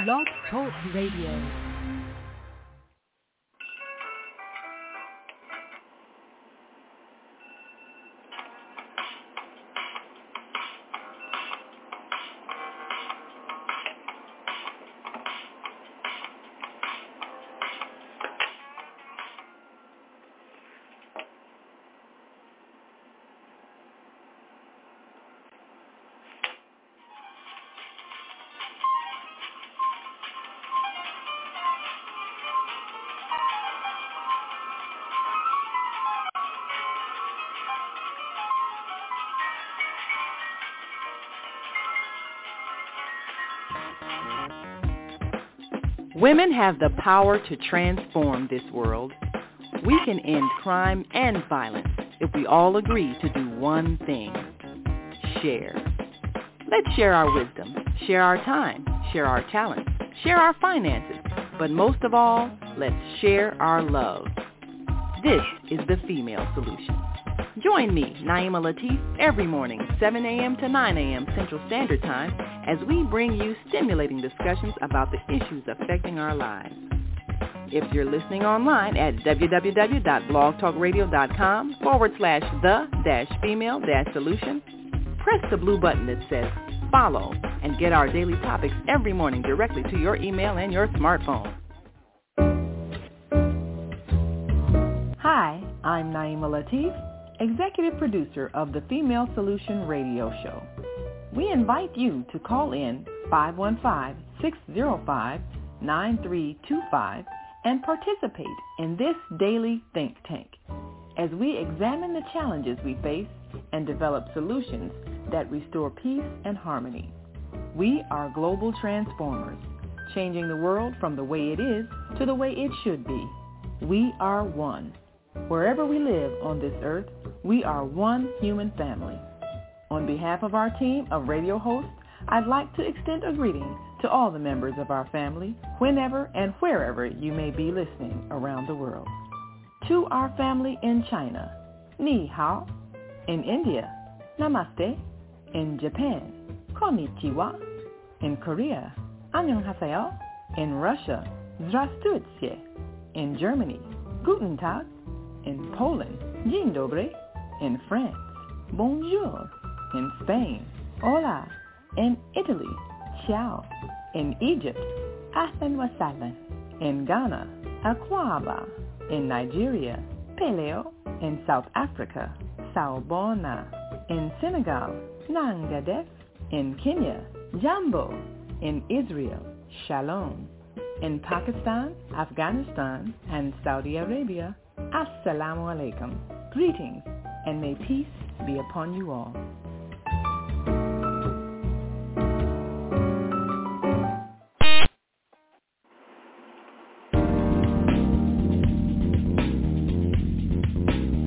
Blog Talk Radio. Women have the power to transform this world. We can end crime and violence if we all agree to do one thing: share. Let's share our wisdom, share our time, share our talents, share our finances, but most of all, let's share our love. This is the Female Solution. Join me, Naima Latif, every morning, 7 a.m. to 9 a.m. Central Standard Time, as we bring you stimulating discussions about the issues affecting our lives. If you're listening online at www.blogtalkradio.com/the-female-solution, press the blue button that says follow and get our daily topics every morning directly to your email and your smartphone. Hi, I'm Naima Latif, executive producer of the Female Solution radio show. We invite you to call in 515-605-9325 and participate in this daily think tank as we examine the challenges we face and develop solutions that restore peace and harmony. We are global transformers, changing the world from the way it is to the way it should be. We are one. Wherever we live on this earth, we are one human family. On behalf of our team of radio hosts, I'd like to extend a greeting to all the members of our family, whenever and wherever you may be listening around the world. To our family in China, ni hao. In India, namaste. In Japan, konnichiwa. In Korea, annyeonghaseyo. In Russia, zdravstvuyte. In Germany, guten tag. In Poland, dzień dobry. In France, bonjour. In Spain, hola. In Italy, ciao. In Egypt, ahlan wa sahlan. In Ghana, akwaba. In Nigeria, peleo. In South Africa, sawbona. In Senegal, nangadef. In Kenya, jambo. In Israel, shalom. In Pakistan, Afghanistan, and Saudi Arabia, assalamu alaikum. Greetings, and may peace be upon you all.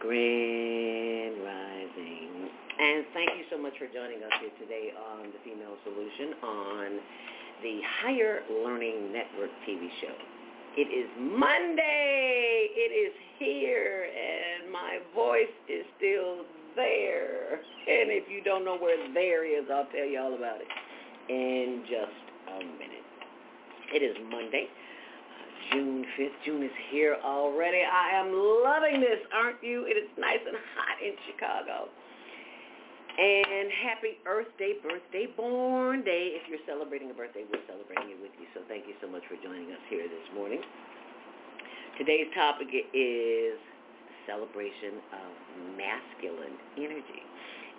Grand Rising. And thank you so much for joining us here today on The Female Solution on the Higher Learning Network TV show. It is Monday. It is here, and my voice is still there. And if you don't know where there is, I'll tell you all about it in just a minute. It is Monday. June 5th. June is here already. I am loving this, aren't you? It is nice and hot in Chicago. And happy Earth Day, birthday, born day. If you're celebrating a birthday, we're celebrating it with you. So thank you so much for joining us here this morning. Today's topic is celebration of masculine energy.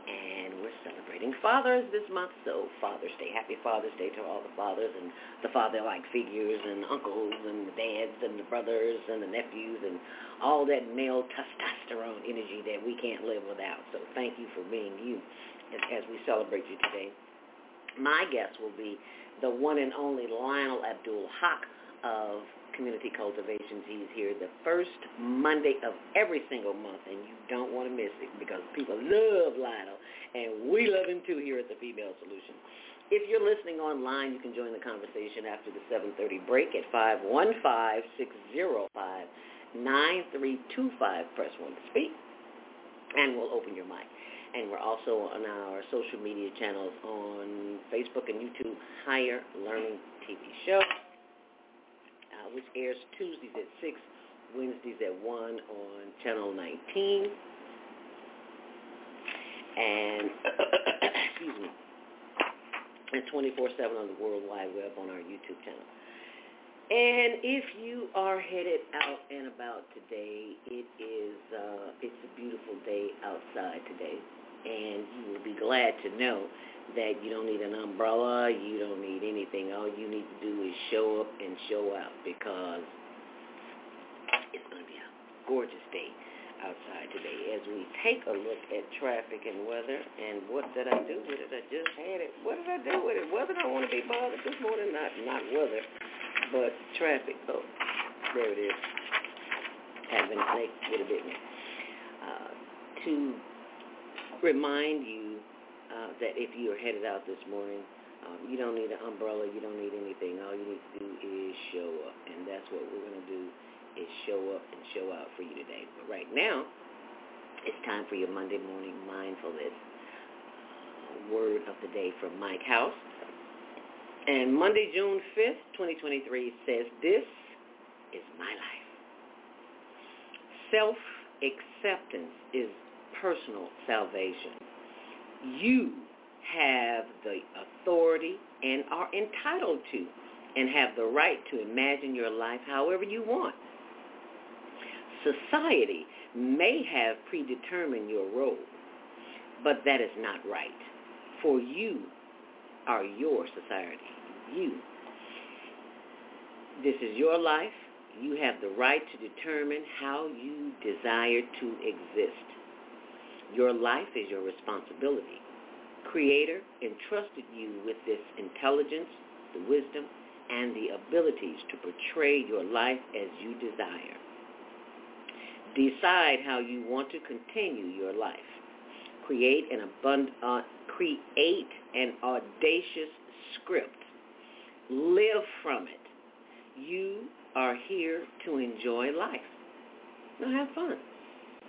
And we're celebrating fathers this month, so Father's Day. Happy Father's Day to all the fathers and the father-like figures and uncles and the dads and the brothers and the nephews and all that male testosterone energy that we can't live without. So thank you for being you as we celebrate you today. My guest will be the one and only Lionel Abdul Haqq of Community Cultivations. He's here the first Monday of every single month, and you don't want to miss it because people love Lionel, and we love him too here at the Female Solution. If you're listening online, you can join the conversation after the 7:30 break at 515-605-9325. Press 1 to speak, and we'll open your mic. And we're also on our social media channels on Facebook and YouTube, Higher Learning TV Show, which airs Tuesdays at 6, Wednesdays at 1 on Channel 19. And, excuse me, and 24/7 on the World Wide Web on our YouTube channel. And if you are headed out and about today, it's a beautiful day outside today. And you will be glad to know that you don't need an umbrella, you don't need anything. All you need to do is show up and show out because it's going to be a gorgeous day outside today. As we take a look at traffic and weather, and what did I do with it? I just had it. What did I do with it? Weather, I want to be bothered this morning. Not weather, but traffic. Oh, there it is. I've been snaked with a bit. To remind you that if you are headed out this morning, you don't need an umbrella, you don't need anything. All you need to do is show up, and that's what we're going to do is show up and show out for you today. But right now, it's time for your Monday morning mindfulness word of the day from Mike House. And Monday, June 5th, 2023 says, "This is my life." Self-acceptance is personal salvation. You have the authority and are entitled to and have the right to imagine your life however you want. Society may have predetermined your role, but that is not right, for you are your society. This is your life. You have the right to determine how you desire to exist. Your life is your responsibility. Creator entrusted you with this intelligence, the wisdom, and the abilities to portray your life as you desire. Decide how you want to continue your life. Create an audacious script. Live from it. You are here to enjoy life. Now have fun,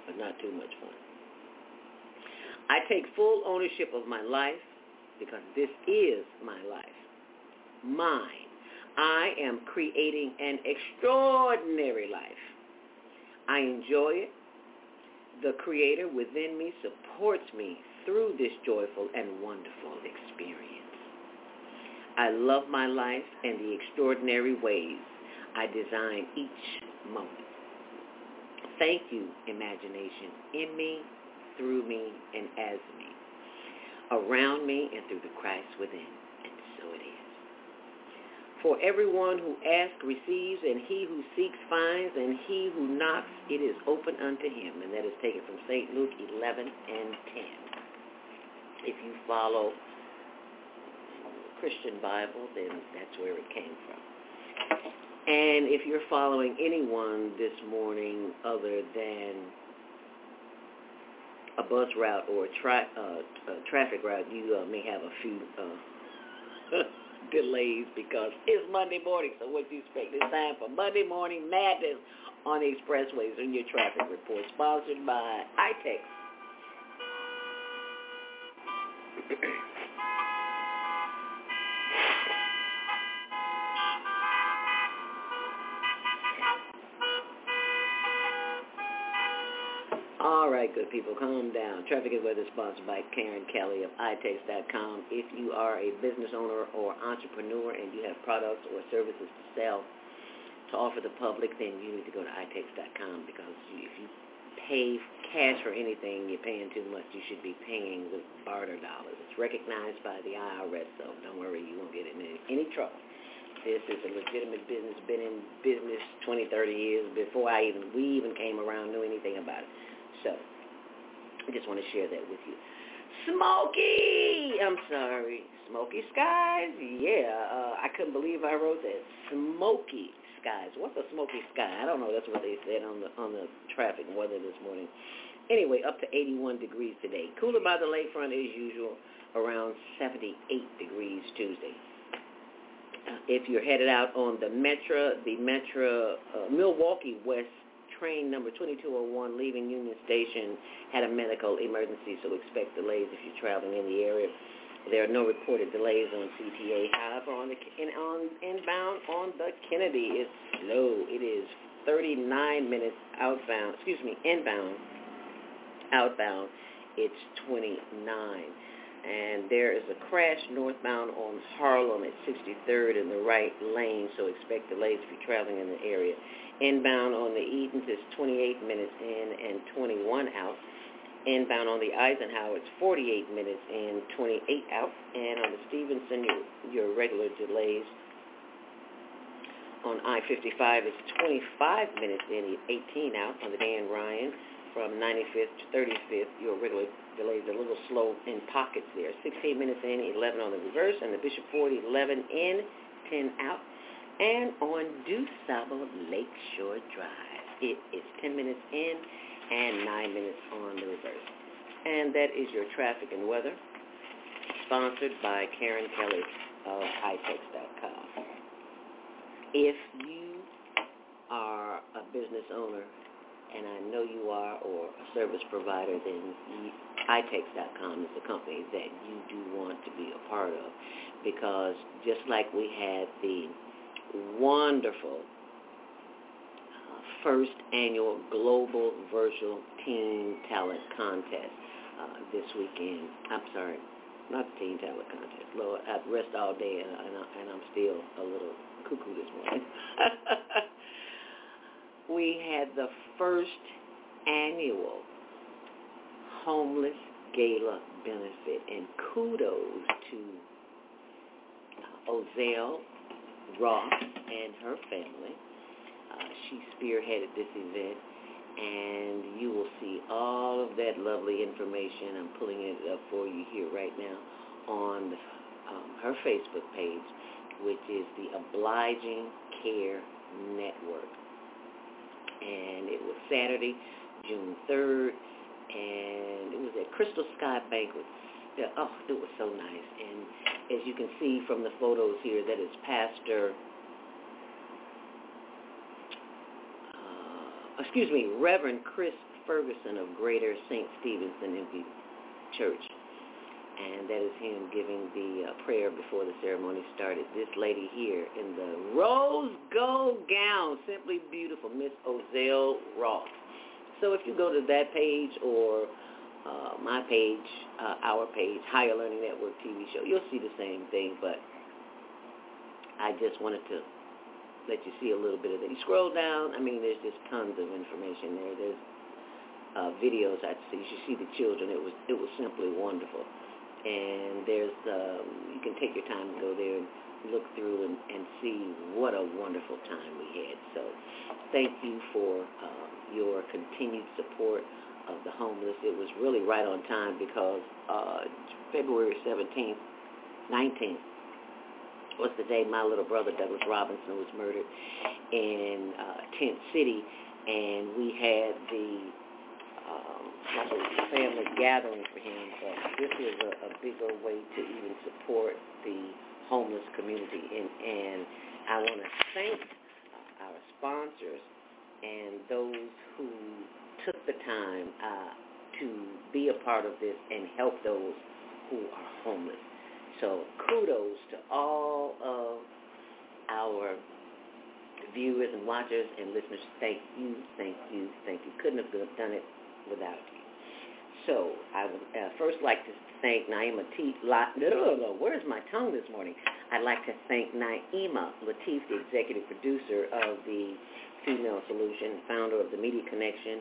but not too much fun. I take full ownership of my life because this is my life. Mine. I am creating an extraordinary life. I enjoy it. The creator within me supports me through this joyful and wonderful experience. I love my life and the extraordinary ways I design each moment. Thank you, imagination, in me, through me, and as me, around me, and through the Christ within. And so it is. For everyone who asks receives, and he who seeks finds, and he who knocks, it is open unto him. And that is taken from St. Luke 11 and 10. If you follow the Christian Bible, then that's where it came from. And if you're following anyone this morning other than a bus route or a traffic route, you may have a few delays because it's Monday morning, so what do you expect? It's time for Monday Morning Madness on the expressways and your traffic report, sponsored by itex. All right, good people, calm down. Traffic and Weather is sponsored by Karen Kelly of itex.com. If you are a business owner or entrepreneur and you have products or services to sell, to offer the public, then you need to go to itex.com, because if you pay cash for anything, you're paying too much. You should be paying with barter dollars. It's recognized by the IRS, so don't worry, you won't get in any trouble. This is a legitimate business, been in business 20, 30 years before we even came around, knew anything about it. So I just want to share that with you. Smoky Skies, yeah. I couldn't believe I wrote that. Smoky Skies. What's a smoky sky? I don't know. That's what they said on the traffic weather this morning. Anyway, up to 81 degrees today. Cooler by the lakefront as usual, around 78 degrees Tuesday. If you're headed out on the Metra Milwaukee West train number 2201 leaving Union Station had a medical emergency, so expect delays if you're traveling in the area. There are no reported delays on CTA. However, on the Kennedy, it's slow. It is 39 minutes outbound. It's 29. And there is a crash northbound on Harlem at 63rd in the right lane, so expect delays if you're traveling in the area. Inbound on the Edens is 28 minutes in and 21 out. Inbound on the Eisenhower, it's 48 minutes in, 28 out. And on the Stevenson, your regular delays. On I-55, it's 25 minutes in, 18 out. On the Dan Ryan, from 95th to 35th, your regular delays are a little slow in pockets there. 16 minutes in, 11 on the reverse. And the Bishop Ford, 11 in, 10 out. And on DuSable Lakeshore Drive, it is 10 minutes in, and 9 minutes on the reverse. And that is your traffic and weather, sponsored by Karen Kelly of itex.com. If you are a business owner, and I know you are, or a service provider, then itex.com is the company that you do want to be a part of, because just like we had the wonderful first annual Global Virtual Teen Talent Contest this weekend. I'm sorry, not the Teen Talent Contest. Lord, I've rested all day, and I'm still a little cuckoo this morning. We had the first annual Homeless Gala Benefit, and kudos to Ozell Ross and her family. She spearheaded this event, and you will see all of that lovely information. I'm pulling it up for you here right now on her Facebook page, which is the Obliging Care Network. And it was Saturday, June 3rd, and it was at Crystal Sky Banquet. Oh, it was so nice. And as you can see from the photos here, that is Reverend Chris Ferguson of Greater St. Stephen's M.B. Church. And that is him giving the prayer before the ceremony started. This lady here in the rose gold gown, simply beautiful, Miss Ozell Ross. So if you go to that page or my page, our page, Higher Learning Network TV show, you'll see the same thing, but I just wanted to let you see a little bit of that. You scroll down, I mean, there's just tons of information there. There's videos I see. You should see the children. It was simply wonderful. And there's you can take your time and go there and look through and see what a wonderful time we had. So thank you for your continued support of the homeless. It was really right on time, because February 17th, 19th, was the day my little brother Douglas Robinson was murdered in Tent City, and we had the family gathering for him. But this is a bigger way to even support the homeless community, and I want to thank our sponsors and those who took the time to be a part of this and help those who are homeless. So kudos to all of our viewers and watchers and listeners. Thank you, thank you, thank you. Couldn't have done it without you. So I would first like to thank Naima Latif. I'd like to thank Naima Latif, the executive producer of the Female Solution, founder of the Media Connection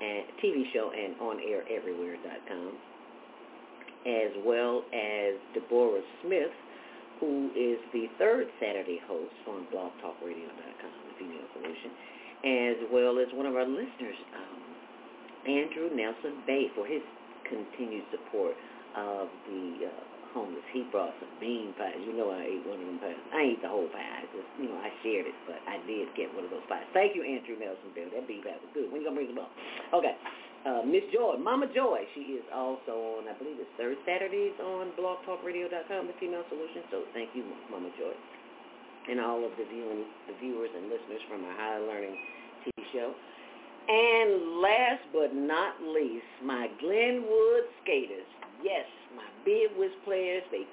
and TV show and onaireverywhere.com, as well as Deborah Smith, who is the third Saturday host on blogtalkradio.com, the Female Solution, as well as one of our listeners, Andrew Nelson Bay, for his continued support of the homeless. He brought some bean pies. You know I ate one of them pies. I ate the whole pie. I shared it, but I did get one of those pies. Thank you, Andrew Nelson Bay. That bean pie was good. When you going to bring them up? Okay. Miss Joy, Mama Joy, she is also on, I believe it's third Saturdays on blogtalkradio.com, the Female Solution. So thank you, Mama Joy, and all of the viewers and listeners from our Higher Learning TV show. And last but not least, my Glenwood skaters. Yes, my Big Wiz players. They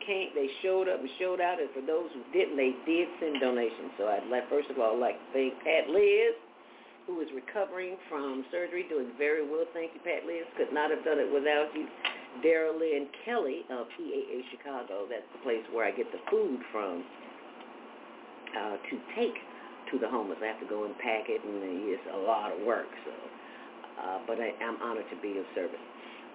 showed up and showed out. And for those who didn't, they did send donations. So I'd like, first of all, like to thank Pat Liz, who is recovering from surgery, doing very well. Thank you, Pat Liz. Could not have done it without you. Daryl Lynn Kelly of PAA Chicago. That's the place where I get the food from to take to the homeless. I have to go and pack it, and it's a lot of work. So, but I'm honored to be of service.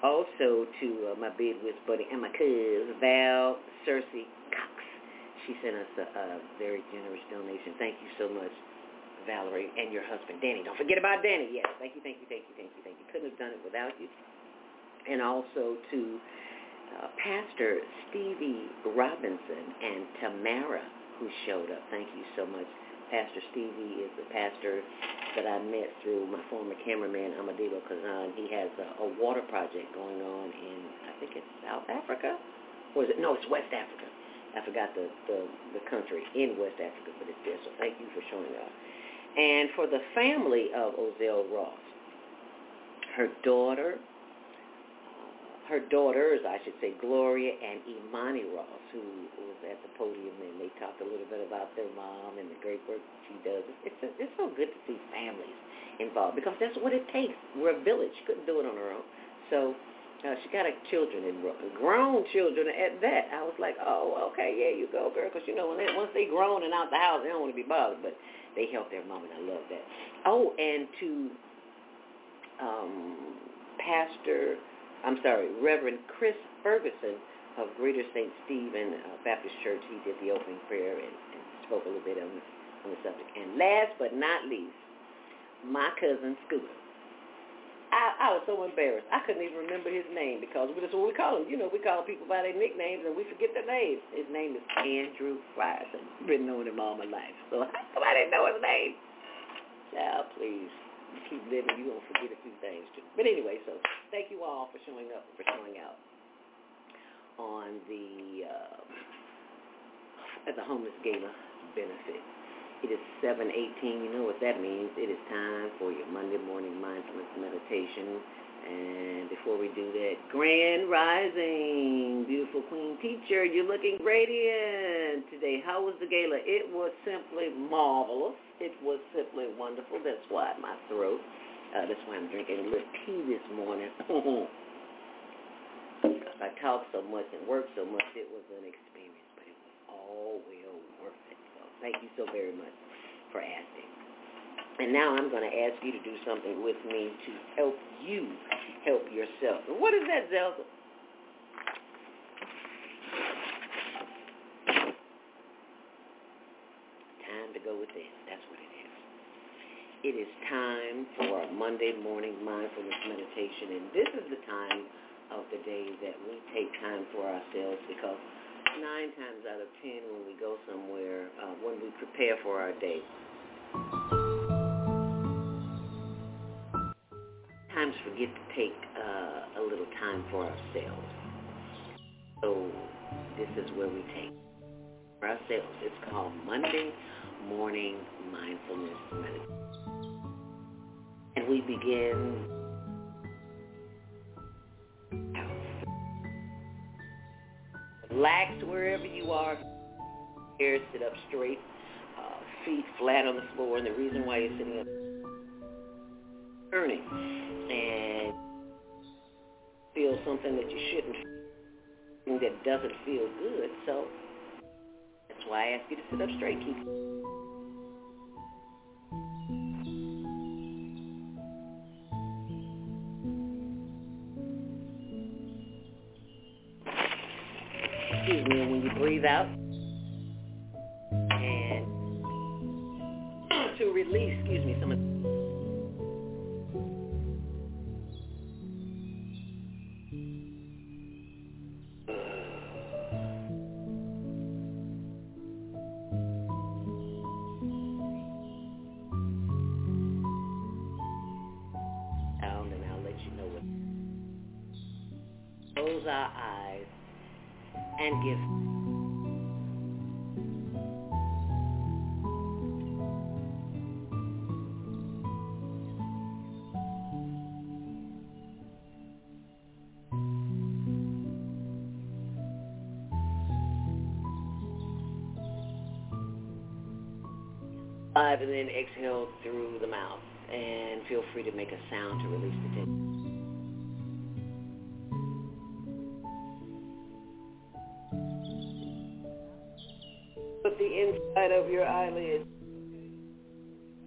Also to my Big Wiz buddy and my cousin, Val Cersei Cox. She sent us a very generous donation. Thank you so much, Valerie, and your husband, Danny. Don't forget about Danny. Yes, thank you, thank you, thank you, thank you, thank you. Couldn't have done it without you. And also to Pastor Stevie Robinson and Tamara, who showed up. Thank you so much. Pastor Stevie is the pastor that I met through my former cameraman, Amadilo Kazan. He has a water project going on in, I think it's South Africa? Or is it? No, it's West Africa. I forgot the country in West Africa, but it's there. So thank you for showing up. And for the family of Ozell Ross, her daughters, Gloria and Imani Ross, who was at the podium, and they talked a little bit about their mom and the great work that she does. It's so good to see families involved, because that's what it takes. We're a village. She couldn't do it on her own. So she got her children enrolled, grown children at that. I was like, oh, okay, yeah, you go, girl, because, once they grown and out the house, they don't want to be bothered, but they help their mom, and I love that. Oh, and to Reverend Chris Ferguson of Greater St. Stephen's Baptist Church. He did the opening prayer and spoke a little bit on the subject. And last but not least, my cousin Scooter. I was so embarrassed. I couldn't even remember his name, because that's what we call him. We call people by their nicknames, and we forget their names. His name is Andrew Frierson. I've been knowing him all my life. So I didn't know his name. Child, please. You keep living, you're going to forget a few things, too. But anyway, so thank you all for showing up and for showing out on at the Homeless Gala benefit. It is 7:18. You know what that means. It is time for your Monday morning mindfulness meditation. And before we do that, Grand Rising, beautiful Queen Teacher, you're looking radiant today. How was the gala? It was simply marvelous. It was simply wonderful. That's why my throat, that's why I'm drinking a little tea this morning. Because I talked so much and worked so much, it was an experience, but it was all well worth it. So thank you so very much for asking. And now I'm going to ask you to do something with me to help you help yourself. What is that, Zelda? Time to go within. That's what it is. It is time for our Monday morning mindfulness meditation. And this is the time of the day that we take time for ourselves, because 9 times out of 10 when we go somewhere, when we prepare for our day, sometimes forget to take a little time for ourselves. So this is where we take for ourselves. It's called Monday Morning Mindfulness Meditation. And we begin relax wherever you are. Hair sit up straight, feet flat on the floor. And the reason why you're sitting up is turning. And feel something that you shouldn't feel, that doesn't feel good. So that's why I ask you to sit up straight, Keith. Excuse me, when you breathe out and to release, excuse me, some of and then exhale through the mouth, and feel free to make a sound to release the tension. Put the inside of your eyelids,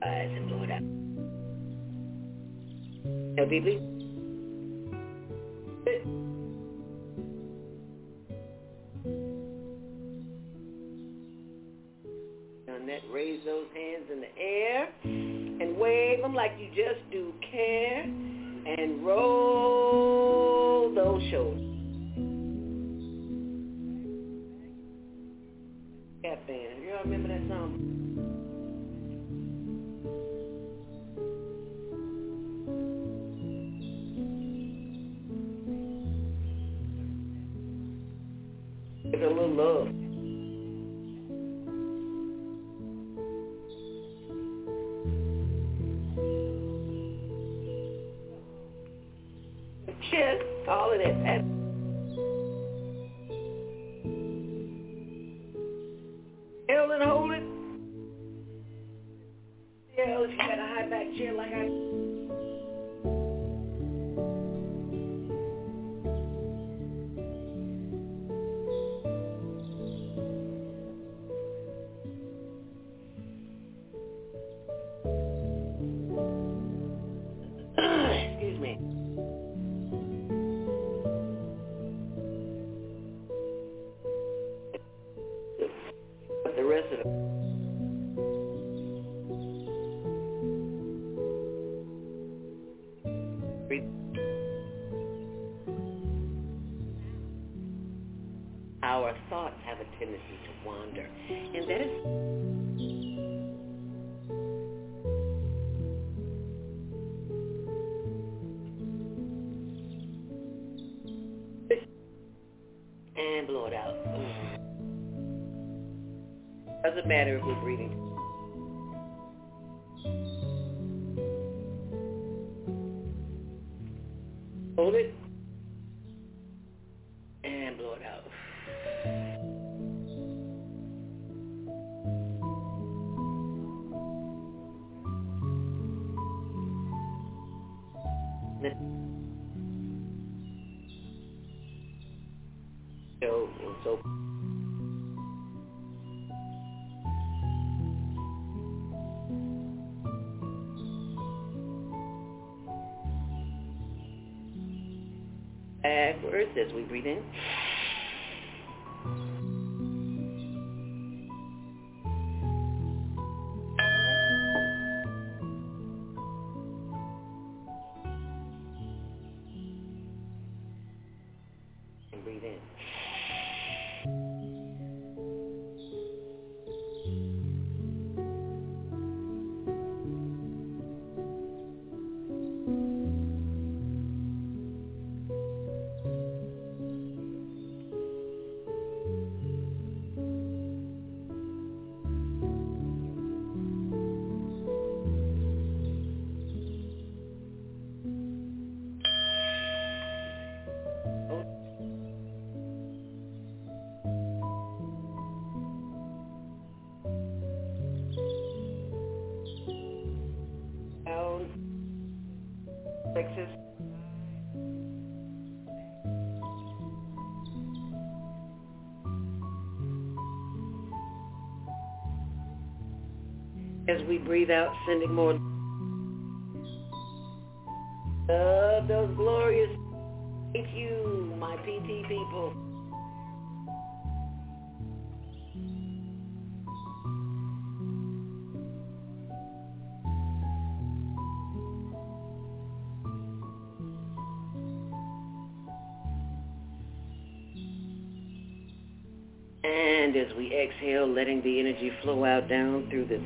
eyes, and blow it out. Now deeply. Our thoughts have a tendency to wander, and that is, and blow it out. Doesn't matter if we're breathing. Hold it. As we breathe in, and breathe in. as we breathe out, sending more of those glorious. Thank you, my PT people. And as we exhale, letting the energy flow out down through the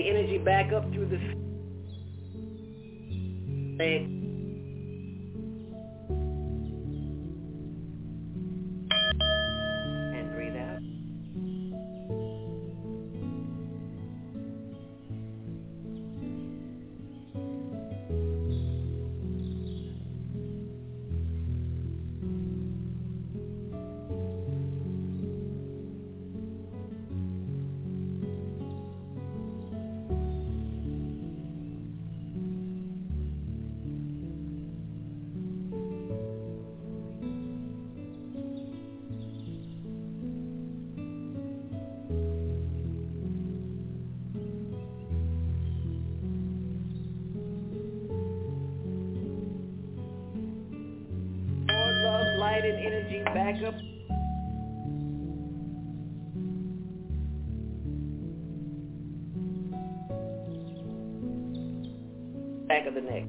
energy back up through the leg. And breathe out. Back of the neck.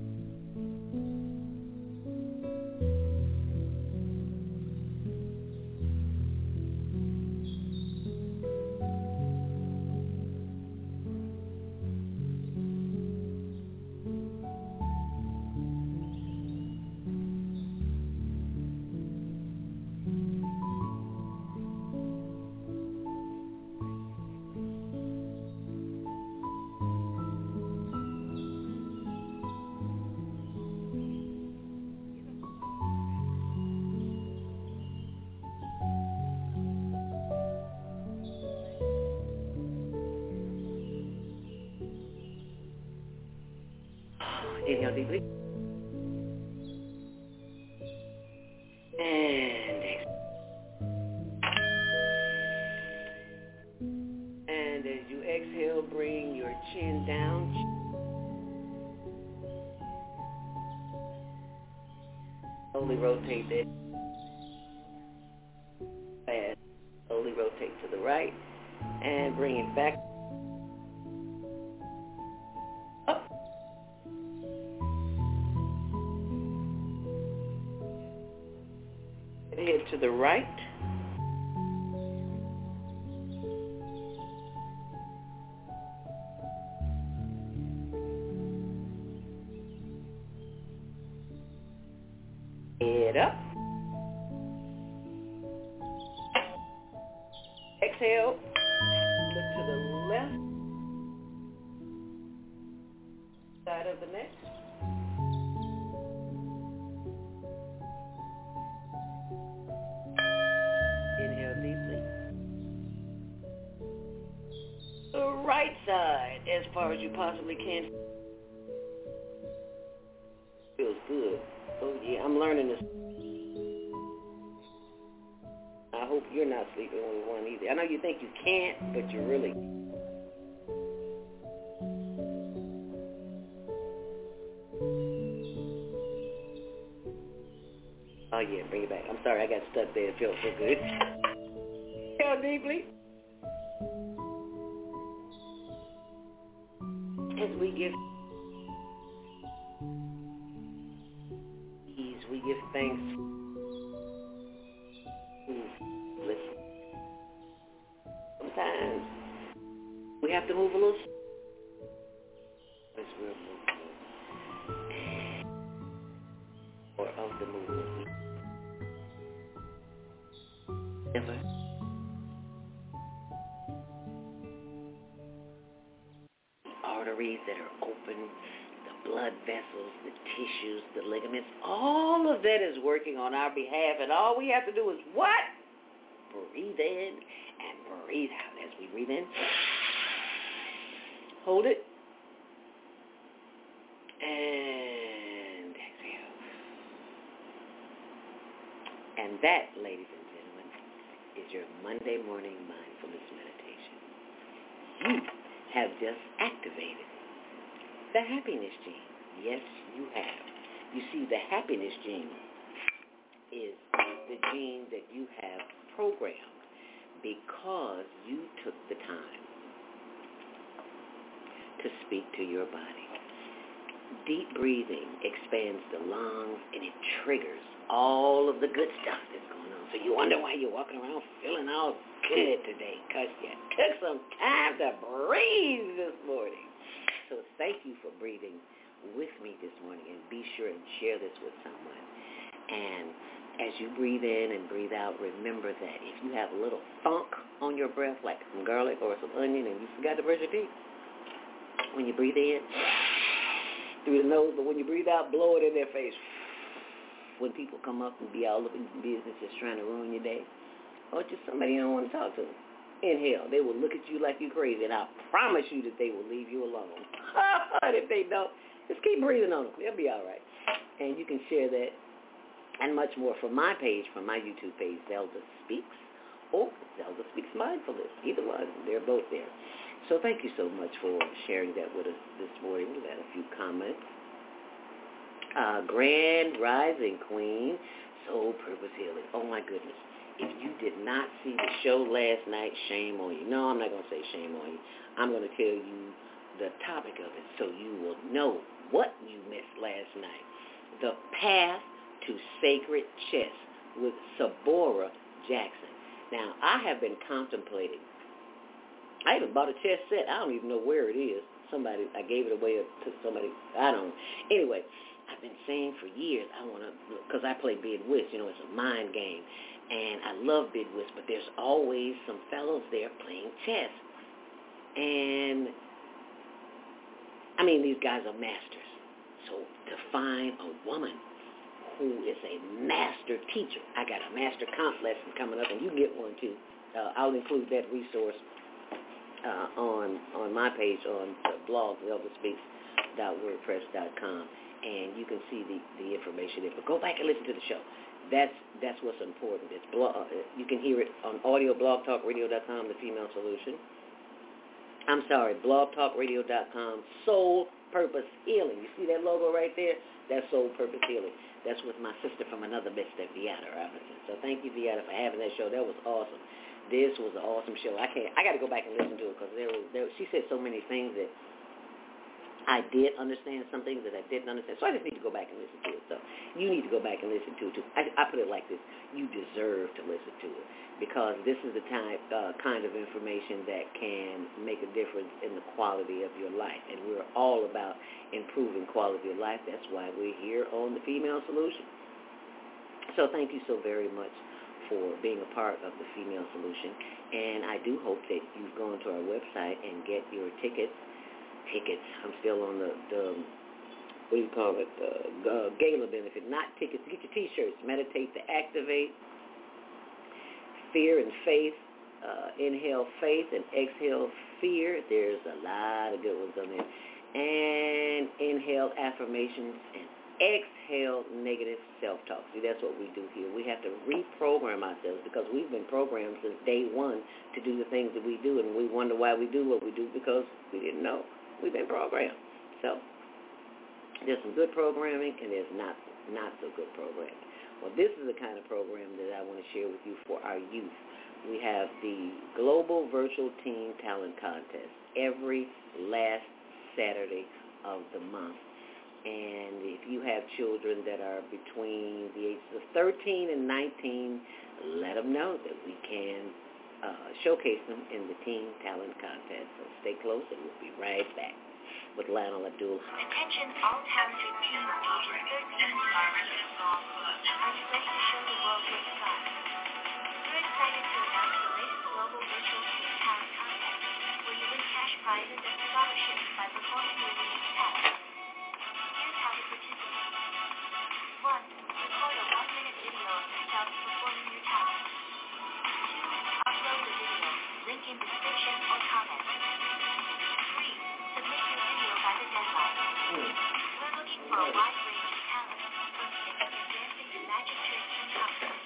Inhale deeply. And exhale. And as you exhale, bring your chin down. Slowly rotate that. Fast. Slowly rotate to the right. And bring it back. The right, head up, exhale, look to the left side of the neck. Side as far as you possibly can. Feels good. Oh yeah, I'm learning this. I hope you're not sleeping with one either. I know you think you can't, but you really. Oh yeah, bring it back. I'm sorry, I got stuck there. It felt so good. Feel deeply. We give thanks. Listen. Sometimes we have to move a little. This will move. Or of the movement. Never. Arteries that are open, the blood vessels, the tissues, the ligaments, all of that is working on our behalf, and all we have to do is what? Breathe in and breathe out. As we breathe in, hold it, and exhale. And that, ladies and gentlemen, is your Monday morning mindfulness meditation. You have just activated the happiness gene. Yes, you have. You see, the happiness gene is the gene that you have programmed because you took the time to speak to your body. Deep breathing expands the lungs and it triggers all of the good stuff that's going on. So you wonder why you're walking around feeling all good today, because you took some time to breathe this morning. So thank you for breathing with me this morning, and be sure and share this with someone. And as you breathe in and breathe out, remember that if you have a little funk on your breath, like some garlic or some onion, and you forgot to brush your teeth, when you breathe in, through the nose, but when you breathe out, blow it in their face. When people come up and be all up in business just trying to ruin your day, or just somebody you don't want to talk to, inhale. They will look at you like you're crazy, and I promise you that they will leave you alone. And if they don't, just keep breathing on them. They'll be all right. And you can share that and much more from my page, from my YouTube page, Zelda Speaks, or Zelda Speaks Mindfulness. Either one, they're both there. So thank you so much for sharing that with us this morning. We've had a few comments. Grand Rising Queen, Soul Purpose Healing. Oh, my goodness. If you did not see the show last night, shame on you. No, I'm not going to say shame on you. I'm going to tell you the topic of it so you will know what you missed last night. The Path to Sacred Chess with Sabora Jackson. Now, I have been contemplating. I even bought a chess set. I don't even know where it is. Somebody, I gave it away to somebody. I don't. Anyway, I've been saying for years I want to, because I play Bid Whist. You know, it's a mind game, and I love Bid Whist. But there's always some fellows there playing chess, and I mean these guys are masters. So to find a woman who is a master teacher, I got a master comp lesson coming up, and you get one too. I'll include that resource. On my page on the blog, ZeldaSpeaks.wordpress.com, and you can see the information there. But go back and listen to the show. That's what's important. It's you can hear it on audio, blogtalkradio.com, The Female Solution. I'm sorry, blogtalkradio.com, Soul Purpose Healing. You see that logo right there? That's Soul Purpose Healing. That's with my sister from another Mr. Vieta Robinson. So thank you, Vieta, for having that show. That was awesome. This was an awesome show. I got to go back and listen to it because she said so many things that I did understand, some things that I didn't understand. So I just need to go back and listen to it. So you need to go back and listen to it too. I put it like this: you deserve to listen to it because this is the kind of information that can make a difference in the quality of your life. And we're all about improving quality of life. That's why we're here on The Female Solution. So thank you so very much for being a part of The Female Solution, and I do hope that you've gone to our website and get your tickets. I'm still on the what do you call it, gala benefit, not tickets. Get your t-shirts, Meditate to Activate, Fear and Faith, Inhale Faith and Exhale Fear. There's a lot of good ones on there, and Inhale Affirmations and Exhale Negative Self-Talk. See, that's what we do here. We have to reprogram ourselves because we've been programmed since day one to do the things that we do, and we wonder why we do what we do because we didn't know. We've been programmed. So there's some good programming and there's not so good programming. Well, this is the kind of program that I want to share with you for our youth. We have the Global Virtual Teen Talent Contest every last Saturday of the month. And if you have children that are between the ages of 13 and 19, let them know that we can showcase them in the Teen Talent Contest. So stay close, and we'll be right back with Lionel Abdul Haqq. Attention all talented teen teachers and ready to show the world what you got. We're excited to announce the latest Global Virtual Teen Talent Contest, where you win cash prizes and scholarships by performing your unique talent. A wide range of talents, from dancing to magic tricks and costumes.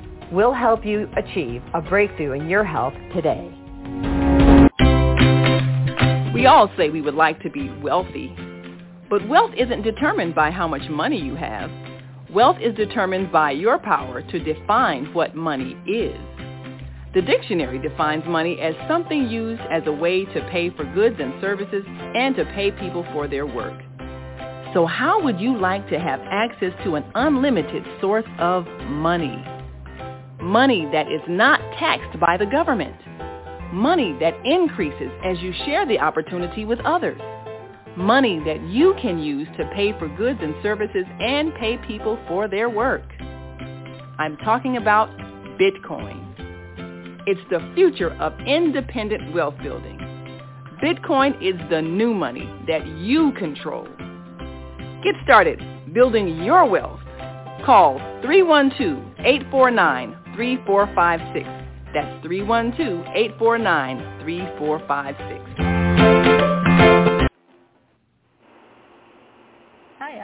We'll help you achieve a breakthrough in your health today. We all say we would like to be wealthy, but wealth isn't determined by how much money you have. Wealth is determined by your power to define what money is. The dictionary defines money as something used as a way to pay for goods and services and to pay people for their work. So how would you like to have access to an unlimited source of money? Money that is not taxed by the government. Money that increases as you share the opportunity with others. Money that you can use to pay for goods and services and pay people for their work. I'm talking about Bitcoin. It's the future of independent wealth building. Bitcoin is the new money that you control. Get started building your wealth. Call 312-849-3456. That's 312-849-3456.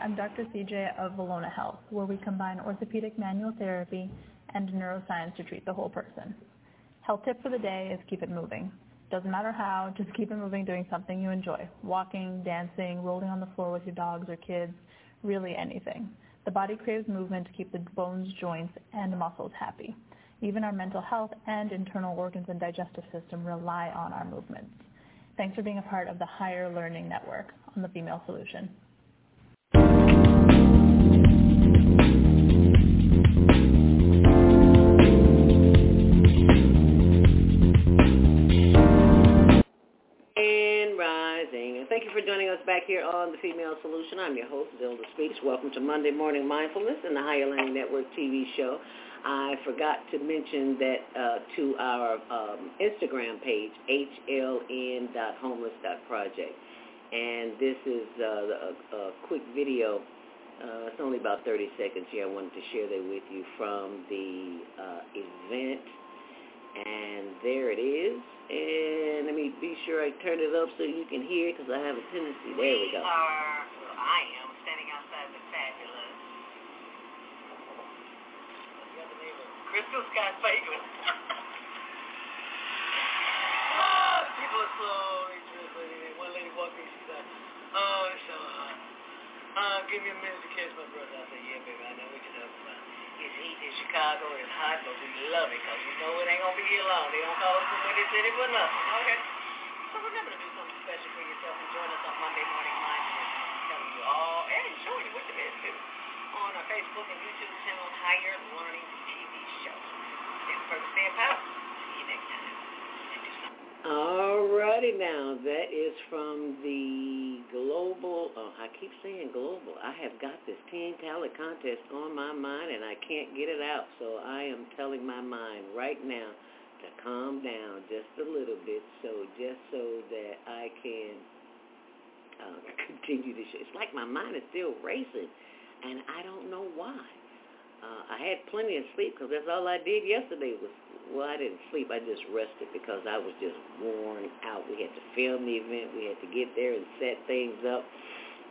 I'm Dr. CJ of Valona Health, where we combine orthopedic manual therapy and neuroscience to treat the whole person. Health tip for the day is keep it moving. Doesn't matter how, just keep it moving doing something you enjoy. Walking, dancing, rolling on the floor with your dogs or kids, really anything. The body craves movement to keep the bones, joints, and muscles happy. Even our mental health and internal organs and digestive system rely on our movements. Thanks for being a part of the Higher Learning Network on the Female Solution. Joining us back here on The Female Solution. I'm your host, Zelda Speaks. Welcome to Monday Morning Mindfulness and the Higher Learning Network TV show. I forgot to mention that to our Instagram page, hln.homeless.project. And this is a quick video. It's only about 30 seconds here. I wanted to share that with you from the event. And there it is. And let me be sure I turn it up so you can hear it because I have a tendency. There we go. I am standing outside the fabulous Crystal Skyscraper. People are so interested. One lady walked in, she's like, "Oh, it's so hot. Give me a minute to catch my brother." I said, "Yeah, baby, I know what you're talking about. It's heat in Chicago, it's hot, but we love it, because we know it ain't going to be here long. They don't call us the Windy City for nothing." Okay. So remember to do something special for yourself and join us on Monday Morning Mindfulness. I'm telling you all, and enjoy you with the best too. On our Facebook and YouTube channel, Higher Learning TV Show. And further, stay empowered. See you next time. All righty now. That is from the global, I keep saying global. I have got this 10 talent contest on my mind and I can't get it out. So I am telling my mind right now to calm down just a little bit so that I can continue this show. It's like my mind is still racing and I don't know why. I had plenty of sleep because that's all I did yesterday was, well, I didn't sleep. I just rested because I was just worn out. We had to film the event. We had to get there and set things up.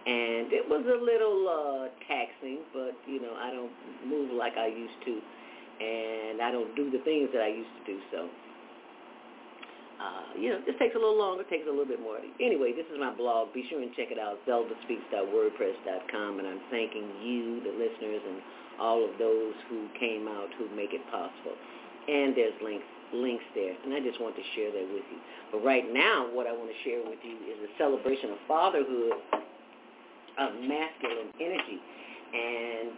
And it was a little taxing, but, you know, I don't move like I used to. And I don't do the things that I used to do. So, you know, this takes a little longer. It takes a little bit more. Anyway, this is my blog. Be sure and check it out, ZeldaSpeaks.wordpress.com. And I'm thanking you, the listeners, and all of those who came out who make it possible. And there's links there. And I just want to share that with you. But right now, what I want to share with you is a celebration of fatherhood of masculine energy. And,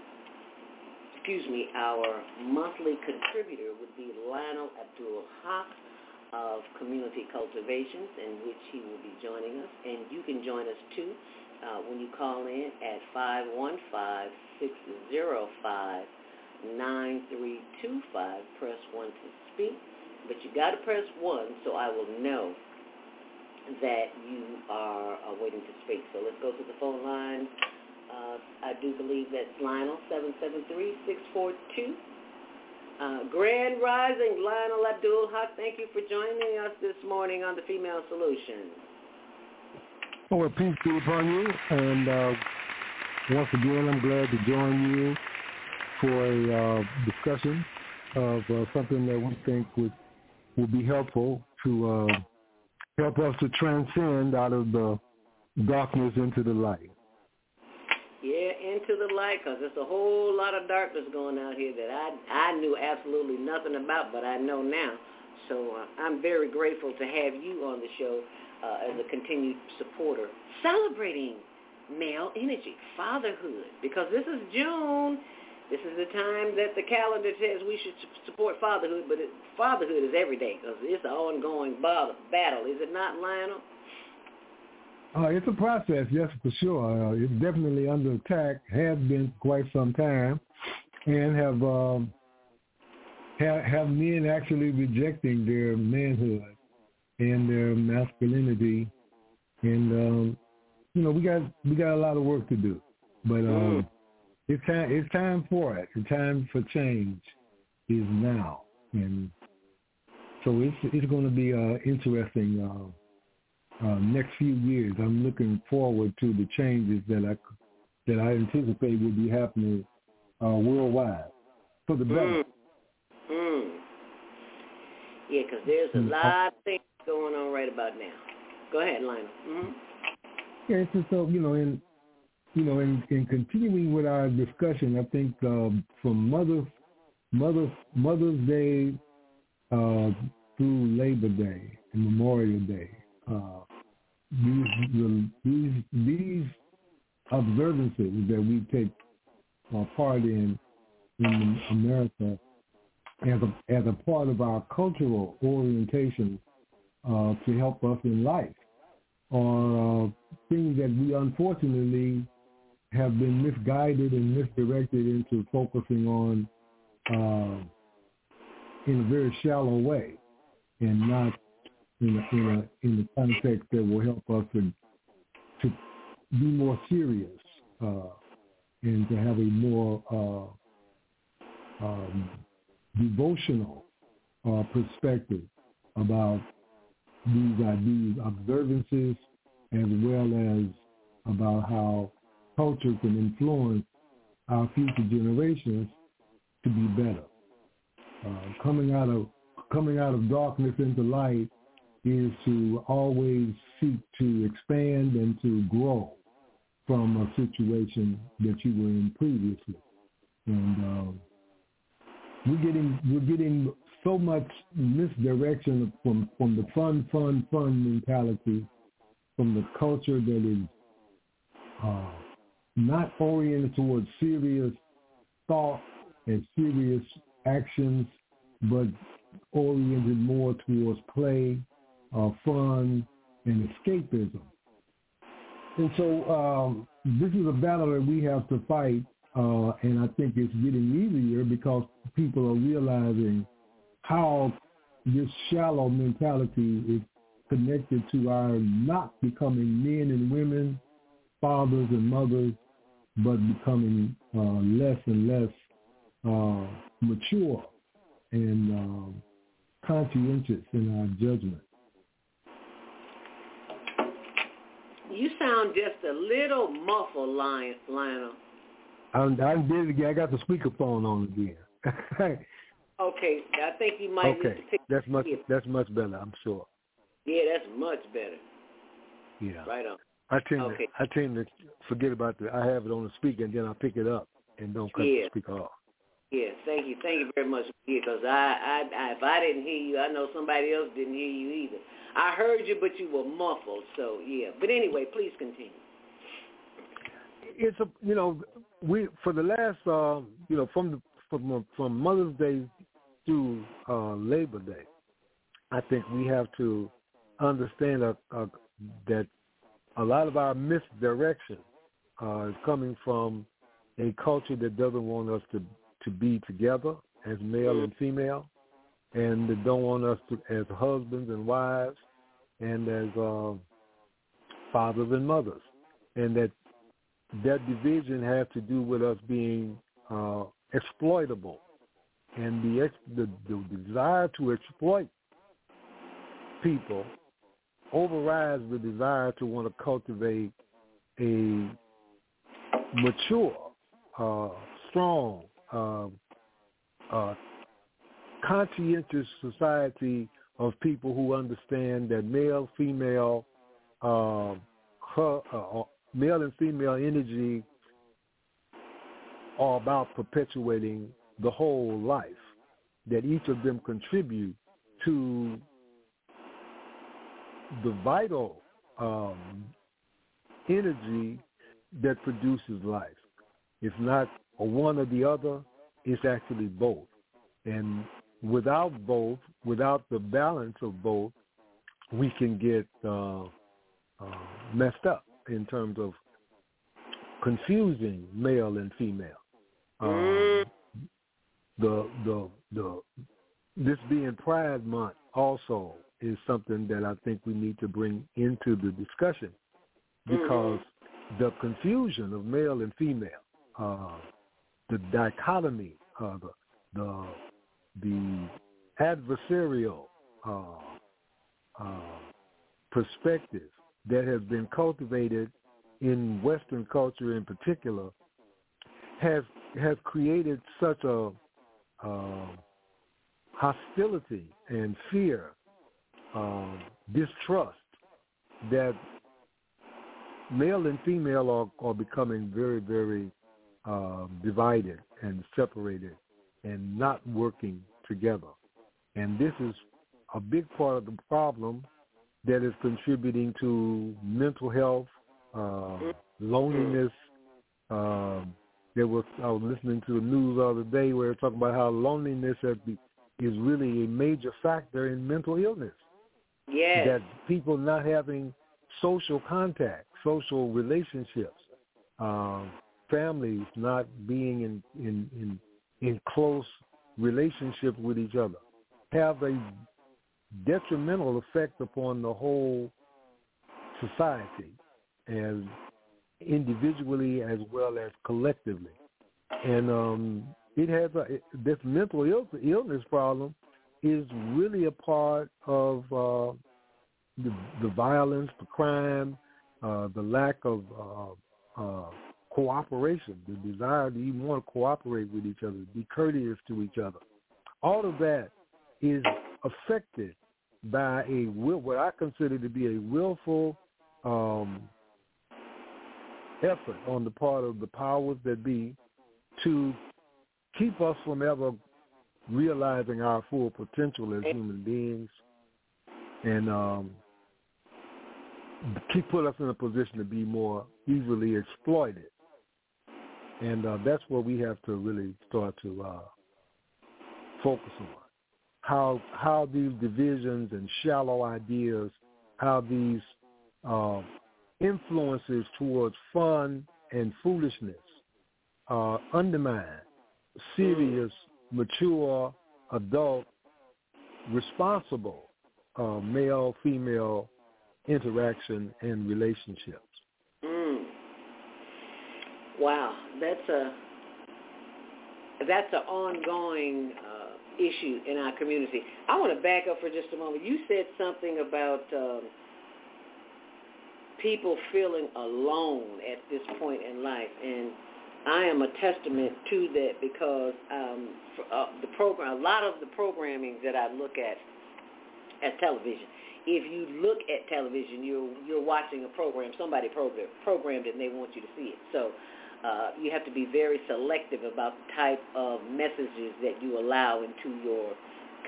our monthly contributor would be Lionel Abdul Haqq of Community Cultivations, in which he will be joining us. And you can join us, too, when you call in at 515-605-9325. Press 1 to speak. But you got to press 1 so I will know that you are waiting to speak. So let's go to the phone line. I do believe that's Lionel, 773-642. Grand Rising, Lionel Abdul Haqq, thank you for joining us this morning on the Female Solution. Well, peace be upon you, and once again, I'm glad to join you for a discussion of something that we think would be helpful to help us to transcend out of the darkness into the light. Yeah, into the light, because there's a whole lot of darkness going out here that I knew absolutely nothing about, but I know now. So I'm very grateful to have you on the show as a continued supporter, celebrating male energy, fatherhood, because this is June. This is the time that the calendar says we should support fatherhood, but fatherhood is every day, because it's an ongoing battle. Is it not, Lionel? It's a process, yes, for sure. It's definitely under attack, has been for quite some time, and have men actually rejecting their manhood and their masculinity, and we got a lot of work to do, but it's time for it. The time for change is now, and so it's going to be interesting. Next few years, I'm looking forward to the changes that I anticipate will be happening worldwide for the better. Yeah, because there's a lot of things going on right about now. Go ahead, Lionel. Mm-hmm. Yeah, so in continuing with our discussion, I think from Mother's Day through Labor Day and Memorial Day. These observances that we take part in America as a part of our cultural orientation to help us in life are things that we unfortunately have been misguided and misdirected into focusing on in a very shallow way and not in the context that will help us to be more serious and to have a more devotional perspective about these observances, as well as about how culture can influence our future generations to be better. Coming out of darkness into light is to always seek to expand and to grow from a situation that you were in previously. And we're getting so much misdirection from the fun mentality, from the culture that is not oriented towards serious thought and serious actions, but oriented more towards play, fun, and escapism. And so this is a battle that we have to fight, and I think it's getting easier because people are realizing how this shallow mentality is connected to our not becoming men and women, fathers and mothers, but becoming less and less mature and conscientious in our judgment. You sound just a little muffled, Lionel. I'm busy again. I got the speakerphone on again. Okay, I think you might need to pick up. That's much better, I'm sure. Yeah, that's much better. Yeah. Right on. I tend to forget about that. I have it on the speaker, and then I pick it up and don't cut the speaker off. Yeah, thank you. Thank you very much, because I if I didn't hear you, I know somebody else didn't hear you either. I heard you, but you were muffled, so yeah. But anyway, please continue. it's a, you know, we for the last you know, from Mother's Day through Labor Day, I think we have to understand that a lot of our misdirection is coming from a culture that doesn't want us to be together as male and female, and they don't want us to, as husbands and wives and as fathers and mothers, and that division has to do with us being exploitable, and the desire to exploit people overrides the desire to want to cultivate a mature, strong, conscientious society of people who understand that male and female energy are about perpetuating the whole life, that each of them contribute to the vital energy that produces life. It's not a one or the other, it's actually both. And without both, without the balance of both, we can get messed up in terms of confusing male and female. This being Pride Month also is something that I think we need to bring into the discussion, because the confusion of male and female, the dichotomy, the adversarial perspective that has been cultivated in Western culture in particular has created such a hostility and fear, distrust, that male and female are becoming very, very divided and separated and not working together. And this is a big part of the problem that is contributing to mental health, loneliness. I was listening to the news the other day where they were talking about how loneliness is really a major factor in mental illness. Yes. That people not having social contact, social relationships, families not being in close relationship with each other, have a detrimental effect upon the whole society, as individually as well as collectively. And it has this mental illness problem is really a part of the violence, the crime, the lack of cooperation, the desire to even want to cooperate with each other, be courteous to each other. All of that is affected by what I consider to be a willful effort on the part of the powers that be to keep us from ever realizing our full potential as human beings, and put us in a position to be more easily exploited. And that's what we have to really start to focus on. How these divisions and shallow ideas, how these influences towards fun and foolishness undermine serious, mature, adult, responsible male-female interaction and relationships. Wow, that's an ongoing issue in our community. I want to back up for just a moment. You said something about people feeling alone at this point in life, and I am a testament to that, because a lot of the programming that I look at television, if you look at television, you're watching a program, somebody programmed it, and they want you to see it. So you have to be very selective about the type of messages that you allow into your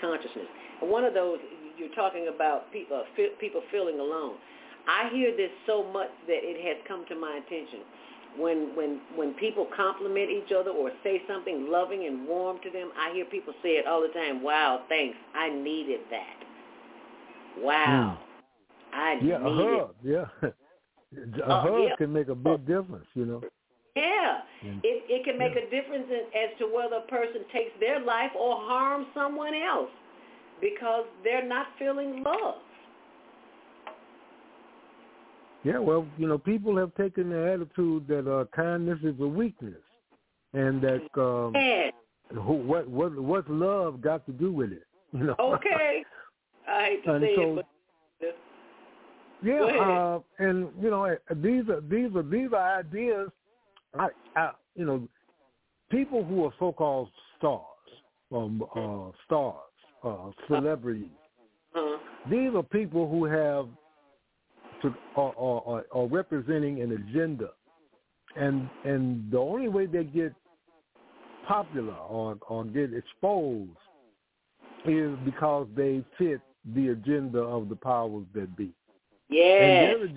consciousness. And one of those, you're talking about people feeling alone. I hear this so much that it has come to my attention. when people compliment each other or say something loving and warm to them, I hear people say it all the time, wow, thanks, I needed that. Wow. Mm. A hug can make a big difference, you know. Yeah, it can make a difference as to whether a person takes their life or harms someone else because they're not feeling loved. Yeah, well, you know, people have taken the attitude that kindness is a weakness, and that what's love got to do with it? You know. Okay, I hate to say it, but yeah, and you know, these are ideas. I you know, people who are so-called stars, celebrities. Uh-huh. These are people who are representing an agenda, and the only way they get popular or get exposed is because they fit the agenda of the powers that be. Yeah. And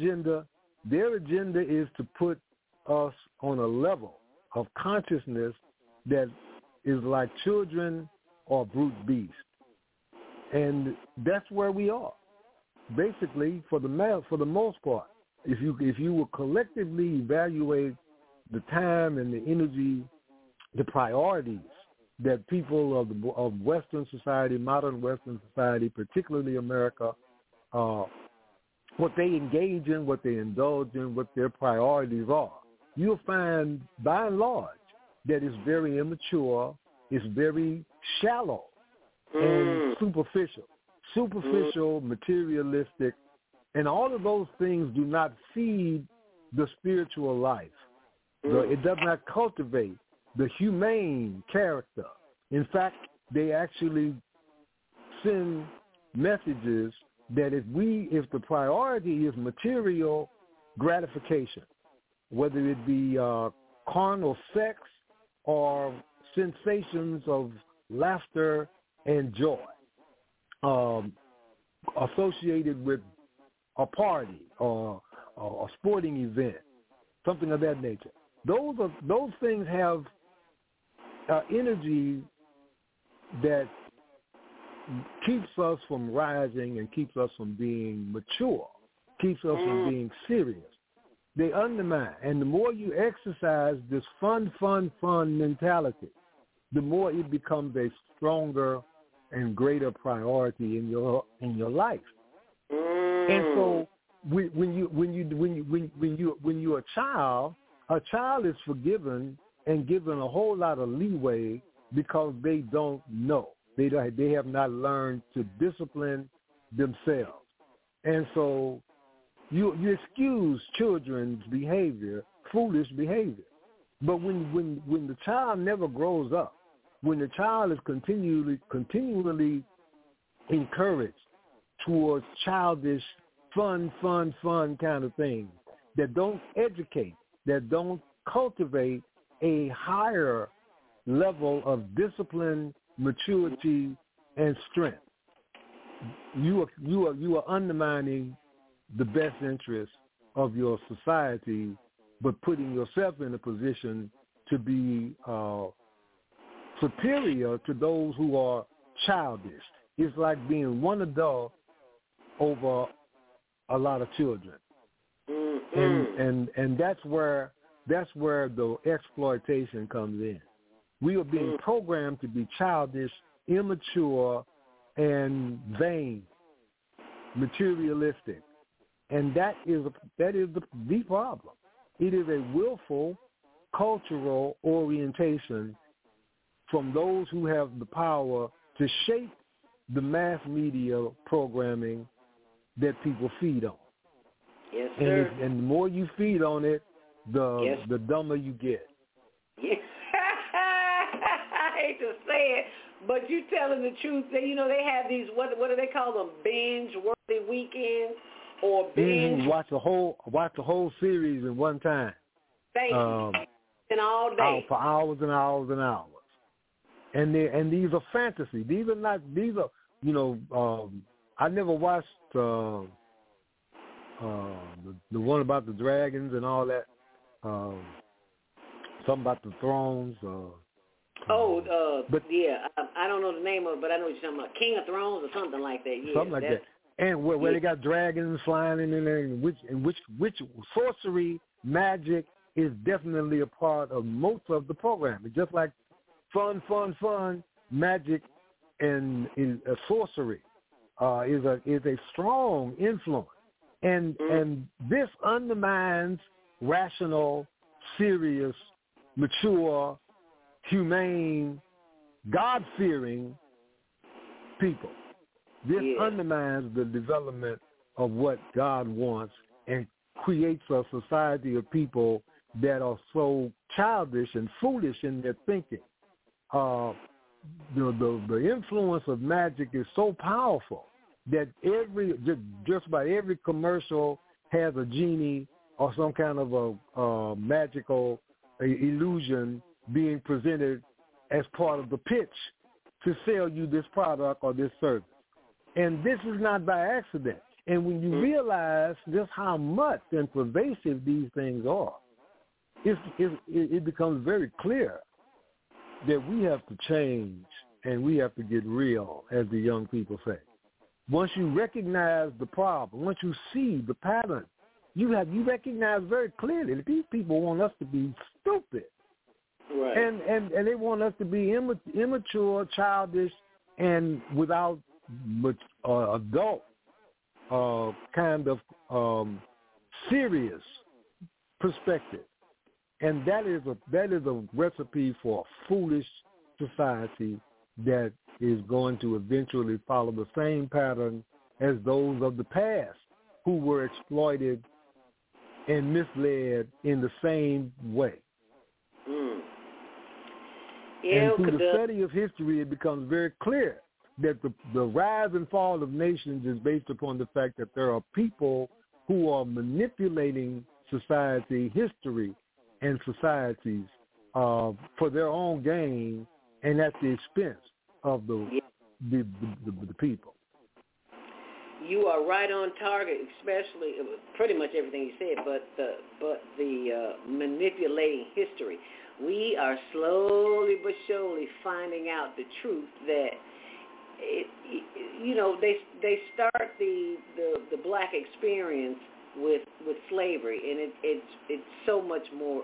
their agenda is to put us on a level of consciousness that is like children or brute beasts, and that's where we are. Basically, for the most part, if you will collectively evaluate the time and the energy, the priorities that people of Western society, modern Western society, particularly America, what they engage in, what they indulge in, what their priorities are, you'll find, by and large, that it's very immature, it's very shallow and superficial, materialistic, and all of those things do not feed the spiritual life. It does not cultivate the humane character. In fact, they actually send messages that if the priority is material gratification, whether it be carnal sex or sensations of laughter and joy, associated with a party or a sporting event, something of that nature. Those things have energy that keeps us from rising and keeps us from being mature, keeps us from being serious. They undermine. And the more you exercise this fun mentality, the more it becomes a stronger and greater priority in your life. And so when you're a child is forgiven and given a whole lot of leeway because they don't know. They have not learned to discipline themselves. And so you excuse children's behavior, foolish behavior. But when the child never grows up, when the child is continually encouraged towards childish, fun kind of things that don't educate, that don't cultivate a higher level of discipline, maturity, and strength, you are undermining the best interest of your society, but putting yourself in a position to be superior to those who are childish. It's like being one adult over a lot of children, and that's where the exploitation comes in. We are being programmed to be childish, immature, and vain, materialistic. And that is the problem. It is a willful cultural orientation from those who have the power to shape the mass media programming that people feed on. Yes, sir. And the more you feed on it, the dumber you get. Yes. I hate to say it, but you're telling the truth. You know, they have these, what do they call them, binge-worthy weekends. Or watch the whole series in one time. Thank you. And all day for hours and hours and hours. And these are fantasy. These are you know. I never watched the one about the dragons and all that. something about the thrones or... I don't know the name of it, but I know what you're talking about. King of Thrones or something like that. Yeah, something like that. And where they got dragons flying in there, and which sorcery, magic is definitely a part of most of the program. It's just like fun, magic, and sorcery is a strong influence, and this undermines rational, serious, mature, humane, God-fearing people. This undermines the development of what God wants and creates a society of people that are so childish and foolish in their thinking. The influence of magic is so powerful that just about every commercial has a genie or some kind of a magical illusion being presented as part of the pitch to sell you this product or this service. And this is not by accident. And when you realize just how much and pervasive these things are, it becomes very clear that we have to change and we have to get real, as the young people say. Once you recognize the problem, once you see the pattern, you recognize very clearly that these people want us to be stupid. Right. And they want us to be immature, childish, and without adult kind of serious perspective. And that is a recipe for a foolish society that is going to eventually follow the same pattern as those of the past who were exploited and misled in the same way. And through the study of history, it becomes very clear that the rise and fall of nations is based upon the fact that there are people who are manipulating society, history, and societies for their own gain and at the expense of the people. You are right on target, especially pretty much everything you said, but the manipulating history. We are slowly but surely finding out the truth that, they start the black experience with slavery, and it's so much more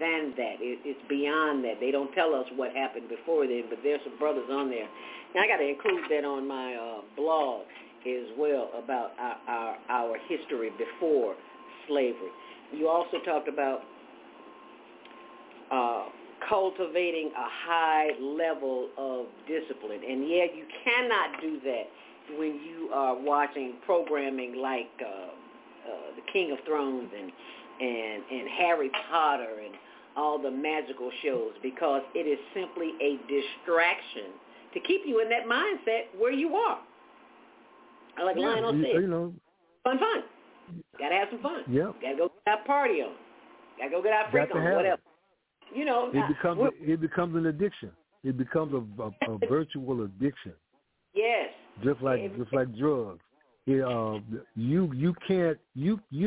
than that. It's beyond that. They don't tell us what happened before then, but there's some brothers on there. Now I got to include that on my blog as well about our history before slavery. You also talked about cultivating a high level of discipline, and yet you cannot do that when you are watching programming like the King of Thrones and Harry Potter and all the magical shows, because it is simply a distraction to keep you in that mindset where you are. Like Lionel said, fun. Gotta have some fun. Yeah. Gotta go get our party on. Gotta go get our freak on. Whatever. It becomes an addiction. It becomes a virtual addiction. Yes. Just like drugs. You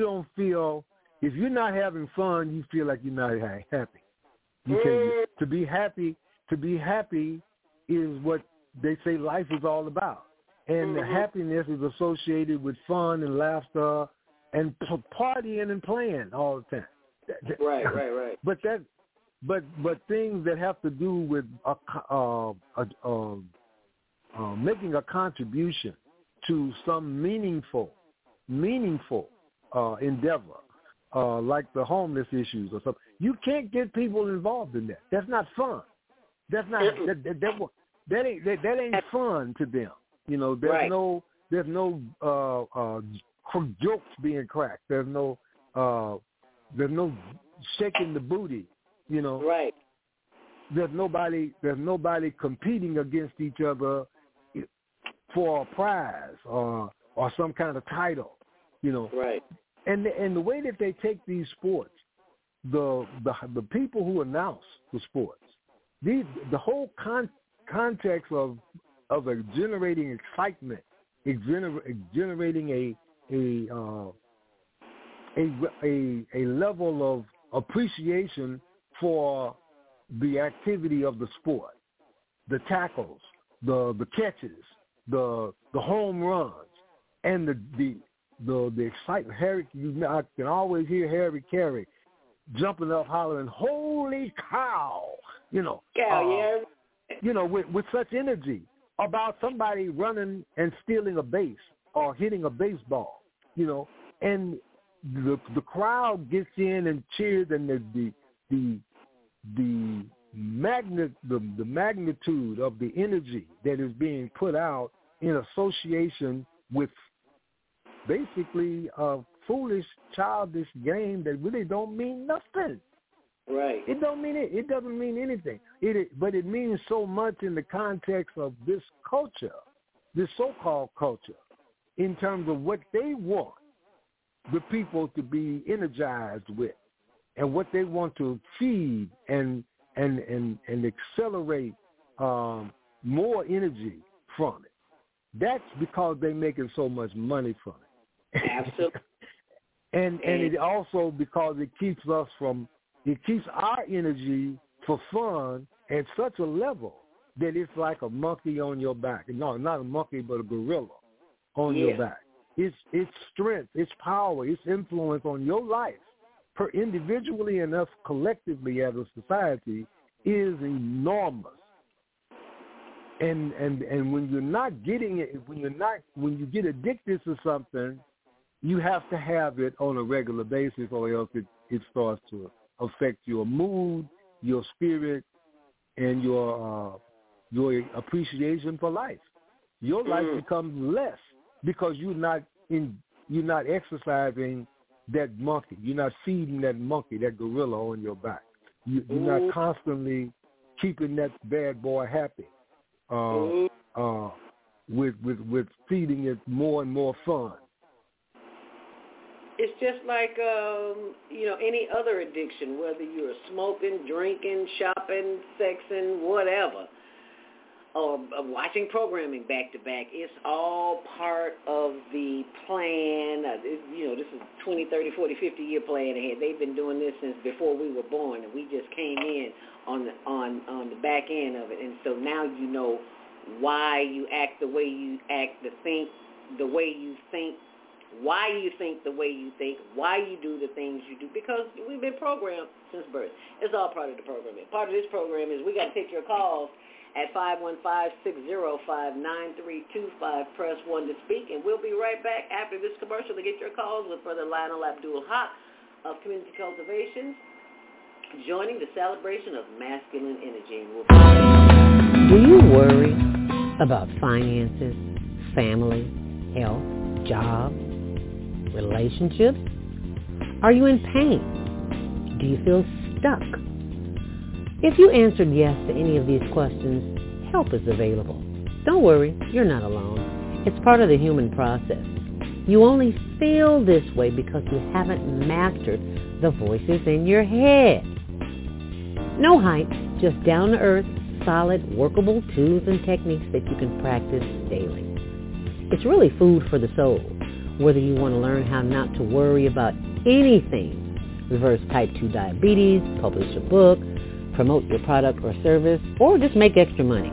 don't feel, if you're not having fun, you feel like you're not happy. To be happy is what they say life is all about, and the happiness is associated with fun and laughter and partying and playing all the time. Right. But things that have to do with making a contribution to some meaningful endeavor, like the homeless issues or something, you can't get people involved in that. That's not fun. That ain't fun to them. There's no jokes being cracked. There's no shaking the booty. Right. There's nobody competing against each other for a prize or some kind of title. Right. And the way that they take these sports, the people who announce the sports, the whole context of generating excitement, generating a level of appreciation for the activity of the sport, the tackles, the catches, the home runs, and the excitement. Harry, I can always hear Harry Carey jumping up, hollering, "Holy cow!" With such energy about somebody running and stealing a base or hitting a baseball, and the crowd gets in and cheers, and the magnitude of the energy that is being put out in association with basically a foolish, childish game that really don't mean nothing. Right. It don't mean it. It doesn't mean anything. But it means so much in the context of this culture, this so-called culture, in terms of what they want the people to be energized with, and what they want to feed and accelerate more energy from it. That's because they're making so much money from it. Absolutely. and it also because it keeps us from. It keeps our energy for fun at such a level that it's like a monkey on your back. No, not a monkey, but a gorilla on your back. It's strength, it's power, it's influence on your life, per individually and us collectively as a society, is enormous. And when you're not getting it, when you get addicted to something, you have to have it on a regular basis, or else it starts to affect your mood, your spirit, and your appreciation for life. Your life becomes less because you're not exercising that monkey. You're not feeding that monkey, that gorilla on your back. You're not constantly keeping that bad boy happy with feeding it more and more fun. It's just like, any other addiction, whether you're smoking, drinking, shopping, sexing, whatever, or watching programming back-to-back. It's all part of the plan. This is 20, 30, 40, 50-year plan ahead. They've been doing this since before we were born, and we just came in on the back end of it. And so now you know why you act the way you act, why you think the way you think, why you do the things you do, because we've been programmed since birth. It's all part of the programming. Part of this program is we got to take your calls at 515-605-9325, press 1 to speak, and we'll be right back after this commercial to get your calls with Brother Lionel Abdul Haqq of Community Cultivations, joining the celebration of masculine energy. Do you worry about finances, family, health, job, relationships? Are you in pain? Do you feel stuck? If you answered yes to any of these questions, help is available. Don't worry, you're not alone. It's part of the human process. You only feel this way because you haven't mastered the voices in your head. No hype, just down-to-earth, solid, workable tools and techniques that you can practice daily. It's really food for the soul. Whether you want to learn how not to worry about anything, reverse type 2 diabetes, publish a book, promote your product or service, or just make extra money.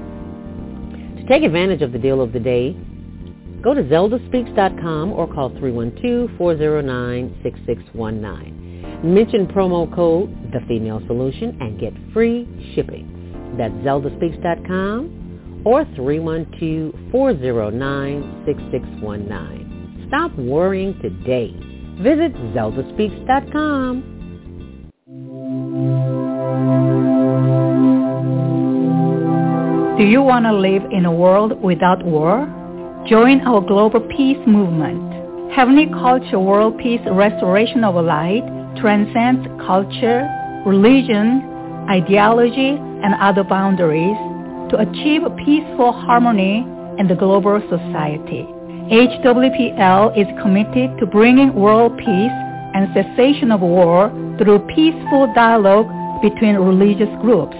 To take advantage of the deal of the day, go to ZeldaSpeaks.com or call 312-409-6619. Mention promo code The Female Solution and get free shipping. That's ZeldaSpeaks.com or 312-409-6619. Stop worrying today. Visit ZeldaSpeaks.com. Do you want to live in a world without war? Join our global peace movement. Heavenly Culture World Peace Restoration of Light transcends culture, religion, ideology, and other boundaries to achieve peaceful harmony in the global society. HWPL is committed to bringing world peace and cessation of war through peaceful dialogue between religious groups.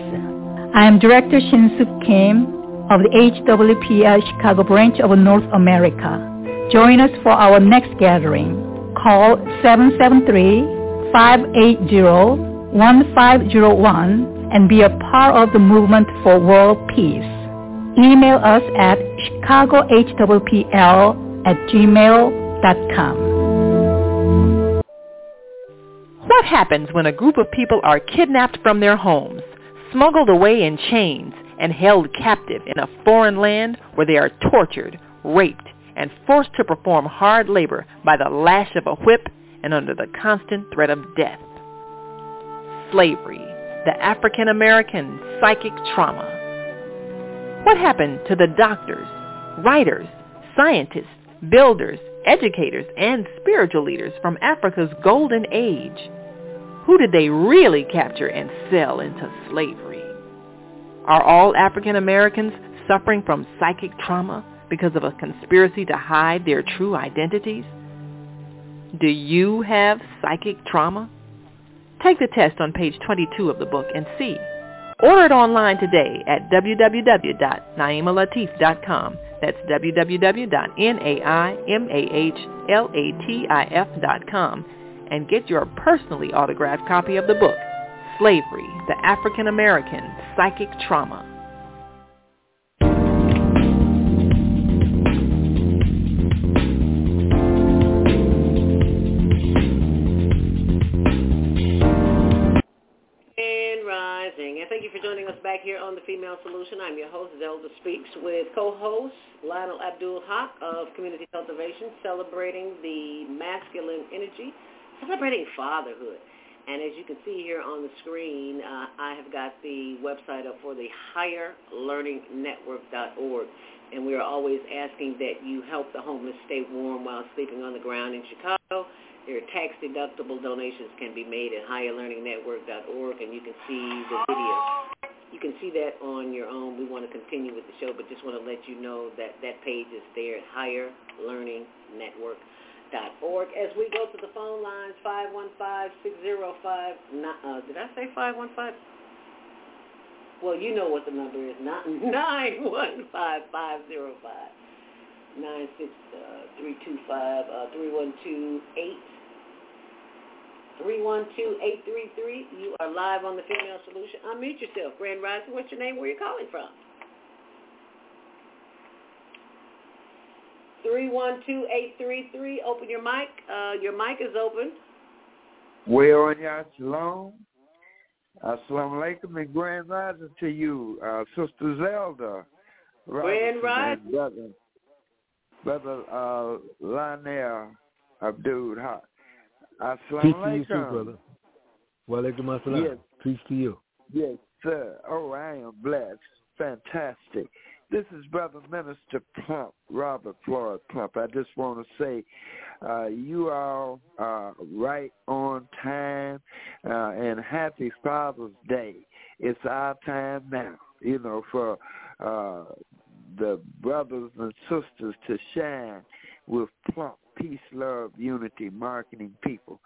I am Director Shin-Suk Kim of the HWPL Chicago branch of North America. Join us for our next gathering. Call 773-580-1212 1501 and be a part of the movement for world peace. Email us at chicagohwpl@gmail.com. What happens when a group of people are kidnapped from their homes, smuggled away in chains, and held captive in a foreign land where they are tortured, raped, and forced to perform hard labor by the lash of a whip and under the constant threat of death? Slavery, the African American psychic trauma. What happened to the doctors, writers, scientists, builders, educators, and spiritual leaders from Africa's golden age? Who did they really capture and sell into slavery? Are all African Americans suffering from psychic trauma because of a conspiracy to hide their true identities? Do you have psychic trauma? Take the test on page 22 of the book and see. Order it online today at www.naimalatif.com. That's www.naimalatif.com, and get your personally autographed copy of the book, Slavery, the African American Psychic Trauma. Joining us back here on The Female Solution. I'm your host, Zelda Speaks, with co-host Lionel Abdul Haqq of Community Cultivation, celebrating the masculine energy, celebrating fatherhood. And as you can see here on the screen, I have got the website up for the higherlearningnetwork.org. And we are always asking that you help the homeless stay warm while sleeping on the ground in Chicago. Your tax-deductible donations can be made at higherlearningnetwork.org, and you can see the video. You can see that on your own. We want to continue with the show, but just want to let you know that that page is there at higherlearningnetwork.org. As we go to the phone lines, 515-605, did I say 515? Well, you know what the number is, 915-505. 312-833. You are live on The Female Solution. Unmute yourself. Grand Rising, what's your name? Where are you calling from? 312-833. Open your mic. Your mic is open. Well, shalom. Assalamu alaikum and Grand Rising to you, Sister Zelda. Grand Rising. Brother Lionel Abdul Haqq. Peace to you too, brother. Wa alaikum assalam. Yes. Peace to you. Yes, sir. Oh, I am blessed. Fantastic. This is Brother Minister Plump, Robert Floyd Plump. I just want to say you all are right on time, and happy Father's Day. It's our time now, you know, for the brothers and sisters to shine with Plump, peace, love, unity, marketing people.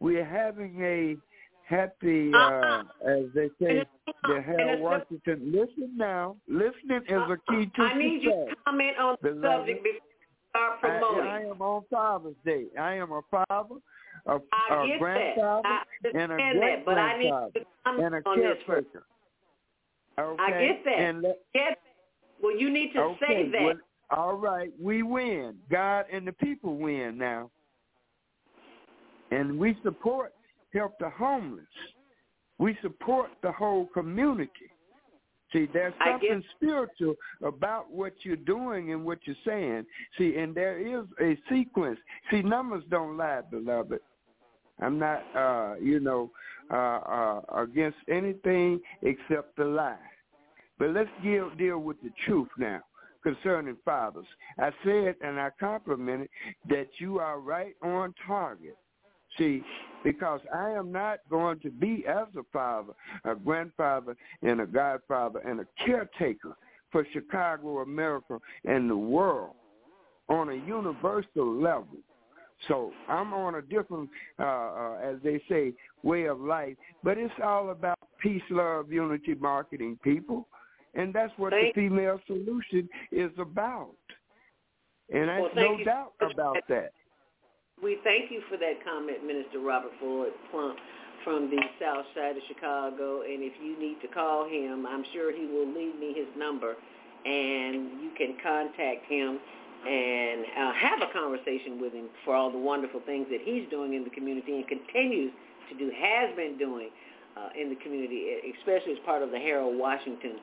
We're having a happy, as they say, the hell Washington. Listen now. Listening is a key to I need you to comment on the subject before you start promoting. I am on Father's Day. I am a father, a grandfather, and a great-grandfather, but I need you to comment and a caretaker. Okay? I get that. And well, you need to say that. Well, all right, we win. God and the people win now. And we support, help the homeless. We support the whole community. See, there's something spiritual about what you're doing and what you're saying. See, and there is a sequence. See, numbers don't lie, beloved. I'm not, against anything except the lie. But let's deal with the truth now concerning fathers. I said, and I complimented, that you are right on target. See, because I am not going to be as a father, a grandfather, and a godfather, and a caretaker for Chicago, America, and the world on a universal level. So I'm on a different, as they say, way of life. But it's all about peace, love, unity, marketing people. And that's what the Female Solution is about. And there's no doubt about that. We thank you for that comment, Minister Robert Floyd Plump. from the south side of Chicago, and if you need to call him, I'm sure he will leave me his number, and you can contact him and have a conversation with him for all the wonderful things that he's doing in the community and continues to do, has been doing in the community, especially as part of the Harold Washington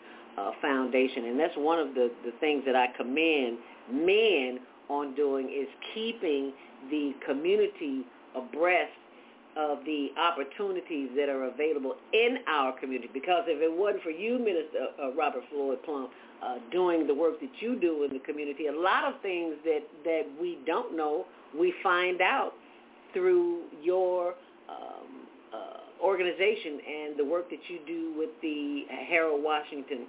Foundation. And that's one of the things that I commend men on doing, is keeping the community abreast of the opportunities that are available in our community. Because if it wasn't for you, Minister Robert Floyd Plump, doing the work that you do in the community, a lot of things that we don't know, we find out through your organization and the work that you do with the Harold Washington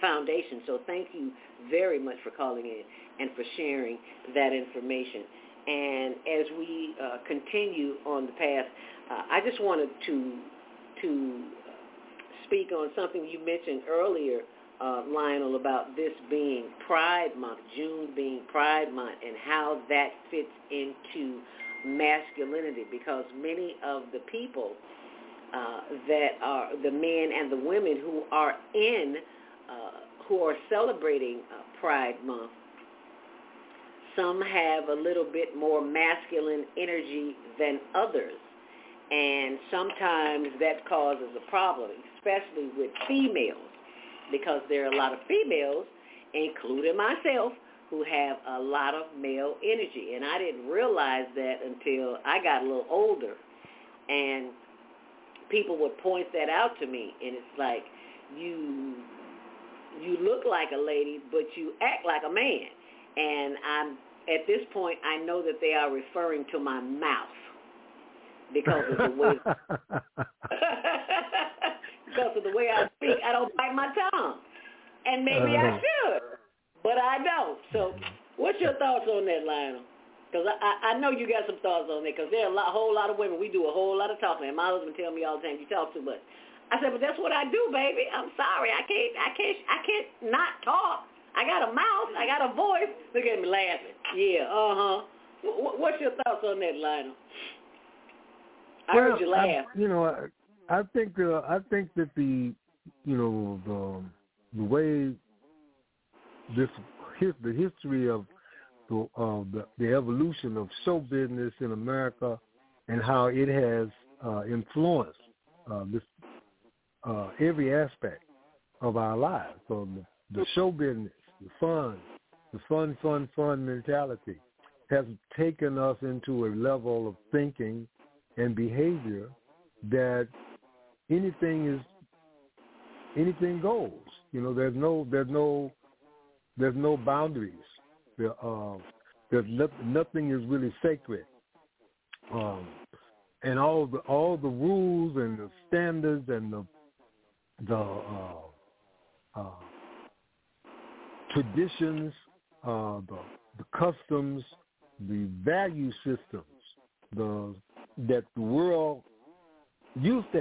Foundation. So thank you very much for calling in and for sharing that information. And as we continue on the path, I just wanted to speak on something you mentioned earlier, Lionel, about this being Pride Month, June being Pride Month, and how that fits into masculinity, because many of the people that are the men and the women who are celebrating Pride Month, some have a little bit more masculine energy than others, and sometimes that causes a problem, especially with females, because there are a lot of females, including myself, who have a lot of male energy. And I didn't realize that until I got a little older, and people would point that out to me, and it's like, you look like a lady, but you act like a man. And at this point, I know that they are referring to my mouth because of the way because of the way I speak. I don't bite my tongue, and maybe I should, but I don't. So, what's your thoughts on that, Lionel? Because I know you got some thoughts on that. Because there are a whole lot of women. We do a whole lot of talking, and my husband tell me all the time, "You talk too much." I said, "But that's what I do, baby. I'm sorry. I can't not talk. I got a mouth. I got a voice." Look at me laughing. Yeah, uh-huh. What's your thoughts on that, Lionel? I heard you laugh. I think that the way the history of the evolution of show business in America and how it has influenced every aspect of our lives, from the show business, the fun mentality has taken us into a level of thinking and behavior that anything goes. There's no boundaries. Nothing is really sacred, and all the rules and the standards and the traditions, the customs, the value systems that the world used to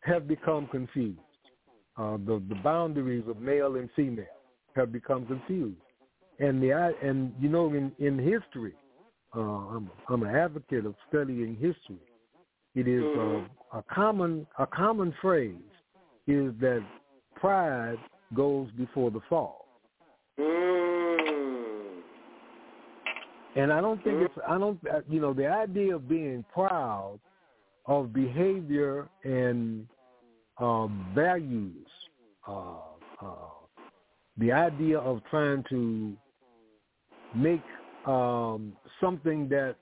have become confused. The boundaries of male and female have become confused. In history, I'm an advocate of studying history. It is a common phrase is that pride goes before the fall. And I don't think the idea of being proud of behavior and values, the idea of trying to make something that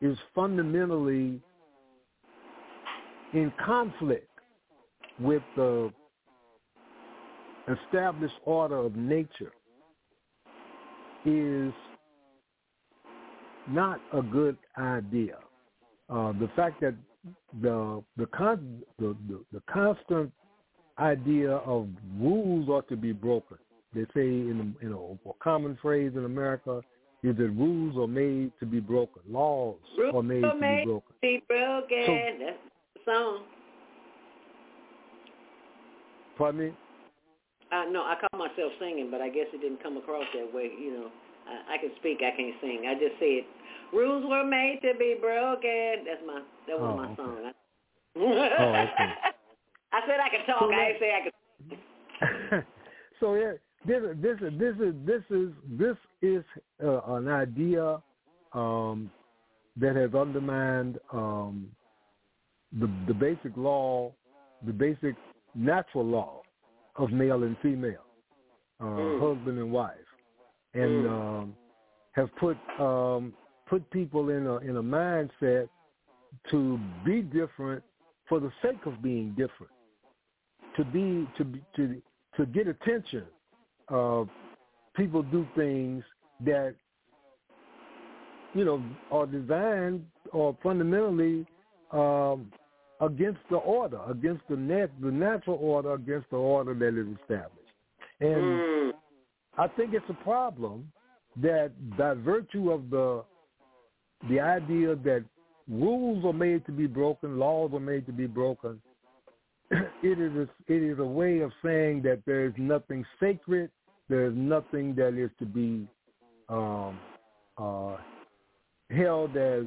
is fundamentally in conflict with the established order of nature is not a good idea. The fact that the constant idea of rules ought to be broken. They say a common phrase in America is that rules are made to be broken. Laws are made to be broken. That's the song. Pardon me? No, I caught myself singing, but I guess it didn't come across that way. I can speak, I can't sing. I just said, rules were made to be broken. That was my song. Oh, okay. I said I could talk. So I didn't say I could. So yeah, this is an idea that has undermined the basic law, the basic natural law of male and female, husband and wife, and have put people in a mindset to be different for the sake of being different, to get attention. People do things that are designed or fundamentally against the order, against the natural order, against the order that is established. And I think it's a problem that by virtue of the idea that rules are made to be broken, laws are made to be broken, it is a way of saying that there is nothing sacred, there is nothing that is to be held as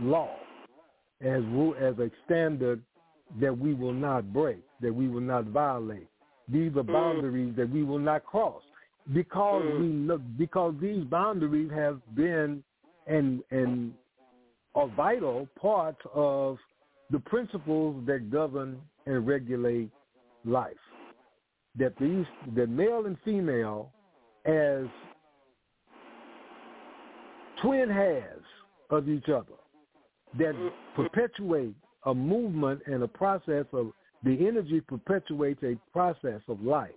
law, as a standard that we will not break, that we will not violate. These are boundaries that we will not cross, because because these boundaries have been and are vital parts of the principles that govern and regulate life. That that male and female, as twin halves of each other, that perpetuate a movement and a process of the energy perpetuates a process of life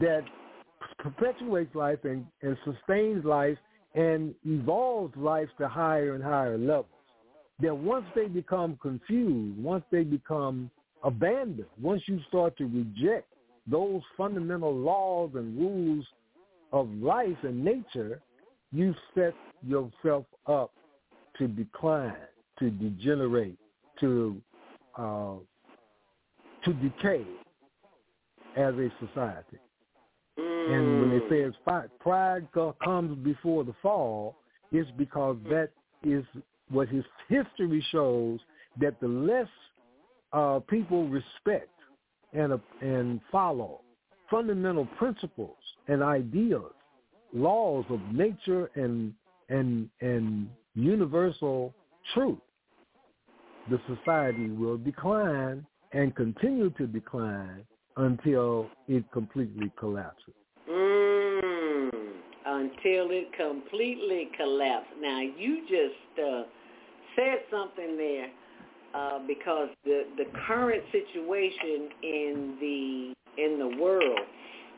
that perpetuates life and sustains life and evolves life to higher and higher levels. That once they become confused, once they become abandoned, once you start to reject those fundamental laws and rules of life and nature, you set yourself up to decline, to degenerate, to decay as a society. And when it says pride comes before the fall, it's because that is what his history shows, that the less people respect and follow fundamental principles and ideas, laws of nature and universal truth, the society will decline and continue to decline until it completely collapses. Until it completely collapses. Now, you just said something there, because the current situation in the world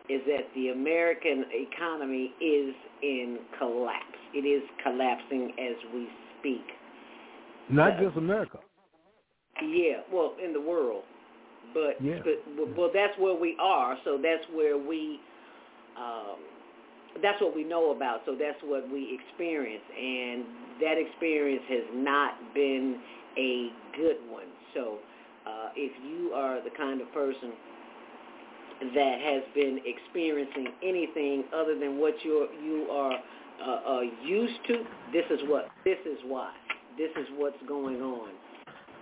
is that the American economy is in collapse. It is collapsing as we speak. Not just America. Yeah, well, in the world. But, yeah. Well, that's where we are, so that's where we, that's what we know about, so that's what we experience, and that experience has not been a good one. So if you are the kind of person that has been experiencing anything other than what you are used to, this is why. This is what's going on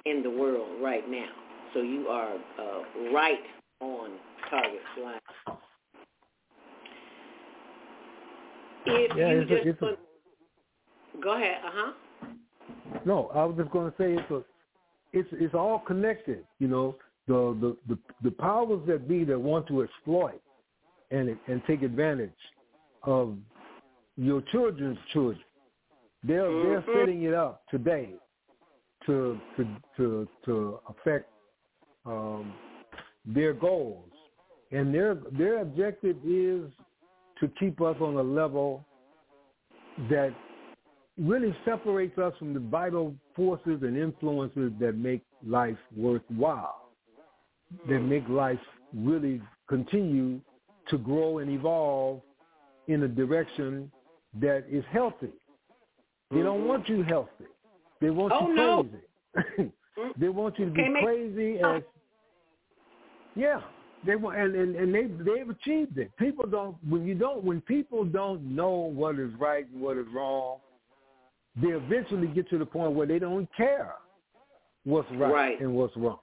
in the world right now. So you are right on target line. Go ahead. No, I was just going to say it's all connected. The powers that be that want to exploit and take advantage of your children's children, they're setting it up today to affect their goals, and their objective is to keep us on a level that really separates us from the vital forces and influences that make life worthwhile, that make life really continue to grow and evolve in a direction that is healthy. They don't want you healthy. They want you crazy. They want you to be crazy as... Yeah, they want, and they've achieved it. When people don't know what is right and what is wrong, they eventually get to the point where they don't care what's right and what's wrong.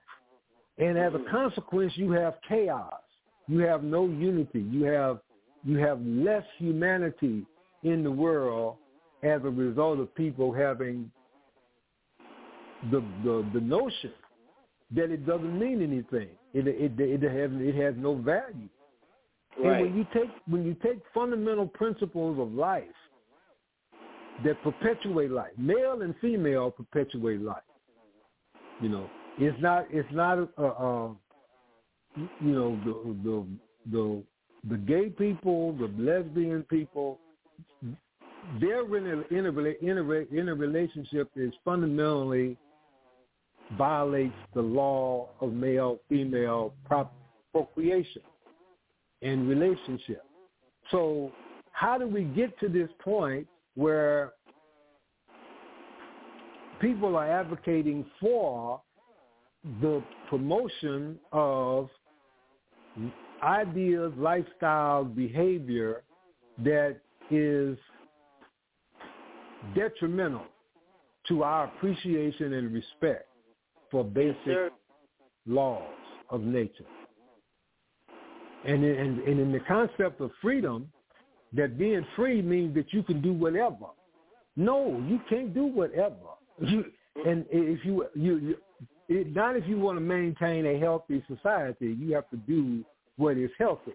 And as a consequence, you have chaos. You have no unity. You have less humanity in the world as a result of people having the notion that it doesn't mean anything. It has no value. Right. And when you take fundamental principles of life that perpetuate life, male and female perpetuate life. You know, the gay people, the lesbian people, their interrelationship is fundamentally violates the law of male-female procreation and relationship. So how do we get to this point where people are advocating for the promotion of ideas, lifestyle, behavior that is detrimental to our appreciation and respect for basic laws of nature? And in the concept of freedom, that being free means that you can do whatever. No, you can't do whatever. Not if you want to maintain a healthy society, you have to do what is healthy.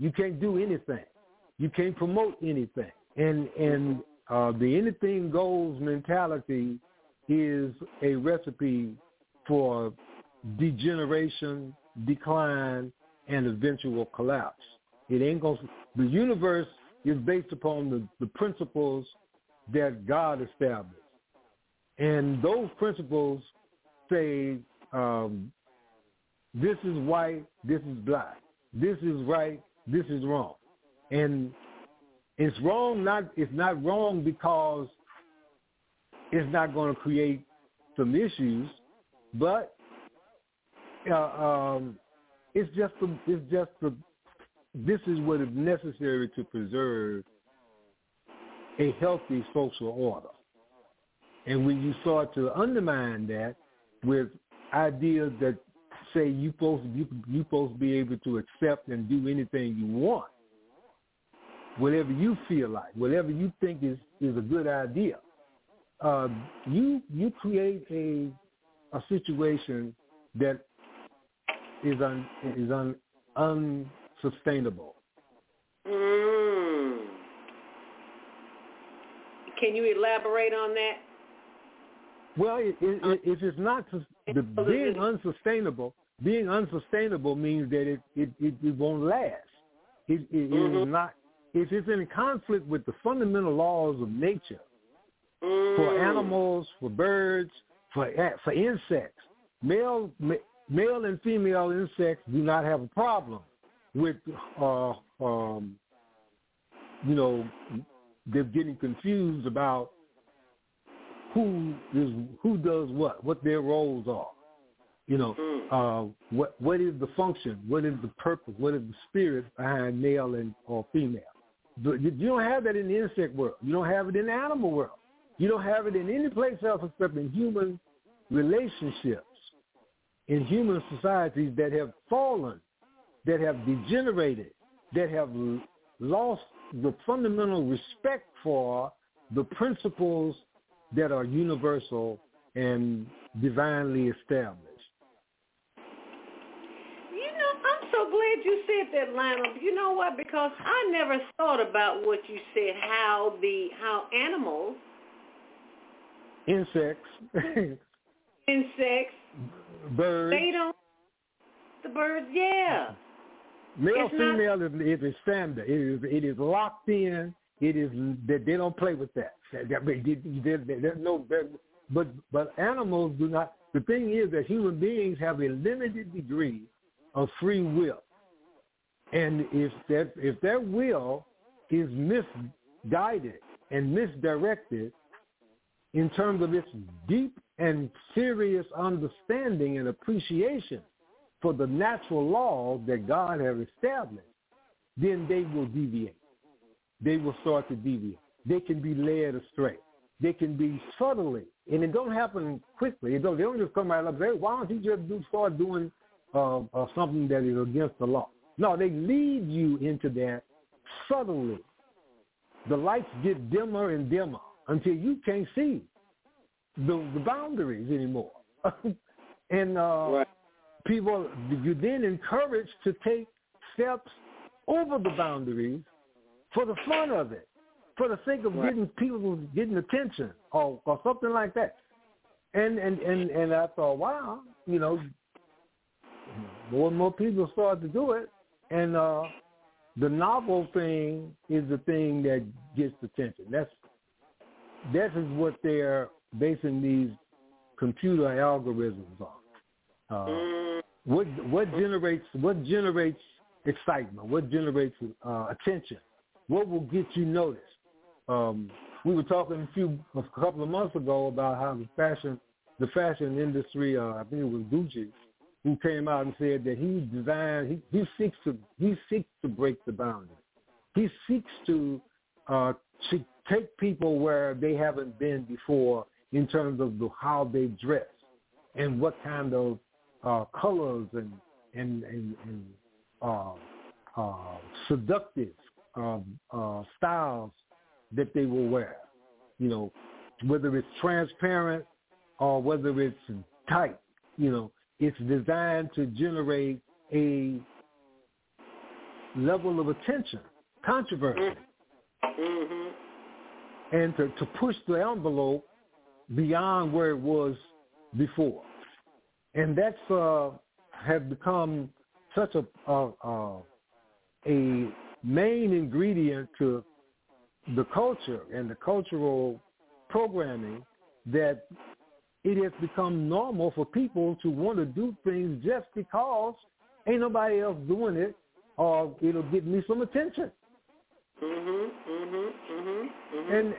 You can't do anything. You can't promote anything. And the anything goes mentality is a recipe for degeneration, decline, and eventual collapse. It ain't going to. The universe is based upon the principles that God established. And those principles say, this is white, this is black. This is right, this is wrong. And it's not wrong because it's not going to create some issues, but this is what is necessary to preserve a healthy social order. And when you start to undermine that with ideas that say you're supposed to be able to accept and do anything you want, whatever you feel like, whatever you think is a good idea, you create a situation that is unsustainable. Mm. Can you elaborate on that? Well, if it's not being unsustainable means that it won't last. It is not. If it's in conflict with the fundamental laws of nature, for animals, for birds, for insects, male and female insects do not have a problem with, they're getting confused about who does what their roles are, what is the function, what is the purpose, what is the spirit behind male and or female. But you don't have that in the insect world. You don't have it in the animal world. You don't have it in any place else except in human relationships, in human societies that have fallen, that have degenerated, that have lost the fundamental respect for the principles that are universal and divinely established. I'm so glad you said that, Lionel. You know what? Because I never thought about what you said, how animals, insects, birds. Yeah. Male, female is a standard. It is locked in. It is that they don't play with that. But animals do not. The thing is that human beings have a limited degree of free will, and if that will is misguided and misdirected in terms of its deep and serious understanding and appreciation for the natural laws that God has established, then they will deviate. They will start to deviate. They can be led astray. they can be subtly, and it don't happen quickly. It don't, they don't just come right up and say, why don't you just start doing something that is against the law? No, they lead you into that subtly. The lights get dimmer and dimmer until you can't see the boundaries anymore. And right. People, you're then encouraged to take steps over the boundaries for the fun of it, for the sake of right. getting attention or something like that. And I thought, wow, you know, more and more people start to do it. And the novel thing is the thing that gets attention. That is what they're basing these computer algorithms on. What generates excitement? What generates attention? What will get you noticed? We were talking a couple of months ago about how the fashion industry, I think it was Gucci, who came out and said that he seeks to break the boundaries. He seeks to take people where they haven't been before in terms of how they dress and what kind of colors and seductive styles that they will wear, you know, whether it's transparent or whether it's tight, you know, it's designed to generate a level of attention, controversy, mm-hmm. and to push the envelope beyond where it was before. And that's has become such a main ingredient to the culture and the cultural programming that it has become normal for people to want to do things just because ain't nobody else doing it, or it'll get me some attention. Mm-hmm, mm-hmm,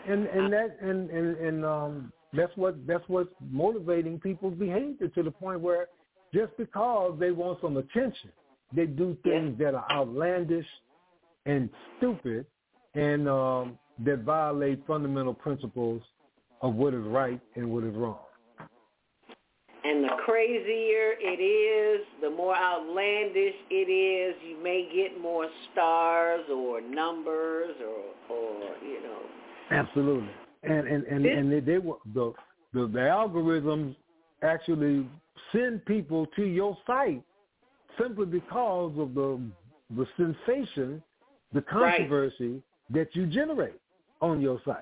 mm-hmm, mm-hmm. And That's what's motivating people's behavior to the point where just because they want some attention, they do things that are outlandish and stupid and that violate fundamental principles of what is right and what is wrong. And the crazier it is, the more outlandish it is, you may get more stars or numbers or you know. Absolutely. And the algorithms actually send people to your site simply because of the sensation, the controversy right. that you generate on your site.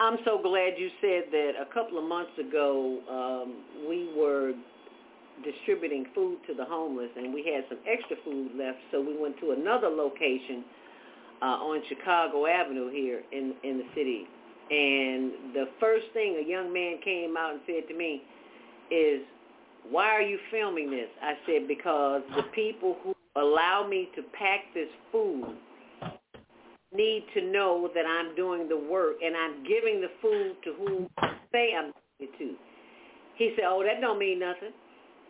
I'm so glad you said that. A couple of months ago, we were distributing food to the homeless, and we had some extra food left, so we went to another location on Chicago Avenue here in the city. And the first thing a young man came out and said to me is, why are you filming this? I said, because the people who allow me to pack this food need to know that I'm doing the work and I'm giving the food to whom I say I'm giving it to. He said, oh, that don't mean nothing.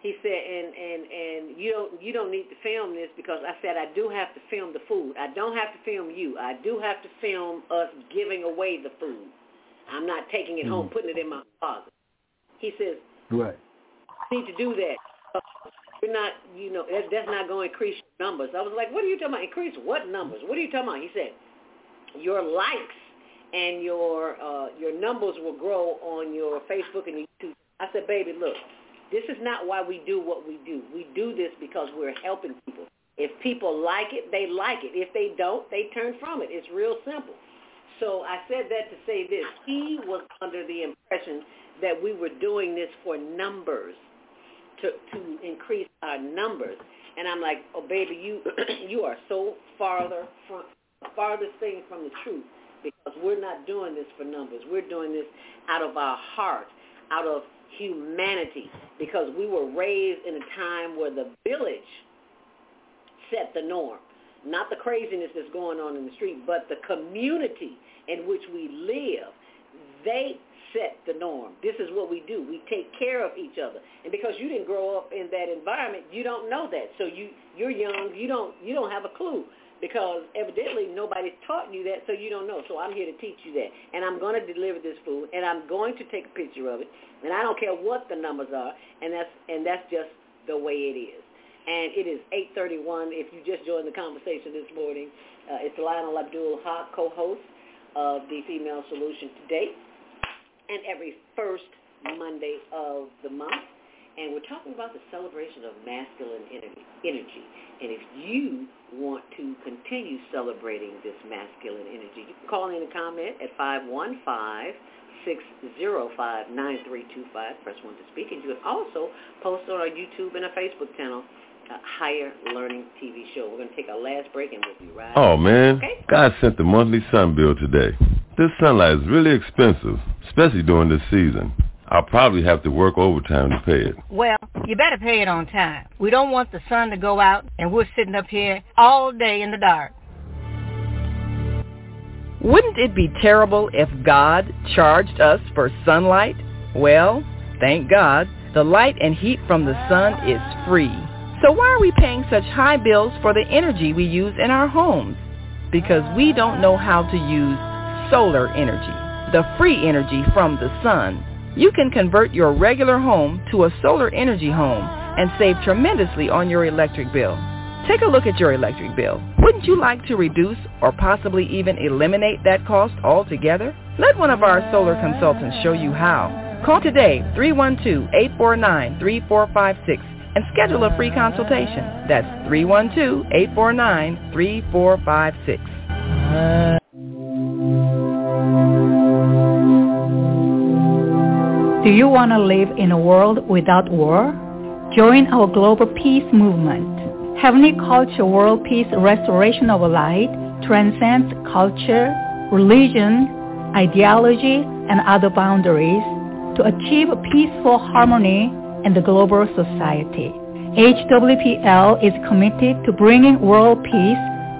He said, and you don't need to film this, because I said, I do have to film the food. I don't have to film you. I do have to film us giving away the food. I'm not taking it mm-hmm. home, putting it in my closet. He says, right. You need to do that. You're not, you know, that's not going to increase your numbers. I was like, what are you talking about? Increase what numbers? What are you talking about? He said, your likes and your numbers will grow on your Facebook and YouTube. I said, baby, look. This is not why we do what we do. We do this because we're helping people. If people like it, they like it. If they don't, they turn from it. It's real simple. So I said that to say this. He was under the impression that we were doing this for numbers, to increase our numbers. And I'm like, oh, baby, you are so farthest thing from the truth, because we're not doing this for numbers. We're doing this out of our heart, out of humanity, because we were raised in a time where the village set the norm, not the craziness that's going on in the street, but the community in which we live, they set the norm. This is what we do. We take care of each other. And because you didn't grow up in that environment, you don't know that. So you're young, you don't have a clue. because evidently nobody's taught you that, so you don't know. So I'm here to teach you that, and I'm going to deliver this food, and I'm going to take a picture of it, and I don't care what the numbers are, and that's just the way it is. And it is 8:31. If you just joined the conversation this morning, it's Lionel Abdul Haqq, co-host of the Female Solution today, and every first Monday of the month. And we're talking about the celebration of masculine energy. And if you want to continue celebrating this masculine energy, you can call in a comment at 515-605-9325. Press 1 to speak. And you can also post on our YouTube and our Facebook channel, Higher Learning TV Show. We're going to take our last break and we'll be right back. Oh, man. Okay? God sent the monthly sun bill today. This sunlight is really expensive, especially during this season. I'll probably have to work overtime to pay it. Well, you better pay it on time. We don't want the sun to go out and we're sitting up here all day in the dark. Wouldn't it be terrible if God charged us for sunlight? Well, thank God, the light and heat from the sun is free. So why are we paying such high bills for the energy we use in our homes? Because we don't know how to use solar energy, the free energy from the sun. You can convert your regular home to a solar energy home and save tremendously on your electric bill. Take a look at your electric bill. Wouldn't you like to reduce or possibly even eliminate that cost altogether? Let one of our solar consultants show you how. Call today, 312-849-3456, and schedule a free consultation. That's 312-849-3456. Do you want to live in a world without war? Join our global peace movement. Heavenly Culture World Peace Restoration of Light transcends culture, religion, ideology, and other boundaries to achieve peaceful harmony in the global society. HWPL is committed to bringing world peace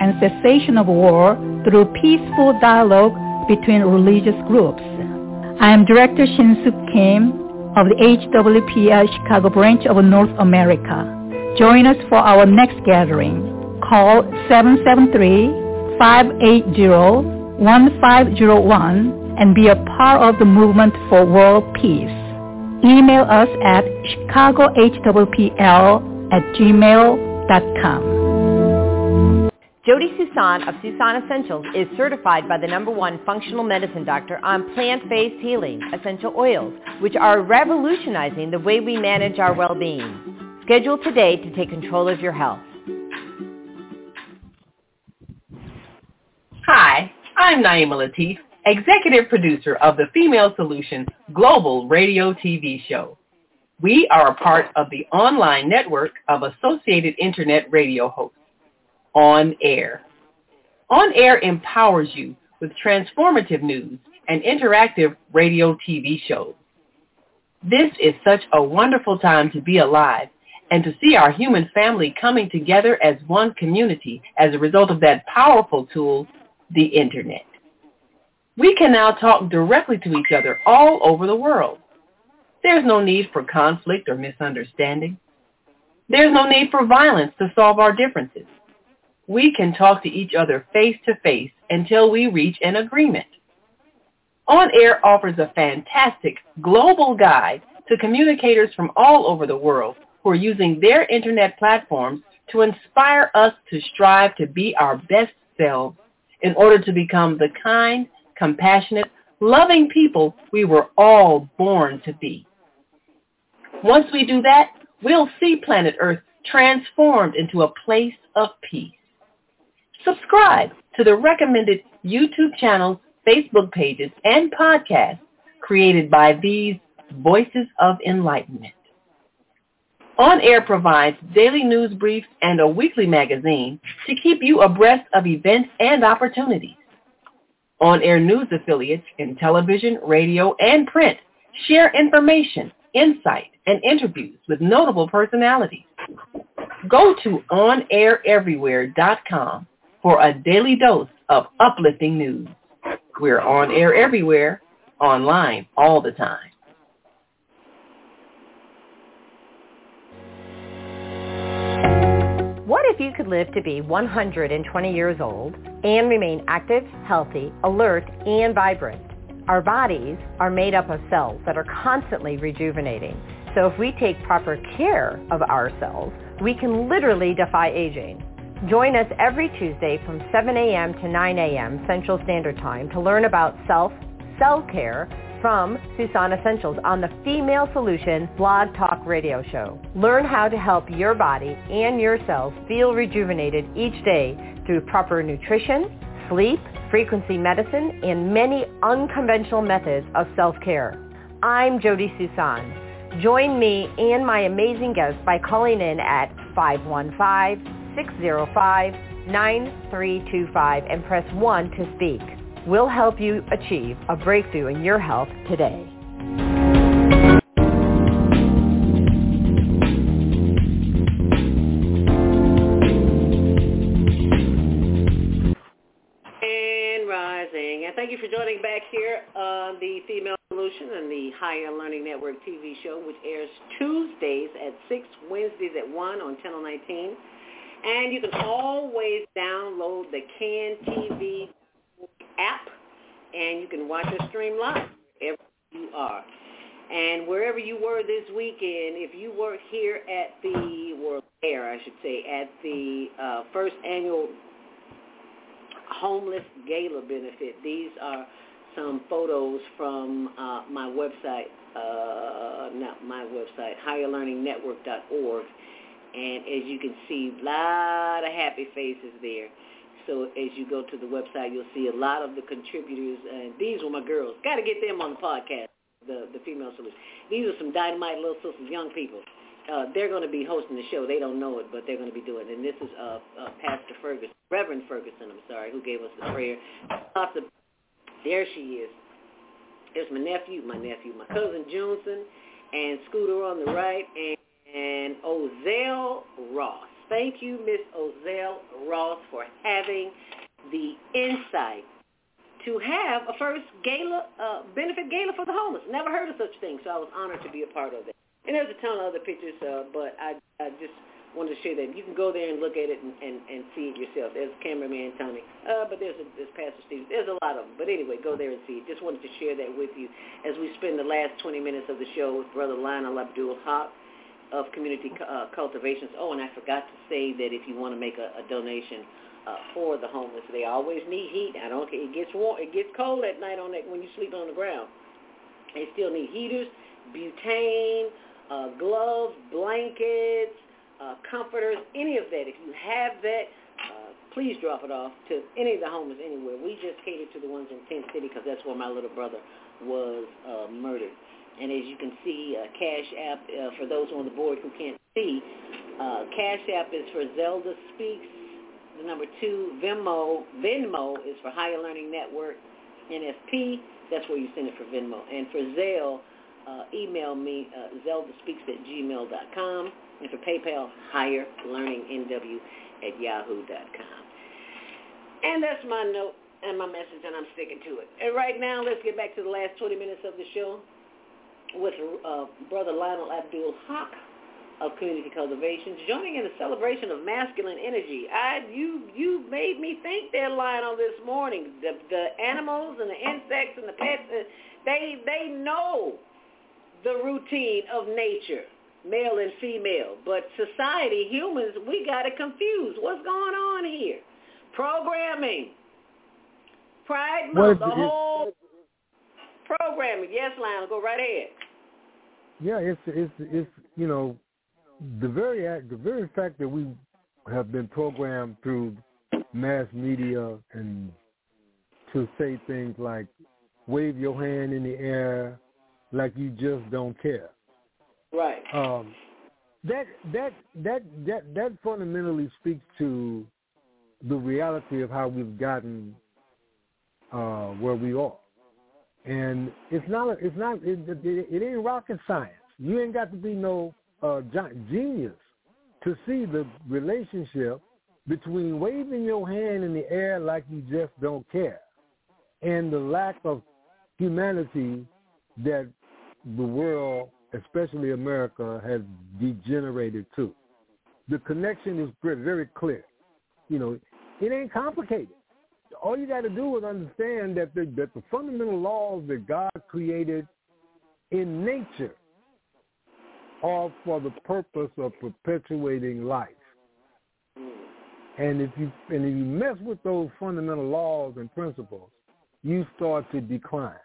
and cessation of war through peaceful dialogue between religious groups. I am Director Shin-Suk Kim of the HWPL Chicago branch of North America. Join us for our next gathering. Call 773-580-1501 and be a part of the movement for world peace. Email us at chicagohwpl@gmail.com. Jody Susan of Susan Essentials is certified by the #1 functional medicine doctor on plant-based healing essential oils, which are revolutionizing the way we manage our well-being. Schedule today to take control of your health. Hi, I'm Naima Latif, executive producer of the Female Solution Global Radio TV show. We are a part of the online network of associated internet radio hosts. On Air. On Air empowers you with transformative news and interactive radio TV shows. This is such a wonderful time to be alive and to see our human family coming together as one community as a result of that powerful tool, the Internet. We can now talk directly to each other all over the world. There's no need for conflict or misunderstanding. There's no need for violence to solve our differences. We can talk to each other face-to-face until we reach an agreement. On Air offers a fantastic global guide to communicators from all over the world who are using their Internet platforms to inspire us to strive to be our best selves in order to become the kind, compassionate, loving people we were all born to be. Once we do that, we'll see planet Earth transformed into a place of peace. Subscribe to the recommended YouTube channels, Facebook pages, and podcasts created by these Voices of Enlightenment. On Air provides daily news briefs and a weekly magazine to keep you abreast of events and opportunities. On Air news affiliates in television, radio, and print share information, insight, and interviews with notable personalities. Go to onaireverywhere.com for a daily dose of uplifting news. We're on air everywhere, online all the time. What if you could live to be 120 years old and remain active, healthy, alert, and vibrant? Our bodies are made up of cells that are constantly rejuvenating. So if we take proper care of ourselves, we can literally defy aging. Join us every Tuesday from 7 a.m. to 9 a.m. Central Standard Time to learn about cell care from Susan Essentials on the Female Solution Blog Talk Radio Show. Learn how to help your body and your cells feel rejuvenated each day through proper nutrition, sleep, frequency medicine, and many unconventional methods of self-care. I'm Jody Susan. Join me and my amazing guests by calling in at 515-605-9325 and press 1 to speak. We'll help you achieve a breakthrough in your health today. And rising. And thank you for joining back here on the Female Solution and the Higher Learning Network TV show, which airs Tuesdays at 6, Wednesdays at 1 on Channel 19. And you can always download the Can TV app, and you can watch us stream live wherever you are. And wherever you were this weekend, if you were here at the first annual homeless gala benefit, these are some photos from my website, higherlearningnetwork.org. And as you can see, a lot of happy faces there. So as you go to the website, you'll see a lot of the contributors. And these were my girls. Got to get them on the podcast, the Female Solution. These are some dynamite little sisters, young people. They're going to be hosting the show. They don't know it, but they're going to be doing it. And this is Pastor Ferguson, Reverend Ferguson, I'm sorry, who gave us the prayer. There she is. There's my nephew, my cousin Johnson, and Scooter on the right, and Ozell Ross. Thank you, Miss Ozell Ross, for having the insight to have a first gala, benefit gala for the homeless. Never heard of such thing, so I was honored to be a part of it. And there's a ton of other pictures, but I just wanted to share that. You can go there and look at it and see it yourself. There's cameraman Tony, but there's Pastor Steve. There's a lot of them. But anyway, go there and see it. Just wanted to share that with you as we spend the last 20 minutes of the show with Brother Lionel Abdul Haqq of Community Cultivations. Oh, and I forgot to say that if you want to make a donation for the homeless, they always need heat. I don't care. It gets warm. It gets cold at night on that when you sleep on the ground. They still need heaters, butane, gloves, blankets, comforters, any of that. If you have that, please drop it off to any of the homeless anywhere. We just catered to the ones in Tent City because that's where my little brother was murdered. And as you can see, Cash App, for those on the board who can't see, Cash App is for Zelda Speaks, the number 2. Venmo is for Higher Learning Network, NFP, that's where you send it for Venmo. And for Zelle, email me, zeldaspeaks@gmail.com. And for PayPal, higherlearningnw@yahoo.com. And that's my note and my message, and I'm sticking to it. And right now, let's get back to the last 20 minutes of the show with Brother Lionel Abdul Haqq of Community Cultivations, joining in the celebration of masculine energy. You made me think there, Lionel, this morning. The animals and the insects and the pets, they know the routine of nature, male and female. But society, humans, we got it confused. What's going on here? Programming. Pride Month, the whole programming. Yes, Lionel, go right ahead. Yeah, it's you know, the very fact that we have been programmed through mass media and to say things like wave your hand in the air like you just don't care. Right. That fundamentally speaks to the reality of how we've gotten where we are. And it ain't rocket science. You ain't got to be no genius to see the relationship between waving your hand in the air like you just don't care and the lack of humanity that the world, especially America, has degenerated to. The connection is very clear. You know, it ain't complicated. All you got to do is understand that the fundamental laws that God created in nature are for the purpose of perpetuating life. And if you mess with those fundamental laws and principles, you start to decline.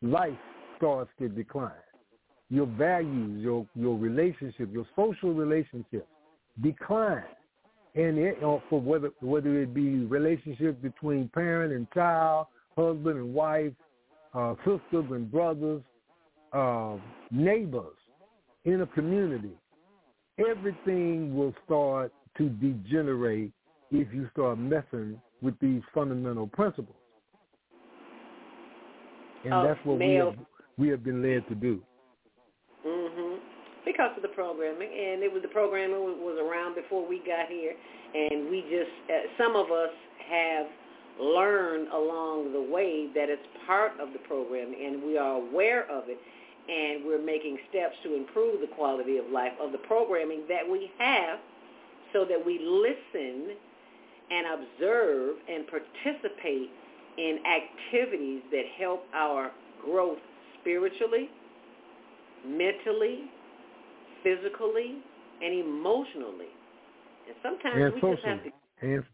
Life starts to decline. Your values, your relationship, your social relationships decline. And whether it be relationships between parent and child, husband and wife, sisters and brothers, neighbors in a community, everything will start to degenerate if you start messing with these fundamental principles. And that's what we have been led to do. Mm-hmm. Because of the programming, and the programming was around before we got here, and we just, some of us have learned along the way that it's part of the program, and we are aware of it, and we're making steps to improve the quality of life of the programming that we have so that we listen and observe and participate in activities that help our growth spiritually, mentally, physically, and emotionally. And sometimes we socially. Just have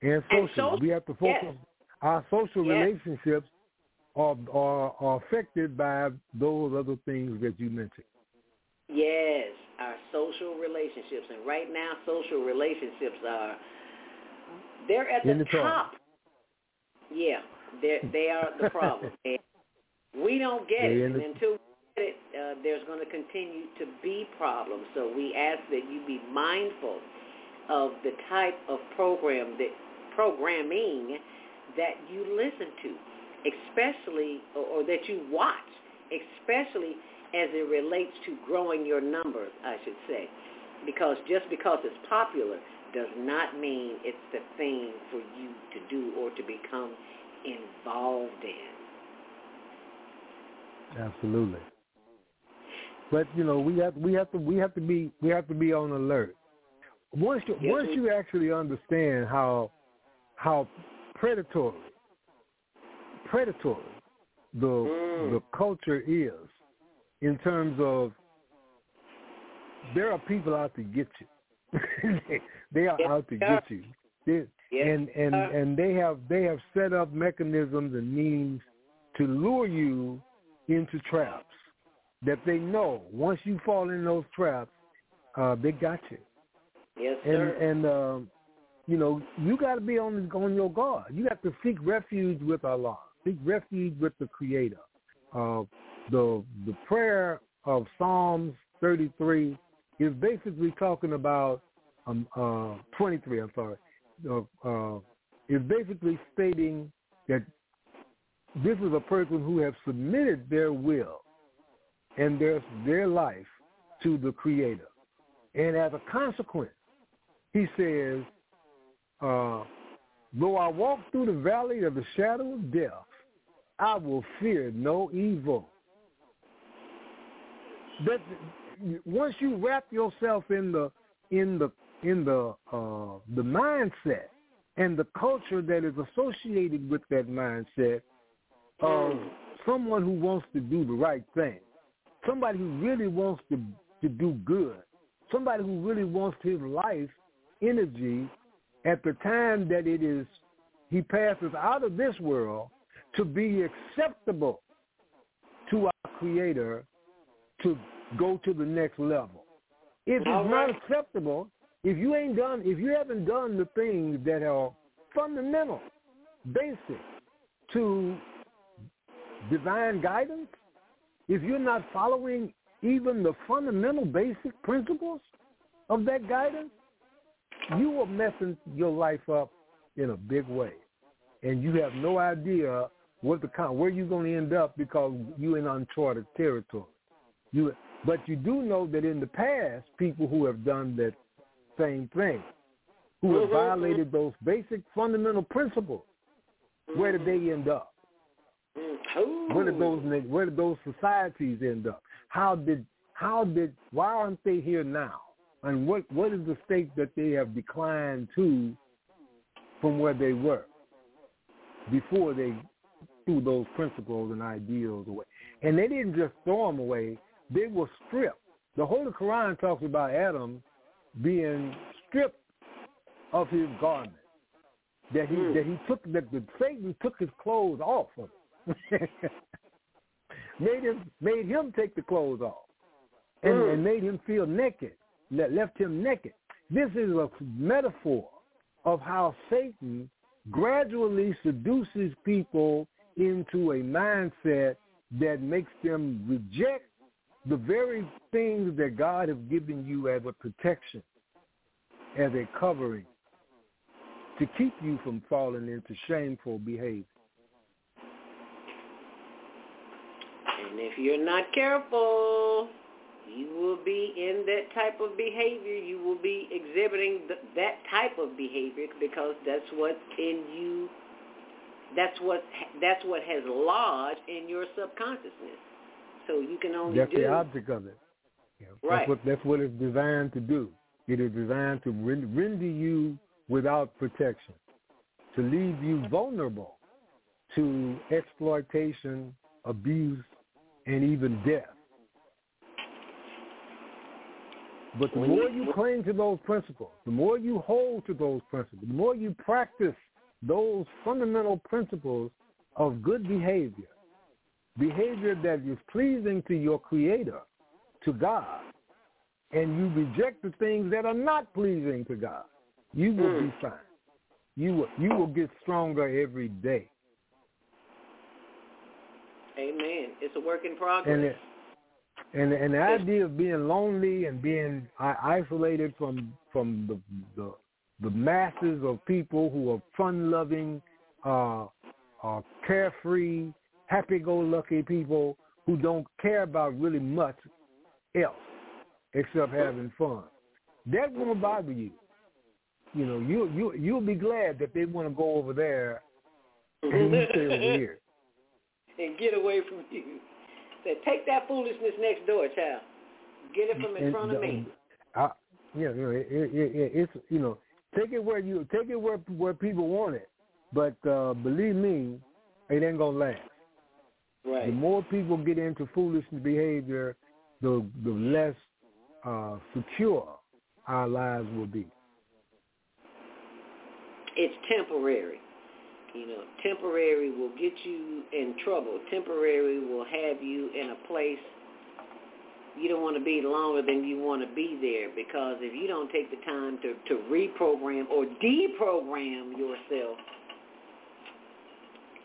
to... And socially. We have to focus. Yes. Our social relationships are affected by those other things that you mentioned. Yes, our social relationships. And right now, social relationships are... They're at the top. Yeah, they are the problem. And we don't get it. And until... there's going to continue to be problems. So we ask that you be mindful of the type of programming that you listen to, especially, or that you watch, especially as it relates to growing your numbers, I should say. Because just because it's popular does not mean it's the thing for you to do or to become involved in. Absolutely. But you know, we have to be on alert. Once you actually understand how predatory the culture is, in terms of there are people out to get you. They are out to get you. And they have set up mechanisms and means to lure you into traps. That they know once you fall in those traps, they got you. Yes, sir. And you know, you got to be on your guard. You have to seek refuge with Allah, seek refuge with the Creator. The prayer of Psalms 33 is basically talking about 23. I'm sorry. Is basically stating that this is a person who has submitted their will and their life to the Creator. And as a consequence, he says, though I walk through the valley of the shadow of death, I will fear no evil. That once you wrap yourself in the mindset and the culture that is associated with that mindset of someone who wants to do the right thing, somebody who really wants to do good, somebody who really wants his life energy at the time that it is he passes out of this world to be acceptable to our Creator, to go to the next level. If it's not acceptable, if you haven't done the things that are fundamental, basic to divine guidance, if you're not following even the fundamental basic principles of that guidance, you are messing your life up in a big way. And you have no idea where you're going to end up, because you're in uncharted territory. But you do know that in the past, people who have done that same thing, who have violated those basic fundamental principles, where did they end up? Where did those societies end up? Why aren't they here now? And what is the state that they have declined to from where they were before they threw those principles and ideals away? And they didn't just throw them away. They were stripped. The Holy Quran talks about Adam being stripped of his garment. That Satan took his clothes off of him. made him take the clothes off and made him feel naked, left him naked. This is a metaphor of how Satan gradually seduces people into a mindset that makes them reject the very things that God has given you as a protection, as a covering, to keep you from falling into shameful behavior. And if you're not careful, you will be in that type of behavior. You will be exhibiting that type of behavior because that's what's in you. That's what has lodged in your subconsciousness. So you can only that's the object of it. Yeah. Right. That's what it's designed to do. It is designed to render you without protection, to leave you vulnerable to exploitation, abuse, and even death. But the more you cling to those principles, the more you hold to those principles, the more you practice those fundamental principles of good behavior, behavior that is pleasing to your Creator, to God, and you reject the things that are not pleasing to God, you will be fine. You will get stronger every day. Amen. It's a work in progress. And the idea of being lonely and being isolated from the masses of people who are fun-loving, are carefree, happy-go-lucky people who don't care about really much else except having fun. That won't bother you. You know, you'll be glad that they want to go over there and you stay over here. And get away from you. Said, take that foolishness next door, child. Get it from in front of me. Take it where people want it. But believe me, it ain't gonna last. Right. The more people get into foolish behavior, the less secure our lives will be. It's temporary. You know, temporary will get you in trouble. Temporary will have you in a place you don't want to be longer than you want to be there, because if you don't take the time to reprogram or deprogram yourself,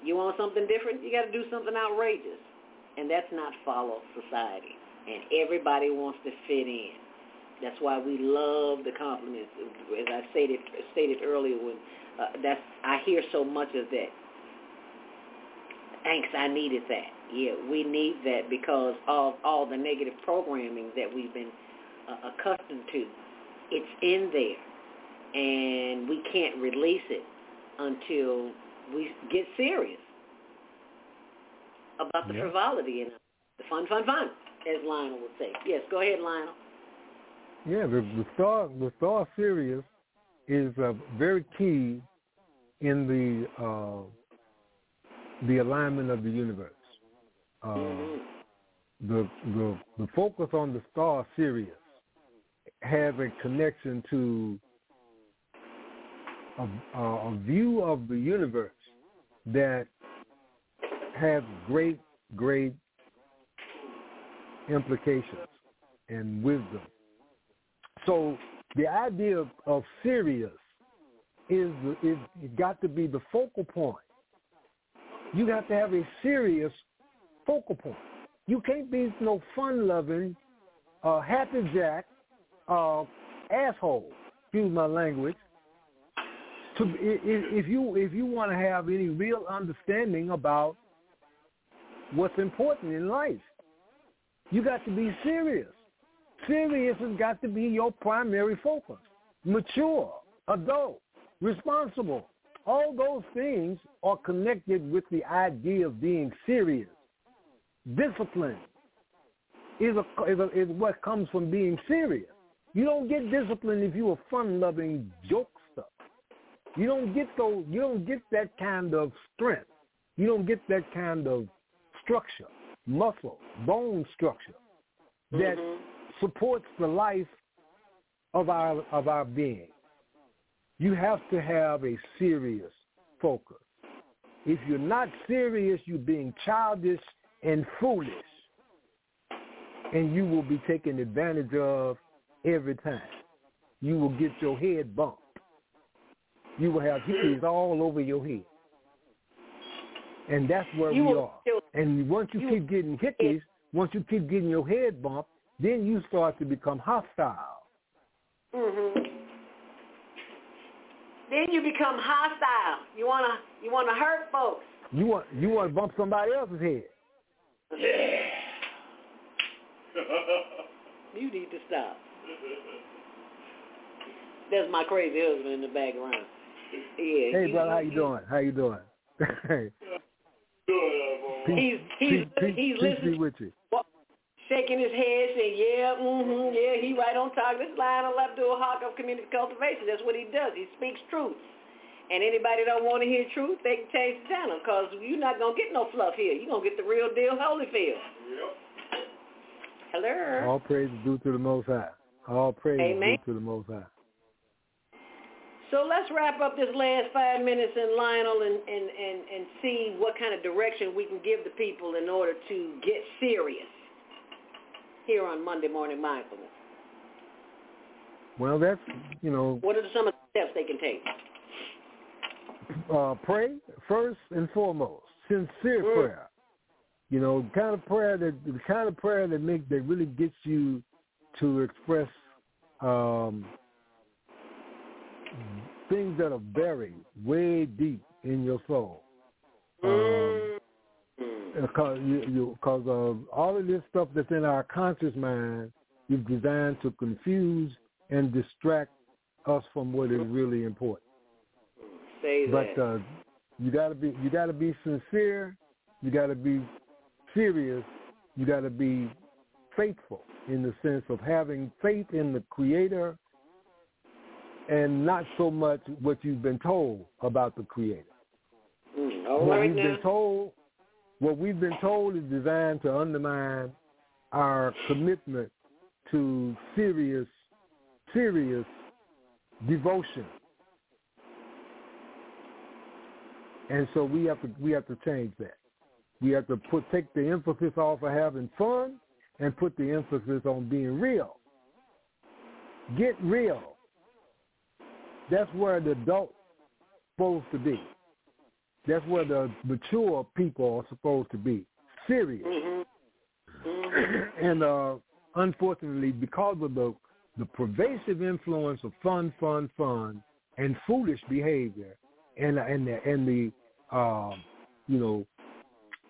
you want something different, you got to do something outrageous. And that's not follow society. And everybody wants to fit in. That's why we love the compliments. As I stated earlier, when I hear so much of that. Thanks, I needed that. Yeah, we need that because of all the negative programming that we've been accustomed to. It's in there, and we can't release it until we get serious about the frivolity and the fun, as Lionel would say. Yes, go ahead, Lionel. Yeah, the Star series is very key in the alignment of the universe. The focus on the Star series has a connection to a view of the universe that has great, great implications and wisdom. So the idea of serious is it got to be the focal point. You have to have a serious focal point. You can't be no fun-loving, happy-jack, asshole. Excuse my language. So if you want to have any real understanding about what's important in life, you got to be serious. Serious has got to be your primary focus. Mature, adult, responsible. All those things are connected with the idea of being serious. Discipline is what comes from being serious. You don't get disciplined if you a fun-loving jokester. You don't get those. You don't get that kind of strength. You don't get that kind of structure, muscle, bone structure that supports the life of our being. You have to have a serious focus. If you're not serious, you're being childish and foolish, and you will be taken advantage of every time. You will get your head bumped. You will have hickeys all over your head. And that's where we are. And once you keep getting hickeys, once you keep getting your head bumped, then you start to become hostile. Mm-hmm. Then you become hostile. You wanna hurt folks. You wanna bump somebody else's head. Yeah. You need to stop. That's my crazy husband in the background. Yeah. Hey, brother, how you doing? He's listening with you. Shaking his head, saying, he right on target. This is Lionel Abdul Haqq of Community Cultivation. That's what he does. He speaks truth. And anybody don't want to hear truth, they can change the channel, because you're not going to get no fluff here. You're going to get the real deal Holyfield. Yep. Hello. All praise is due to the Most High. All praise is due to the Most High. So let's wrap up this last 5 minutes, and Lionel, and see what kind of direction we can give the people in order to get serious here on Monday Morning Mindfulness. Well, that's, what are some of the steps they can take? Pray first and foremost. Sincere prayer. The kind of prayer that really gets you to express things that are buried way deep in your soul. Because all of this stuff that's in our conscious mind is designed to confuse and distract us from what is really important. But you gotta be sincere. You gotta be serious. You gotta be faithful in the sense of having faith in the Creator, and not so much what you've been told about the Creator. What we've been told is designed to undermine our commitment to serious devotion. And so we have to change that. We have to take the emphasis off of having fun and put the emphasis on being real. Get real. That's where the adult's supposed to be. That's where the mature people are supposed to be. Serious. And unfortunately, because of the pervasive influence of fun, and foolish behavior, and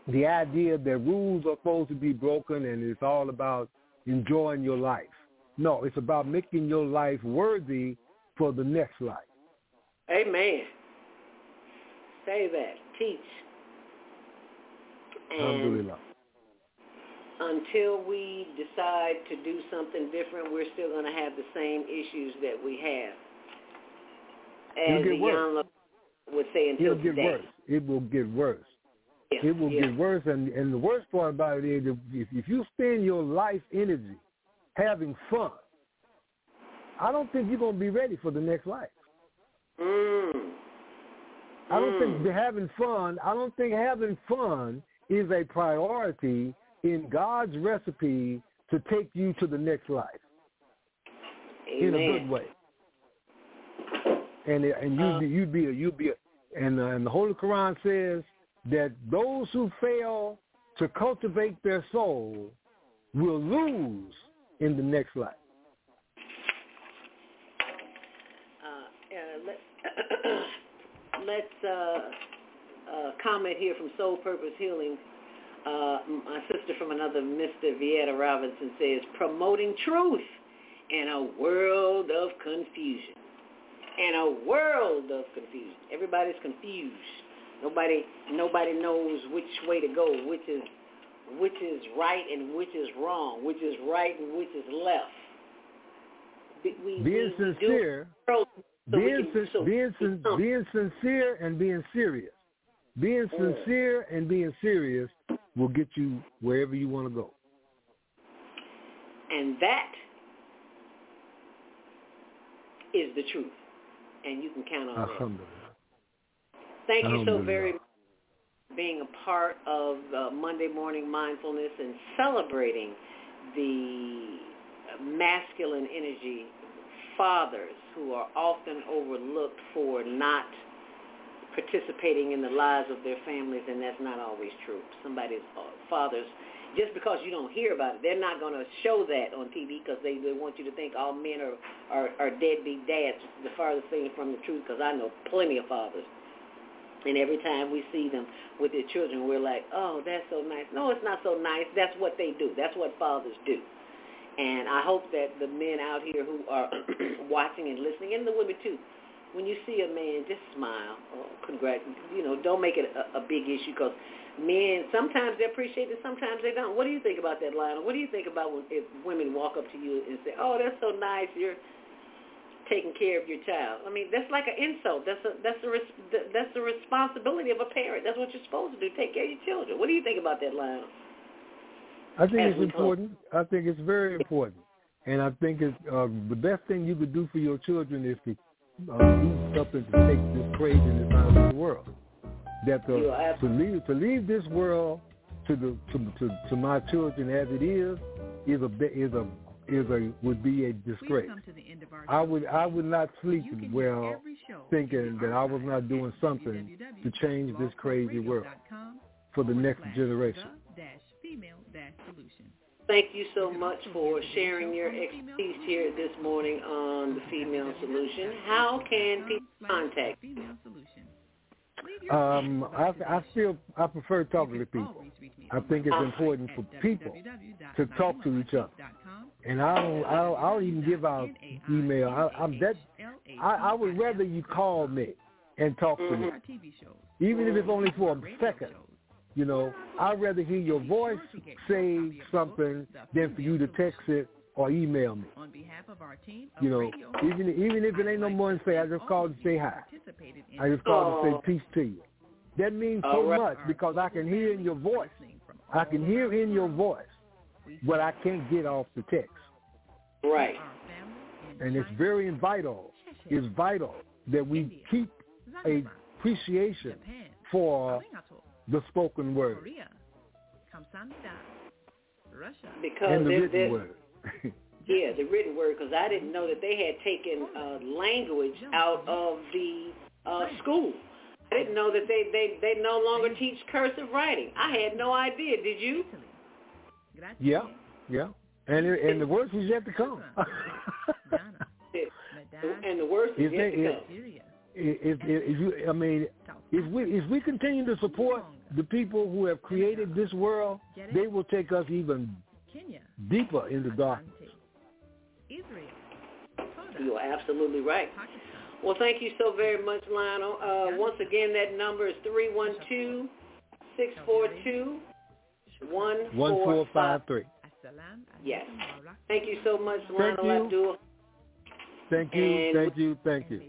the idea that rules are supposed to be broken and it's all about enjoying your life. No, it's about making your life worthy for the next life. Amen. Say that. Teach. And until we decide to do something different, we're still going to have the same issues that we have. As the young would say, until today. It will get worse. Yeah. It will get worse. And the worst part about it is if you spend your life energy having fun, I don't think you're going to be ready for the next life. I don't think having fun is a priority in God's recipe to take you to the next life. Amen. In a good way. And the Holy Quran says that those who fail to cultivate their soul will lose in the next life. Let's comment here from Soul Purpose Healing. My sister from another, Mr. Vieta Robinson, says, promoting truth in a world of confusion. Everybody's confused. Nobody knows which way to go, which is right and which is wrong, which is right and which is left. Being sincere and being serious. Being sincere and being serious will get you wherever you want to go. And that is the truth. And you can count on that. Thank you so very much for being a part of Monday Morning Mindfulness and celebrating the masculine energy fathers who are often overlooked for not participating in the lives of their families, and that's not always true. Somebody's fathers, just because you don't hear about it, they're not going to show that on TV because they want you to think all men are deadbeat dads, the farthest thing from the truth, because I know plenty of fathers. And every time we see them with their children, we're like, oh, that's so nice. No, it's not so nice. That's what they do. That's what fathers do. And I hope that the men out here who are watching and listening, and the women too, when you see a man, just smile. Oh, congrats. You know, don't make it a big issue, because men, sometimes they appreciate it, sometimes they don't. What do you think about that, Lionel? What do you think about if women walk up to you and say, oh, that's so nice, you're taking care of your child? I mean, that's like an insult. That's the responsibility of a parent. That's what you're supposed to do, take care of your children. What do you think about that, Lionel? I think it's important. I think it's very important. And I think it's, the best thing you could do for your children is to do something to take this craziness out of the world. That to leave this world to my children as it would be a disgrace. I would not sleep well thinking that I was not doing something to change this crazy world for the next generation. Thank you so much for sharing your expertise here this morning on the Female Solution. How can people contact you? I prefer talking to people. I think it's important for people to talk to each other. And I'll even give out email. I would rather you call me and talk to me, even if it's only for a second. You know, I'd rather hear your voice say something than for you to text it or email me. You know, even if it ain't no more than say, I just called to say hi. I just called to say peace to you. That means so much, because I can hear in your voice. I can hear in your voice what I can't get off the text. Right. And it's very vital. It's vital that we keep an appreciation for the spoken word, because and the written word. Yeah, the written word, because I didn't know that they had taken language out of the school. I didn't know that they no longer teach cursive writing. I had no idea. Did you? Yeah. And the worst is yet to come. And the worst is yet to come. If we continue to support the people who have created this world, they will take us even deeper into darkness. You're absolutely right. Well, thank you so very much, Lionel. Once again, that number is 312-642-1453. Yes. Thank you so much, Lionel Abdul. Thank you. Thank you.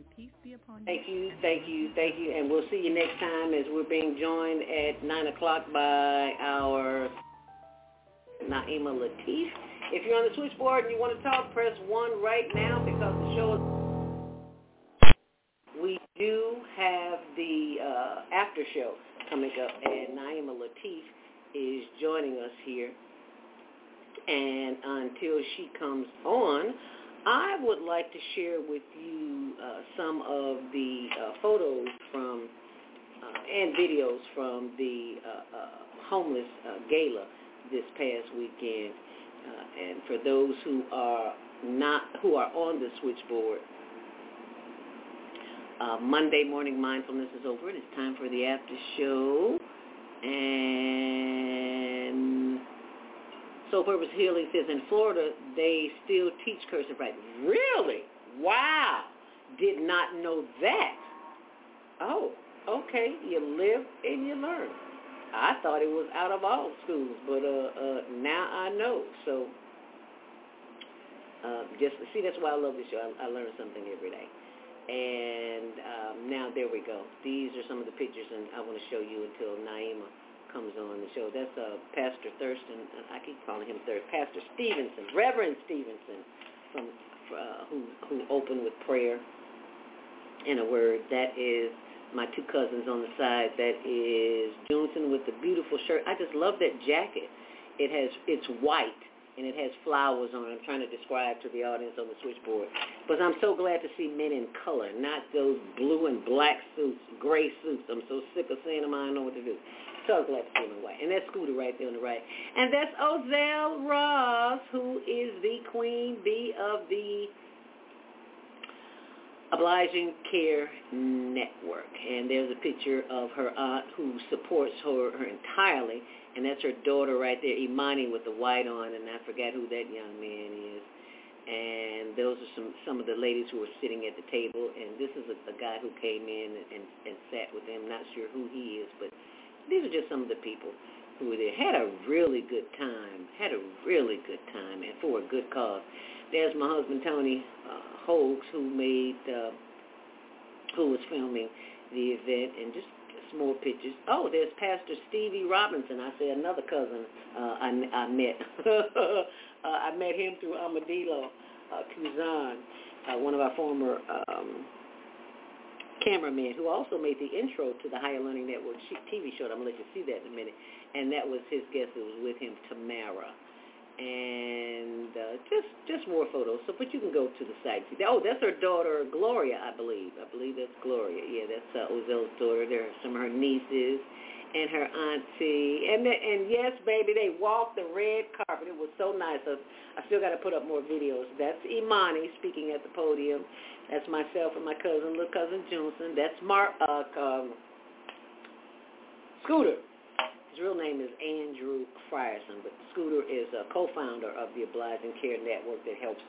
And we'll see you next time, as we're being joined at 9 o'clock by our Naima Latif. If you're on the switchboard and you want to talk, press 1 right now, because the show is... We do have the after show coming up, and Naima Latif is joining us here. And until she comes on, I would like to share with you some of the photos from and videos from the homeless gala this past weekend. And for those who are on the switchboard, Monday Morning Mindfulness is over, and it's time for the after show. And Soul Purpose Healing says, in Florida, they still teach cursive writing. Really? Wow. Did not know that. Oh, okay. You live and you learn. I thought it was out of all schools, but now I know. So See, that's why I love this show. I learn something every day. And now there we go. These are some of the pictures, and I want to show you until Naima comes on the show. That's Pastor Thurston. I keep calling him Thurston. Pastor Stevenson, Reverend Stevenson, who opened with prayer and a word. That is my two cousins on the side. That is Johnson with the beautiful shirt. I just love that jacket. It's white, and it has flowers on it. I'm trying to describe to the audience on the switchboard. But I'm so glad to see men in color, not those blue and black suits, gray suits. I'm so sick of seeing them. I don't know what to do. So glad to see them in white. And that's Scooter right there on the right. And that's Ozell Ross, who is the queen bee of the Obliging Care Network. And there's a picture of her aunt who supports her entirely. And that's her daughter right there, Imani, with the white on, and I forgot who that young man is. And those are some of the ladies who are sitting at the table. And this is a guy who came in and sat with them. Not sure who he is, but these are just some of the people who were there. Had a really good time, and for a good cause. There's my husband, Tony Hogs, who was filming the event, and just some more pictures. Oh, there's Pastor Stevie Robinson. I say another cousin I met. I met him through Amadillo Kuzan, one of our former cameramen, who also made the intro to the Higher Learning Network TV show. I'm going to let you see that in a minute. And that was his guest that was with him, Tamara. And just more photos. So, but you can go to the site. Oh, that's her daughter, Gloria, I believe. I believe that's Gloria. Yeah, that's Ozell's daughter. There are some of her nieces and her auntie. And yes, baby, they walked the red carpet. It was so nice. I still got to put up more videos. That's Imani speaking at the podium. That's myself and my cousin, little cousin Johnson. That's Scooter. His real name is Andrew Frierson, but Scooter is a co-founder of the Obliging Care Network that helps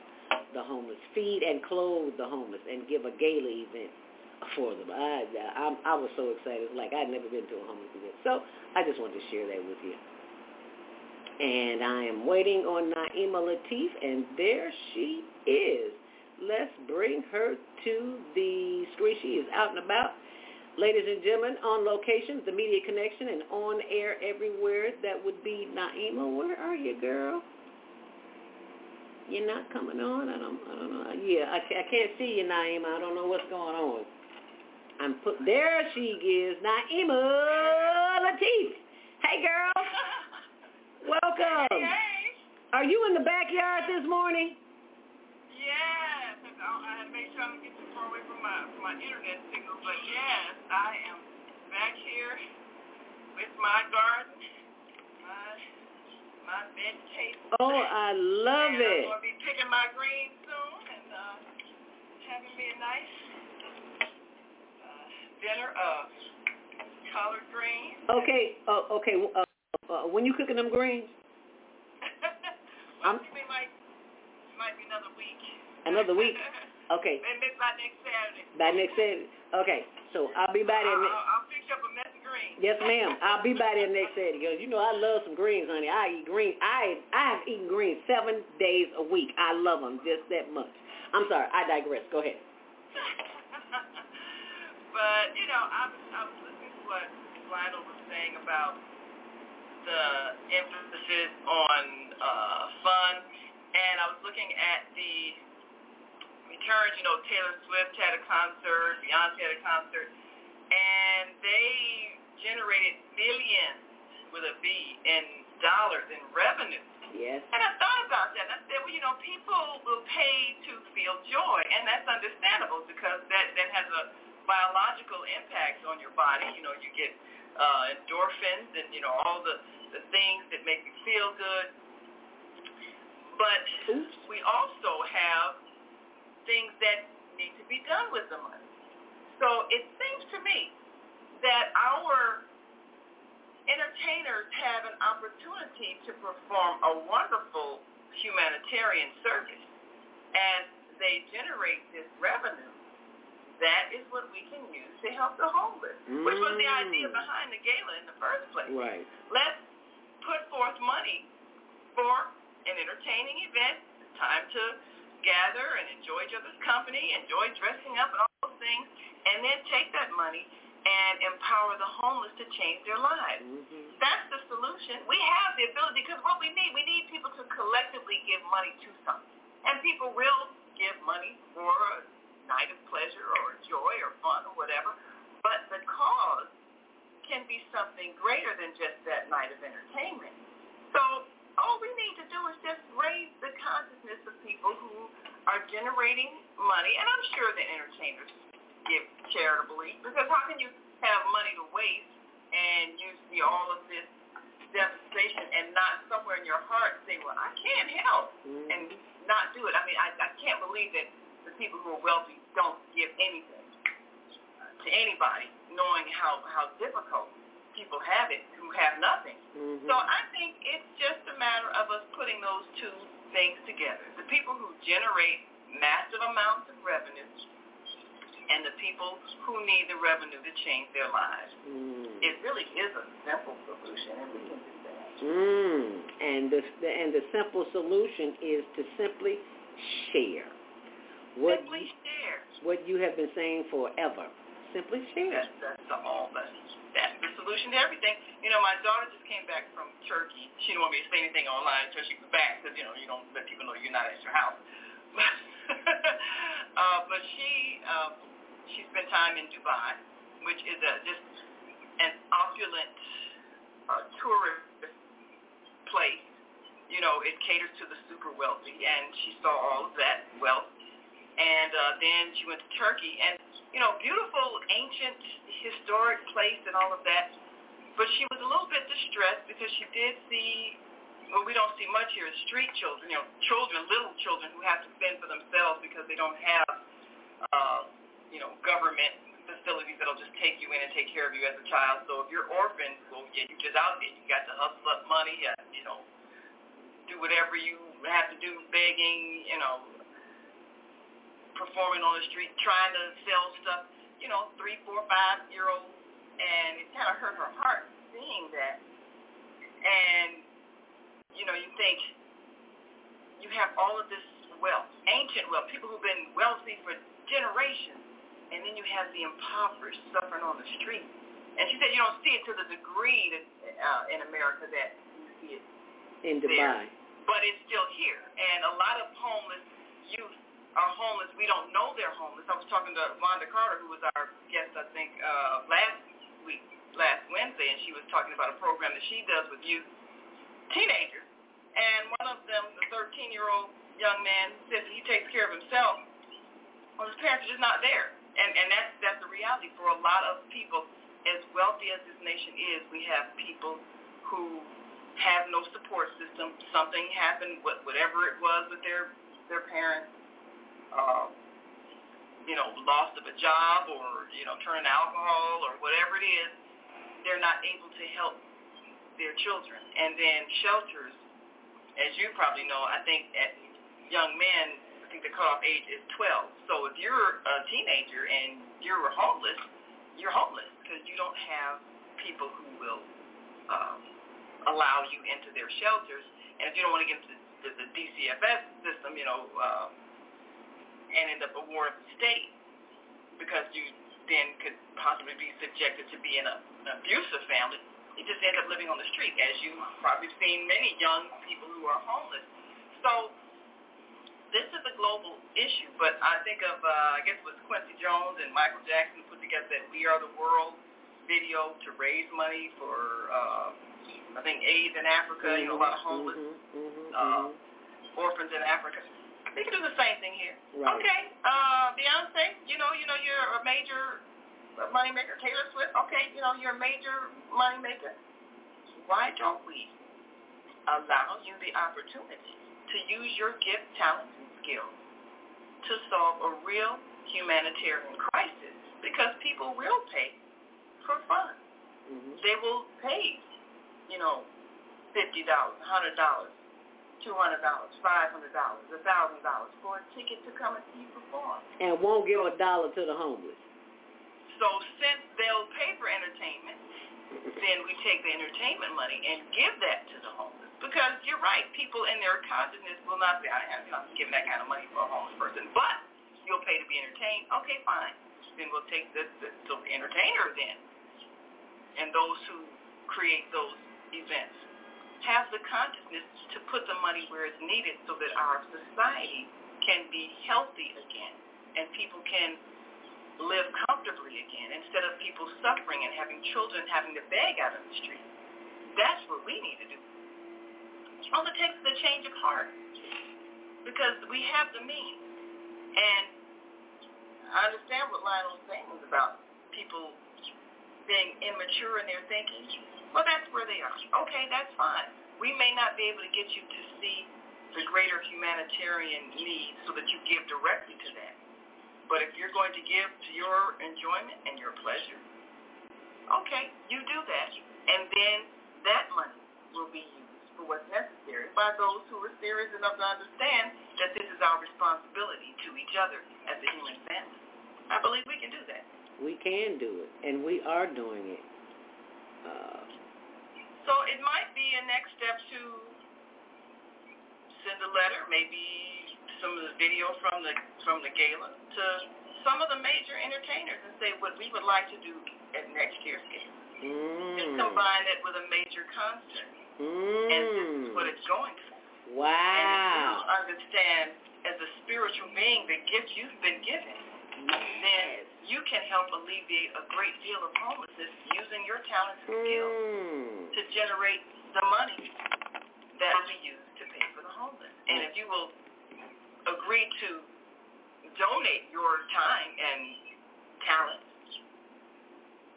the homeless, feed and clothe the homeless, and give a gala event for them. I was so excited. Like, I'd never been to a homeless event. So I just wanted to share that with you. And I am waiting on Naima Latif, and there she is. Let's bring her to the screen. She is out and about. Ladies and gentlemen, on location, the Media Connection, and on air everywhere. That would be Naima. Where are you, girl? You're not coming on. I don't know. Yeah, I can't see you, Naima. I don't know what's going on. There she is, Naima Latif. Hey, girl. Welcome. Hey, hey. Are you in the backyard this morning? Yes, I had to make sure I didn't get too far away from my internet signal, but yes, I am back here with my garden, my vegetation. Oh, I love it. I'm going to be picking my greens soon and having me a nice dinner of collard greens. Okay. When you cooking them greens? Well, might be another week. Another week? Okay. Maybe by next Saturday. Okay. So I'll be by there. I'll fix up a mess of greens. Yes, ma'am. I'll be by there next Saturday. You know, I love some greens, honey. I eat greens. I have eaten greens 7 days a week. I love them just that much. I'm sorry. I digress. Go ahead. But, you know, I was listening to what Lionel was saying about the emphasis on fun. And I was looking at the returns. You know, Taylor Swift had a concert, Beyonce had a concert, and they generated millions with a B in dollars in revenue. Yes. And I thought about that, and I said, well, you know, people will pay to feel joy, and that's understandable because that has a biological impact on your body. You know, you get endorphins and, you know, all the things that make you feel good. But we also have things that need to be done with the money. So it seems to me that our entertainers have an opportunity to perform a wonderful humanitarian service. And they generate this revenue. That is what we can use to help the homeless, which was the idea behind the gala in the first place. Right. Let's put forth money for an entertaining event. It's time to gather and enjoy each other's company, enjoy dressing up and all those things, and then take that money and empower the homeless to change their lives. Mm-hmm. That's the solution. We have the ability, because what we need people to collectively give money to something. And people will give money for a night of pleasure or joy or fun or whatever, but the cause can be something greater than just that night of entertainment. So all we need to do is just raise the consciousness of people who are generating money, and I'm sure the entertainers give charitably, because how can you have money to waste and you see all of this devastation and not somewhere in your heart say, well, I can't help, and not do it. I mean, I can't believe that the people who are wealthy don't give anything to anybody, knowing how difficult people have it who have nothing. Mm-hmm. So I think it's just a matter of us putting those two things together, the people who generate massive amounts of revenue and the people who need the revenue to change their lives. Mm. It really is a simple solution, and we can do that. Mm. And the simple solution is to simply share. What you have been saying forever. Simply share. That's the solution to everything. You know, my daughter just came back from Turkey. She didn't want me to say anything online until she was back, because, you know, you don't let people know you're not at your house. But she spent time in Dubai, which is just an opulent tourist place. You know, it caters to the super wealthy, and she saw all of that wealth. And then she went to Turkey, and, you know, beautiful, ancient, historic place and all of that. But she was a little bit distressed because she did see, well, we don't see much here, street children, you know, little children who have to fend for themselves because they don't have, you know, government facilities that'll just take you in and take care of you as a child. So if you're orphaned, well, yeah, you're just out there. You got to hustle up money, you know, do whatever you have to do, begging, you know, performing on the street, trying to sell stuff, you know, 3, 4, 5-year-olds, and it kind of hurt her heart seeing that. And, you know, you think you have all of this wealth, ancient wealth, people who've been wealthy for generations, and then you have the impoverished suffering on the street. And she said you don't see it to the degree that, in America that you see it in Dubai. But it's still here. And a lot of homeless youth are homeless. We don't know they're homeless. I was talking to Wanda Carter, who was our guest, I think, last Wednesday, and she was talking about a program that she does with youth, teenagers. And one of them, the 13-year-old young man, said that he takes care of himself. Well, his parents are just not there. And that's the reality for a lot of people. As wealthy as this nation is, we have people who have no support system. Something happened, whatever it was with their parents, you know, loss of a job, or, you know, turning to alcohol or whatever it is, they're not able to help their children. And then shelters, as you probably know, I think at young men, I think the cutoff age is 12. So if you're a teenager and you're homeless because you don't have people who will allow you into their shelters. And if you don't want to get into the DCFS system, you know, and end up a ward of the state, because you then could possibly be subjected to being an abusive family. You just end up living on the street, as you've probably seen many young people who are homeless. So this is a global issue, but I think of, I guess it was Quincy Jones and Michael Jackson put together that We Are the World video to raise money for, I think, AIDS in Africa, mm-hmm, you know, a lot of homeless orphans in Africa. They can do the same thing here. Right. Okay, Beyonce, you know, you're a major moneymaker. Taylor Swift, okay, you know, you're a major moneymaker. Why don't we allow you the opportunity to use your gift, talents, and skills to solve a real humanitarian crisis? Because people will pay for fun. Mm-hmm. They will pay, you know, $50, $100. $200, $500, $1,000 for a ticket to come and see you perform, and won't give $1 to the homeless. So since they'll pay for entertainment, then we take the entertainment money and give that to the homeless. Because you're right, people in their consciousness will not say, I'm not giving that kind of money for a homeless person, but you'll pay to be entertained. Okay, fine. Then we'll take the entertainer then and those who create those events. Have the consciousness to put the money where it's needed so that our society can be healthy again and people can live comfortably again instead of people suffering and having children having to beg out on the street. That's what we need to do. All it takes is a change of heart because we have the means. And I understand what Lionel was saying was about people being immature in their thinking. Well, that's where they are. Okay, that's fine. We may not be able to get you to see the greater humanitarian need so that you give directly to that. But if you're going to give to your enjoyment and your pleasure, okay, you do that. And then that money will be used for what's necessary by those who are serious enough to understand that this is our responsibility to each other as a human family. I believe we can do that. We can do it, and we are doing it. So it might be a next step to send a letter, maybe some of the video from the gala to some of the major entertainers and say what we would like to do at next year's gala. And combine it with a major concert. And this is what it's going to. Wow. And you understand, as a spiritual being, the gift you've been given, then you can help alleviate a great deal of homelessness using your talents and skills to generate the money that will be used to pay for the homeless. And if you will agree to donate your time and talents,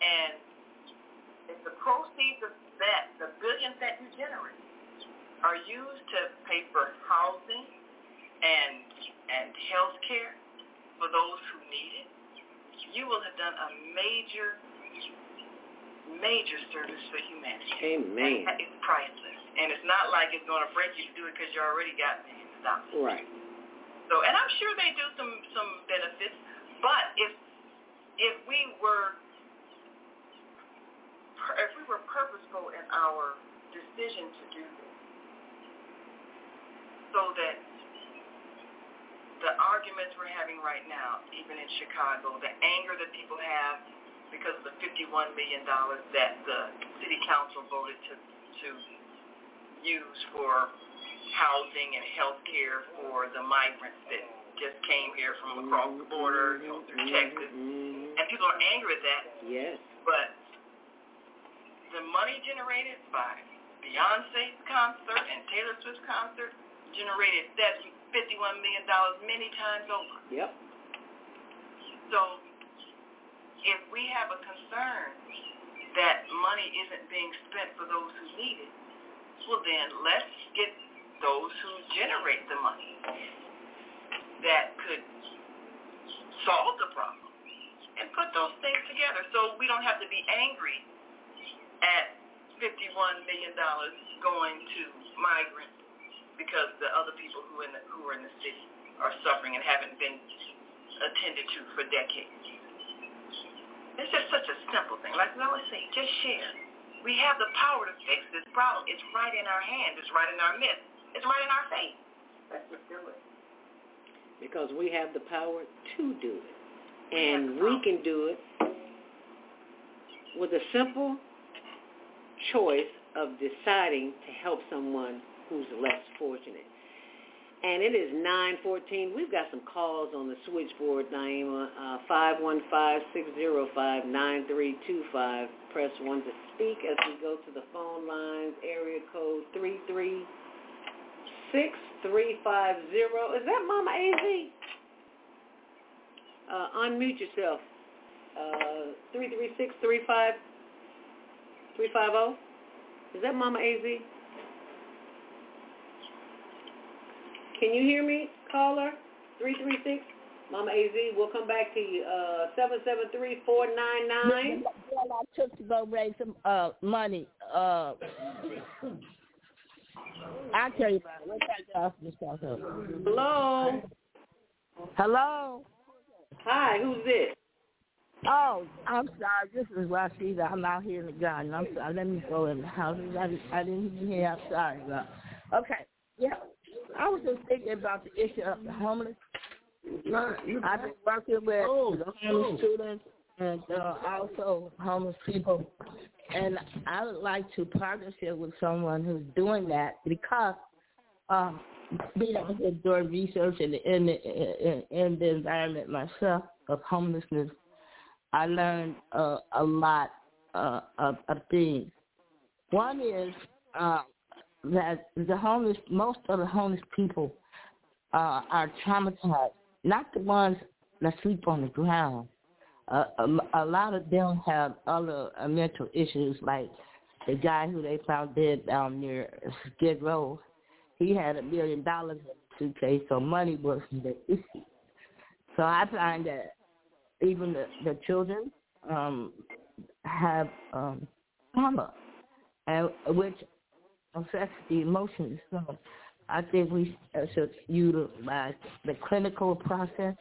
and if the proceeds of that, the billions that you generate, are used to pay for housing and health care for those who need it, you will have done a major, major service for humanity. Amen. And it's priceless. And it's not like it's going to break you to do it because you already got millions of dollars. Right. So, and I'm sure they do some benefits, but if we were purposeful in our decision to do this, so that the arguments we're having right now, even in Chicago, the anger that people have because of the $51 million that the city council voted to use for housing and health care for the migrants that just came here from across the border, through Texas, and people are angry at that. Yes. But the money generated by Beyonce's concert and Taylor Swift's concert generated that $51 million many times over. Yep. So if we have a concern that money isn't being spent for those who need it, well then let's get those who generate the money that could solve the problem and put those things together so we don't have to be angry at $51 million going to migrants because the other people who are in the city are suffering and haven't been attended to for decades. It's just such a simple thing. Like we always say, just share. We have the power to fix this problem. It's right in our hands. It's right in our midst. It's right in our face. Let's just do it. Because we have the power to do it. And we can do it with a simple choice of deciding to help someone who's less fortunate. And it is 9:14. We've got some calls on the switchboard, Naima. 515-605-9325. Press 1 to speak as we go to the phone lines. Area code 336-350. Is that Mama AZ? Unmute yourself. 336-350. Is that Mama AZ? Can you hear me, caller? 336, Mama AZ. We'll come back to you. 773-499. I took to go raise some money. I'll tell you about it. Let's try to get off this talk. Hello. Hi. Who's this? Oh, I'm sorry. This is Rashida. I'm out here in the garden. I'm sorry. Let me go in the house. I didn't hear. I'm sorry, God. Okay. Yeah. I was just thinking about the issue of the homeless. I've been working with students and also homeless people. And I would like to partnership with someone who's doing that because being out here doing research in the environment myself of homelessness, I learned a lot of things. One is that most of the homeless people are traumatized, not the ones that sleep on the ground. A lot of them have other mental issues, like the guy who they found dead down near Skid Row. He had $1 million in the suitcase, so money wasn't the issue. So I find that even the children have trauma, which affects the emotions. So I think we should utilize the clinical process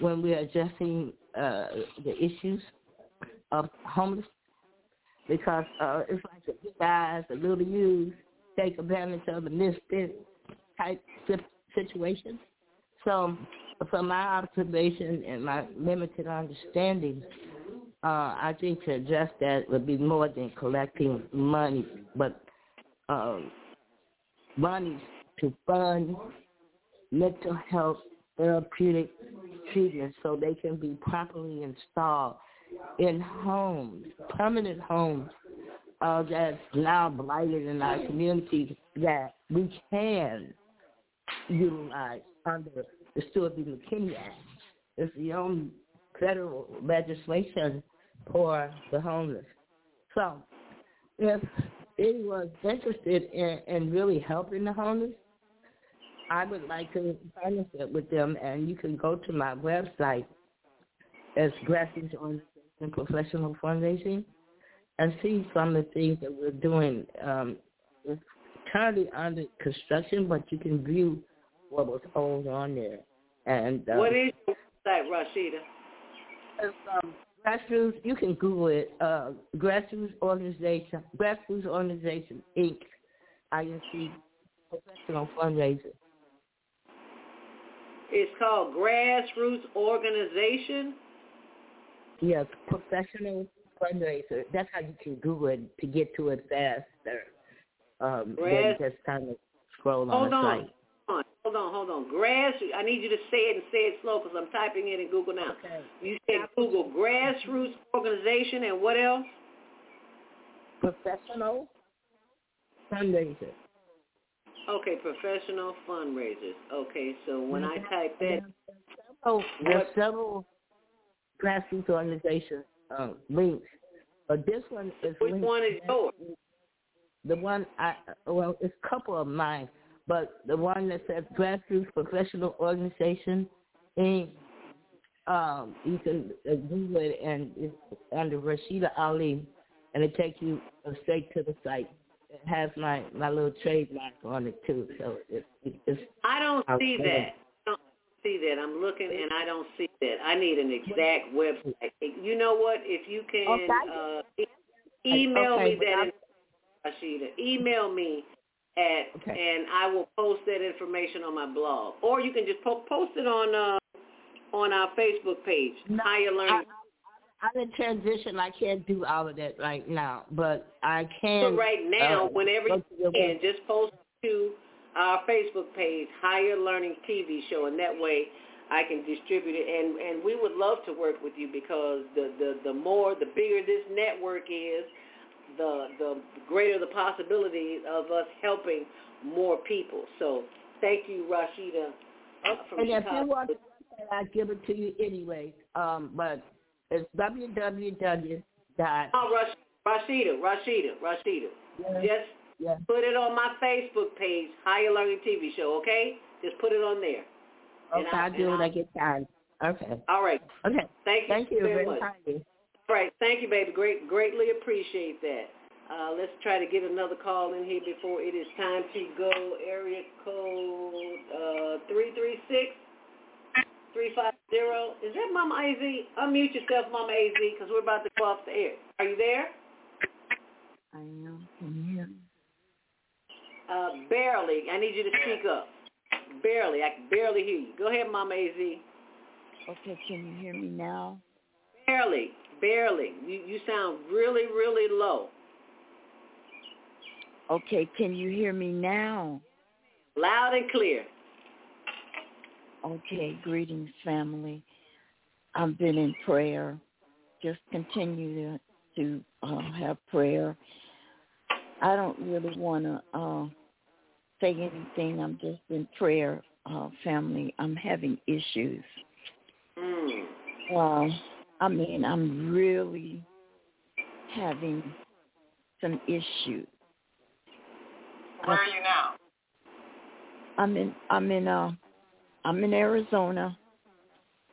when we're addressing the issues of homelessness, because it's like the big guys, the little youth take advantage of the misfit type situation. So from my observation and my limited understanding, I think to address that would be more than collecting money, but money to fund mental health therapeutic treatment so they can be properly installed in homes, permanent homes that's now blighted in our community that we can utilize under the Stuart B. McKinney Act. It's the only federal legislation for the homeless. So if anyone's interested in really helping the homeless, I would like to partnership with them, and you can go to my website. It's Grassroots Organization Professional Fundraising, and see some of the things that we're doing. It's currently under construction, but you can view what was going on there. And what is your website, Rashida? It's, Grassroots. You can Google it. Grassroots Organization Inc. Inc. Professional Fundraising. It's called Grassroots Organization? Yes, Professional Fundraiser. That's how you can Google it to get to it faster than just kind of scroll on the site. Hold on. Grassroots. I need you to say it and say it slow because I'm typing it in Google now. Okay. You said Google Grassroots Organization and what else? Professional Fundraiser. Okay, Professional Fundraisers. Okay, so when I type that... There's several grassroots organization links, but this one is... Which one is yours? The one it's a couple of mine, but the one that says Grassroots Professional Organization, and you can Google it, and it's under Rashida Ali, and it takes you straight to the site. It has my little trademark on it too, so it's I don't see that. I'm looking and I don't see that. I need an exact website. You know what? If you can email me that, Rashida. Email me and I will post that information on my blog, or you can just post it on our Facebook page. Higher Learning. I'm in transition. I can't do all of that right now, but I can. So right now, whenever you can, just post to our Facebook page, Higher Learning TV Show, and that way I can distribute it. And we would love to work with you because the bigger this network is, the greater the possibility of us helping more people. So thank you, Rashida. And if you want to, I'll give it to you anyway. But it's www. Rashida. Yes. Just put it on my Facebook page, Higher Learning TV Show, okay? Just put it on there. Okay, I'll do it when I get time. Okay. All right. Okay. Thank you very much. All right. Thank you, baby. Greatly appreciate that. Let's try to get another call in here before it is time to go. Area code 336-350. Hello, is that Mama AZ? Unmute yourself, Mama AZ, because we're about to go off the air. Are you there? I am. Can you hear me? Barely. I need you to speak up. Barely. I can barely hear you. Go ahead, Mama AZ. Okay, can you hear me now? Barely. Barely. You sound really, really low. Okay, can you hear me now? Loud and clear. Okay, greetings, family. I've been in prayer. Just continue to have prayer. I don't really want to say anything. I'm just in prayer, family. I'm having issues. I'm really having some issues. Where are you now? I'm in Arizona.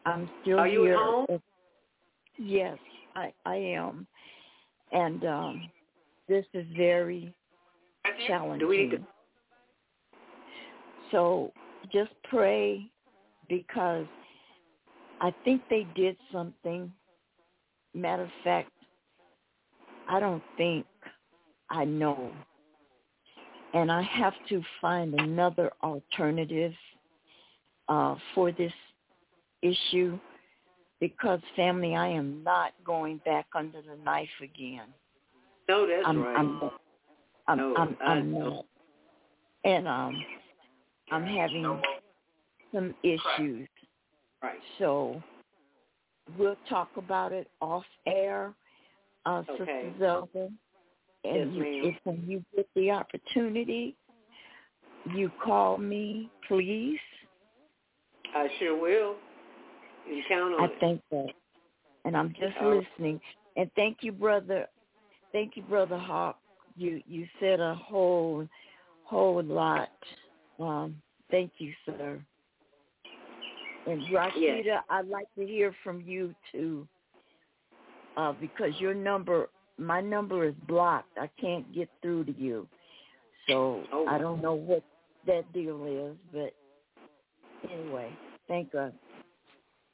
I'm still here. Are you at home? Yes, I am. And this is very challenging. Do we need to? So just pray, because I think they did something. Matter of fact, I don't think I know. And I have to find another alternative for this issue, because, family, I am not going back under the knife again. No, that's right. I'm not. And I'm having some issues. Right. So we'll talk about it off air, Sister Zelda. And if when you get the opportunity, you call me, please. I sure will. You can count on it. I thank that. And I'm just listening. And thank you, brother. Thank you, Brother Hawk. You said a whole lot. Thank you, sir. And Rashida, yes. I'd like to hear from you too, because my number is blocked. I can't get through to you. So I don't know what that deal is, but anyway, thank God.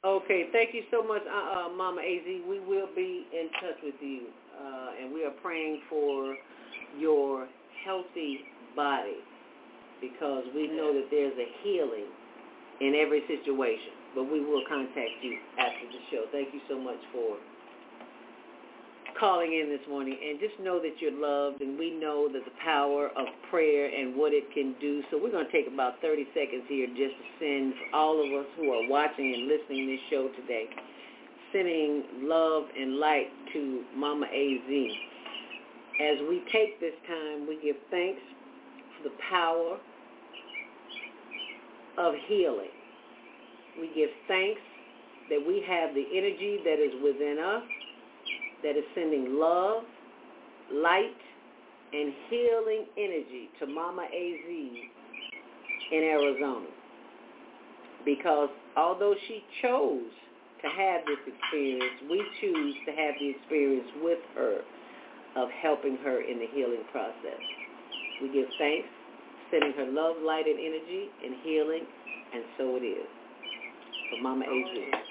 Okay, thank you so much, Mama AZ. We will be in touch with you, and we are praying for your healthy body, because we know that there's a healing in every situation, but we will contact you after the show. Thank you so much for calling in this morning, and just know that you're loved, and we know that the power of prayer and what it can do. So we're going to take about 30 seconds here just to send all of us who are watching and listening to this show today, sending love and light to Mama AZ. As we take this time, we give thanks for the power of healing. We give thanks that we have the energy that is within us that is sending love, light, and healing energy to Mama AZ in Arizona. Because although she chose to have this experience, we choose to have the experience with her of helping her in the healing process. We give thanks, sending her love, light, and energy, and healing, and so it is. For Mama AZ.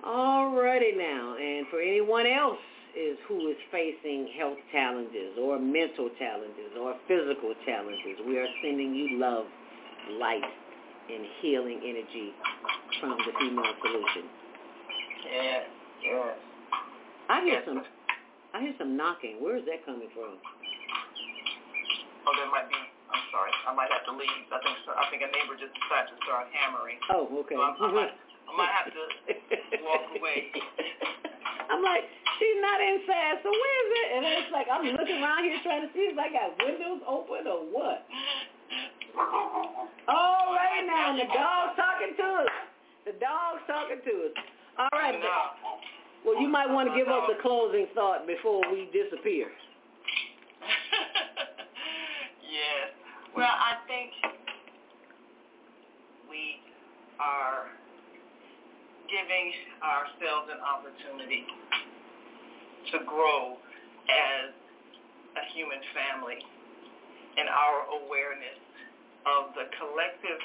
Alrighty now, and for anyone else who is facing health challenges or mental challenges or physical challenges, we are sending you love, light, and healing energy from the Female Solution. Yes, yes. I hear some knocking. Where is that coming from? Oh, that might be. I'm sorry. I might have to leave. I think a neighbor just decided to start hammering. Oh, okay. So I might have to walk away. I'm like, she's not inside, so where is it? And it's like, I'm looking around here trying to see if I got windows open or what. All right now, the dog's talking to us. All right. Well, you might want to give us the closing thought before we disappear. Yes. Well, I think we are giving ourselves an opportunity to grow as a human family in our awareness of the collective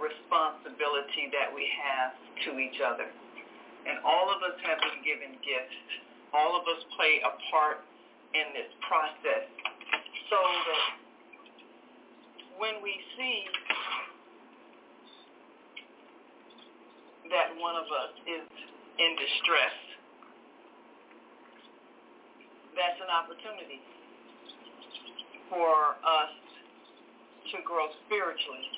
responsibility that we have to each other. And all of us have been given gifts. All of us play a part in this process, so that when we see that one of us is in distress, that's an opportunity for us to grow spiritually.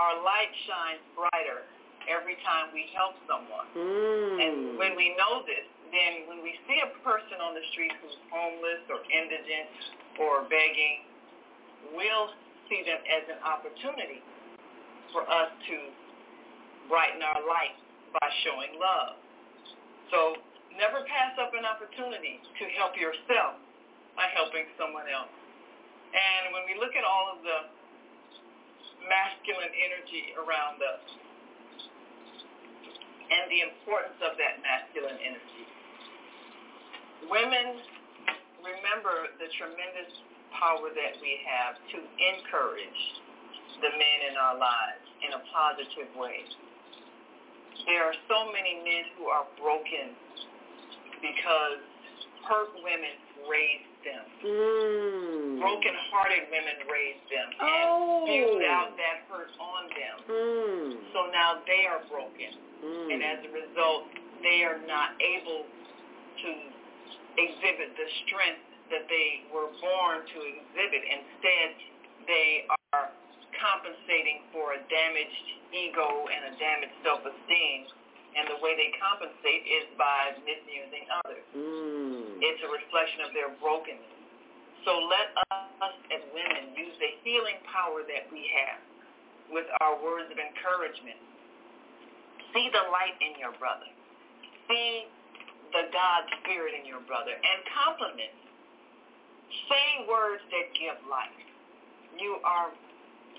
Our light shines brighter every time we help someone. And when we know this, then when we see a person on the street who's homeless or indigent or begging, we'll see them as an opportunity for us to brighten our light by showing love. So never pass up an opportunity to help yourself by helping someone else. And when we look at all of the masculine energy around us and the importance of that masculine energy, women, remember the tremendous power that we have to encourage the men in our lives in a positive way. There are so many men who are broken because hurt women raised them. Broken-hearted women raised them and spewed out that hurt on them. So now they are broken. And as a result, they are not able to exhibit the strength that they were born to exhibit. Instead, they are compensating for a damaged ego and a damaged self-esteem. And the way they compensate is by misusing others. It's a reflection of their brokenness. So let us as women use the healing power that we have with our words of encouragement. See the light in your brother. See the God spirit in your brother. And compliment. Say words that give life. You are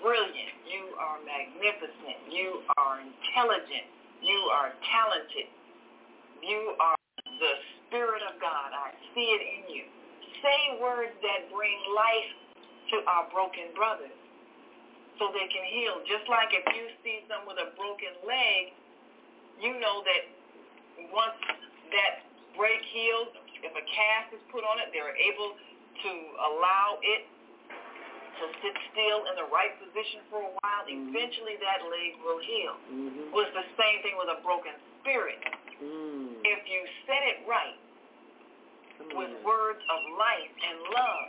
brilliant. You are magnificent. You are intelligent. You are talented. You are the Spirit of God. I see it in you. Say words that bring life to our broken brothers so they can heal. Just like if you see someone with a broken leg, you know that once that break heals, if a cast is put on it, they're able to allow it to sit still in the right position for a while. Eventually that leg will heal. Well, it's the same thing with a broken spirit. If you set it right with words of life and love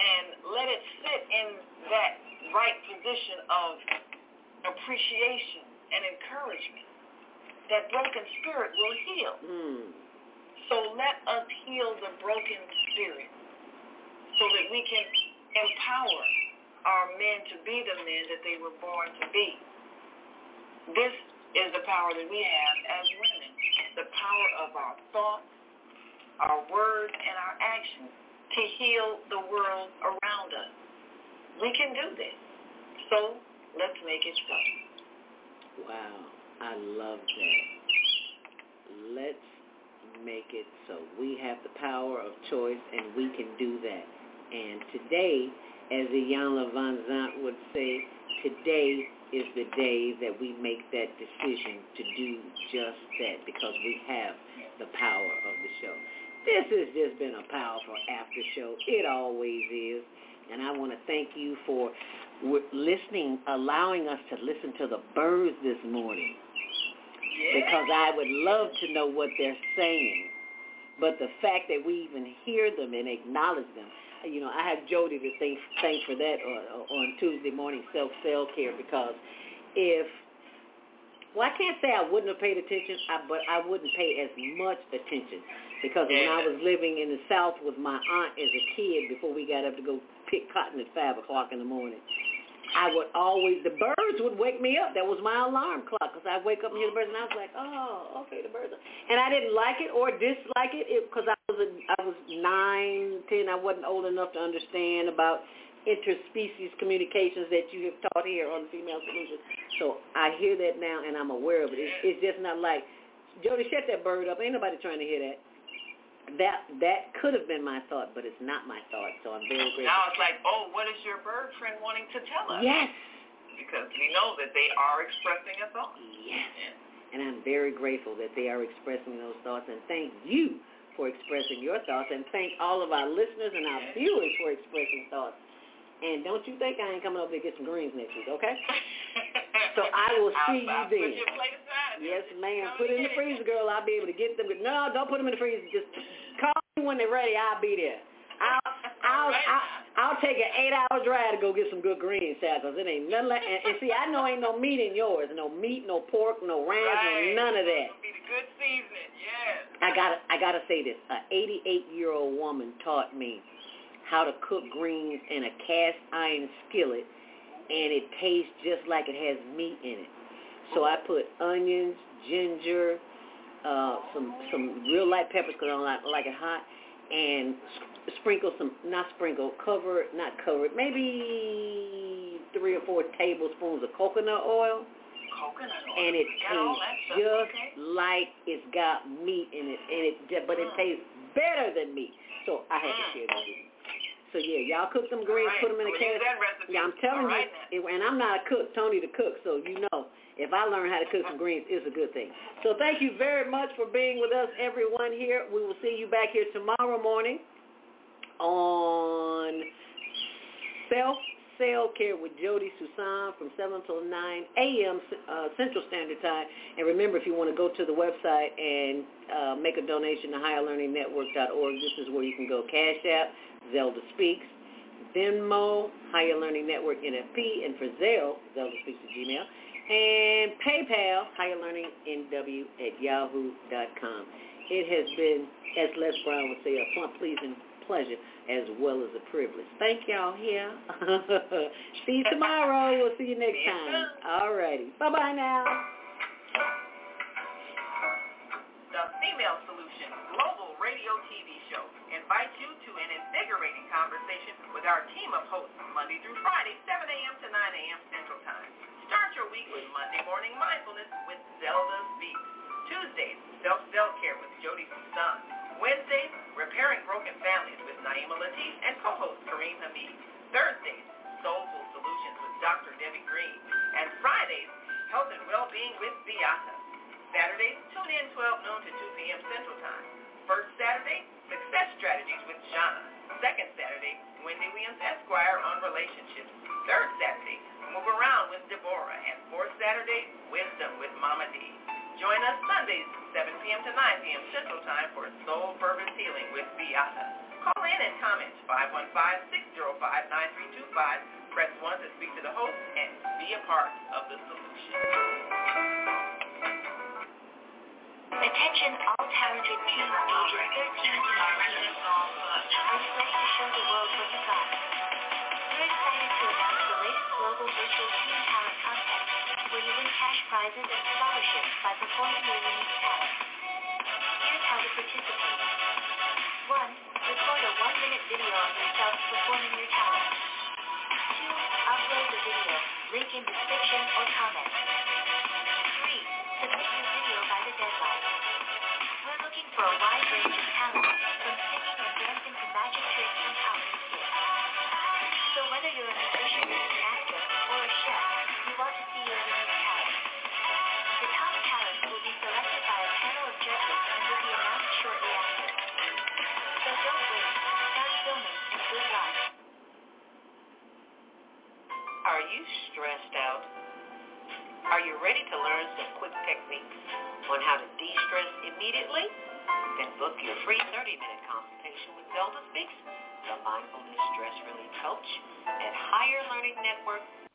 and let it sit in that right position of appreciation and encouragement, that broken spirit will heal. So let us heal the broken spirit so that we can empower our men to be the men that they were born to be. This is the power that we have as women, the power of our thoughts, our words, and our actions to heal the world around us. We can do this. So let's make it so. Wow, I love that. Let's make it so. We have the power of choice, and we can do that. And today, as Iyanla Van Zant would say, today is the day that we make that decision to do just that, because we have the power of the show. This has just been a powerful after show. It always is. And I want to thank you for listening, allowing us to listen to the birds this morning, because I would love to know what they're saying. But the fact that we even hear them and acknowledge them, you know, I have Jody to thank for that on Tuesday morning, self care, because I can't say I wouldn't have paid attention, but I wouldn't pay as much attention, because when I was living in the South with my aunt as a kid, before we got up to go pick cotton at 5 o'clock in the morning, I would always, the birds would wake me up. That was my alarm clock, because I'd wake up and hear the birds, and I was like, oh, okay, the birds are. And I didn't like it or dislike it, because I was 9, 10. I wasn't old enough to understand about interspecies communications that you have taught here on the Female Solution. So I hear that now, and I'm aware of it. It's just not like, Jody, shut that bird up. Ain't nobody trying to hear that. That could have been my thought, but it's not my thought, so I'm very grateful. Now it's like, oh, what is your bird friend wanting to tell us? Yes. because we know that they are expressing a thought. Yes. And I'm very grateful that they are expressing those thoughts, and thank you for expressing your thoughts, and thank all of our listeners and our viewers for expressing thoughts. And don't you think I ain't coming over to get some greens next week, okay? So I will see you then. Yes, ma'am. Put it in the freezer, girl. I'll be able to get them. No, don't put them in the freezer. Just call me when they're ready. I'll be there. I'll take an 8-hour drive to go get some good green salad, because it ain't nothing like, and see, I know ain't no meat in yours. No meat, no pork, no rams, right. No none of that. It'll be the good season, yes. I gotta say this. An 88-year-old woman taught me how to cook greens in a cast iron skillet, and it tastes just like it has meat in it. So I put onions, ginger, some real light peppers, because I don't like it hot, and maybe 3 or 4 tablespoons of coconut oil. And it tastes just like it's got meat in it, but it tastes better than meat. So I had to share that with you. So yeah, y'all cook them greens, right. Put them in a can. Yeah, I'm telling you, and I'm not a cook, Tony the cook, so you know. If I learn how to cook some greens, it's a good thing. So thank you very much for being with us, everyone here. We will see you back here tomorrow morning on Self Care with Jody Susan from 7 till 9 a.m. Central Standard Time. And remember, if you want to go to the website and make a donation to higherlearningnetwork.org, this is where you can go. Cash App, Zelda Speaks, Venmo, Higher Learning Network NFP, and for Zelda Speaks at Gmail. And PayPal, higherlearningnw@yahoo.com. It has been, as Les Brown would say, a plump, pleasing pleasure as well as a privilege. Thank y'all here. See you tomorrow. We'll see you next time. All righty. Bye-bye now. The Female Solution Global Radio TV Show invites you to an invigorating conversation with our team of hosts Monday through Friday, 7 a.m. to 9 a.m. Central Time. Start your week with Monday Morning Mindfulness with Zelda Speaks. Tuesdays, Self-Care with Jody Susan. Wednesdays, Repairing Broken Families with Naima Latif and co-host Kareem Hamid. Thursdays, Soulful Solutions with Dr. Debbie Green. And Fridays, Health and Well-Being with Vieta. Saturdays, tune in 12 noon to 2 p.m. Central Time. First Saturday, Success Strategies with Jana. Second Saturday, Wendy Williams Esquire on relationships. Third Saturday, Move Around with Deborah. And fourth Saturday, Wisdom with Mama D. Join us Sundays, 7 p.m. to 9 p.m. Central Time for Soul Purpose Healing with Vieta. Call in and comment 515-605-9325. Press 1 to speak to the host and be a part of the solution. Attention all talented teen teachers, students, and residents. Are you ready to show the world what you got? We're excited to announce the latest global virtual teen talent contest, where you win cash prizes and scholarships by performing your unique talent. Here's how to participate. 1. Record a 1-minute video of yourself performing your talent. 2. Upload the video, link in description or comment. 3. Submit your video by the deadline. We're looking for a wide range of talent, from singing and dancing to magic tricks and comedy skills. So whether you're a musician, an actor, or a chef, you want to see your unique talent. The top talent will be selected by a panel of judges and will be announced shortly after. So don't wait. Start filming and good luck. Are you stressed out? Are you ready to learn some quick techniques on how to de-stress immediately? Then book your free 30-minute consultation with Zelda Speaks, the Mindfulness Stress Relief Coach, at higherlearningnetwork.org.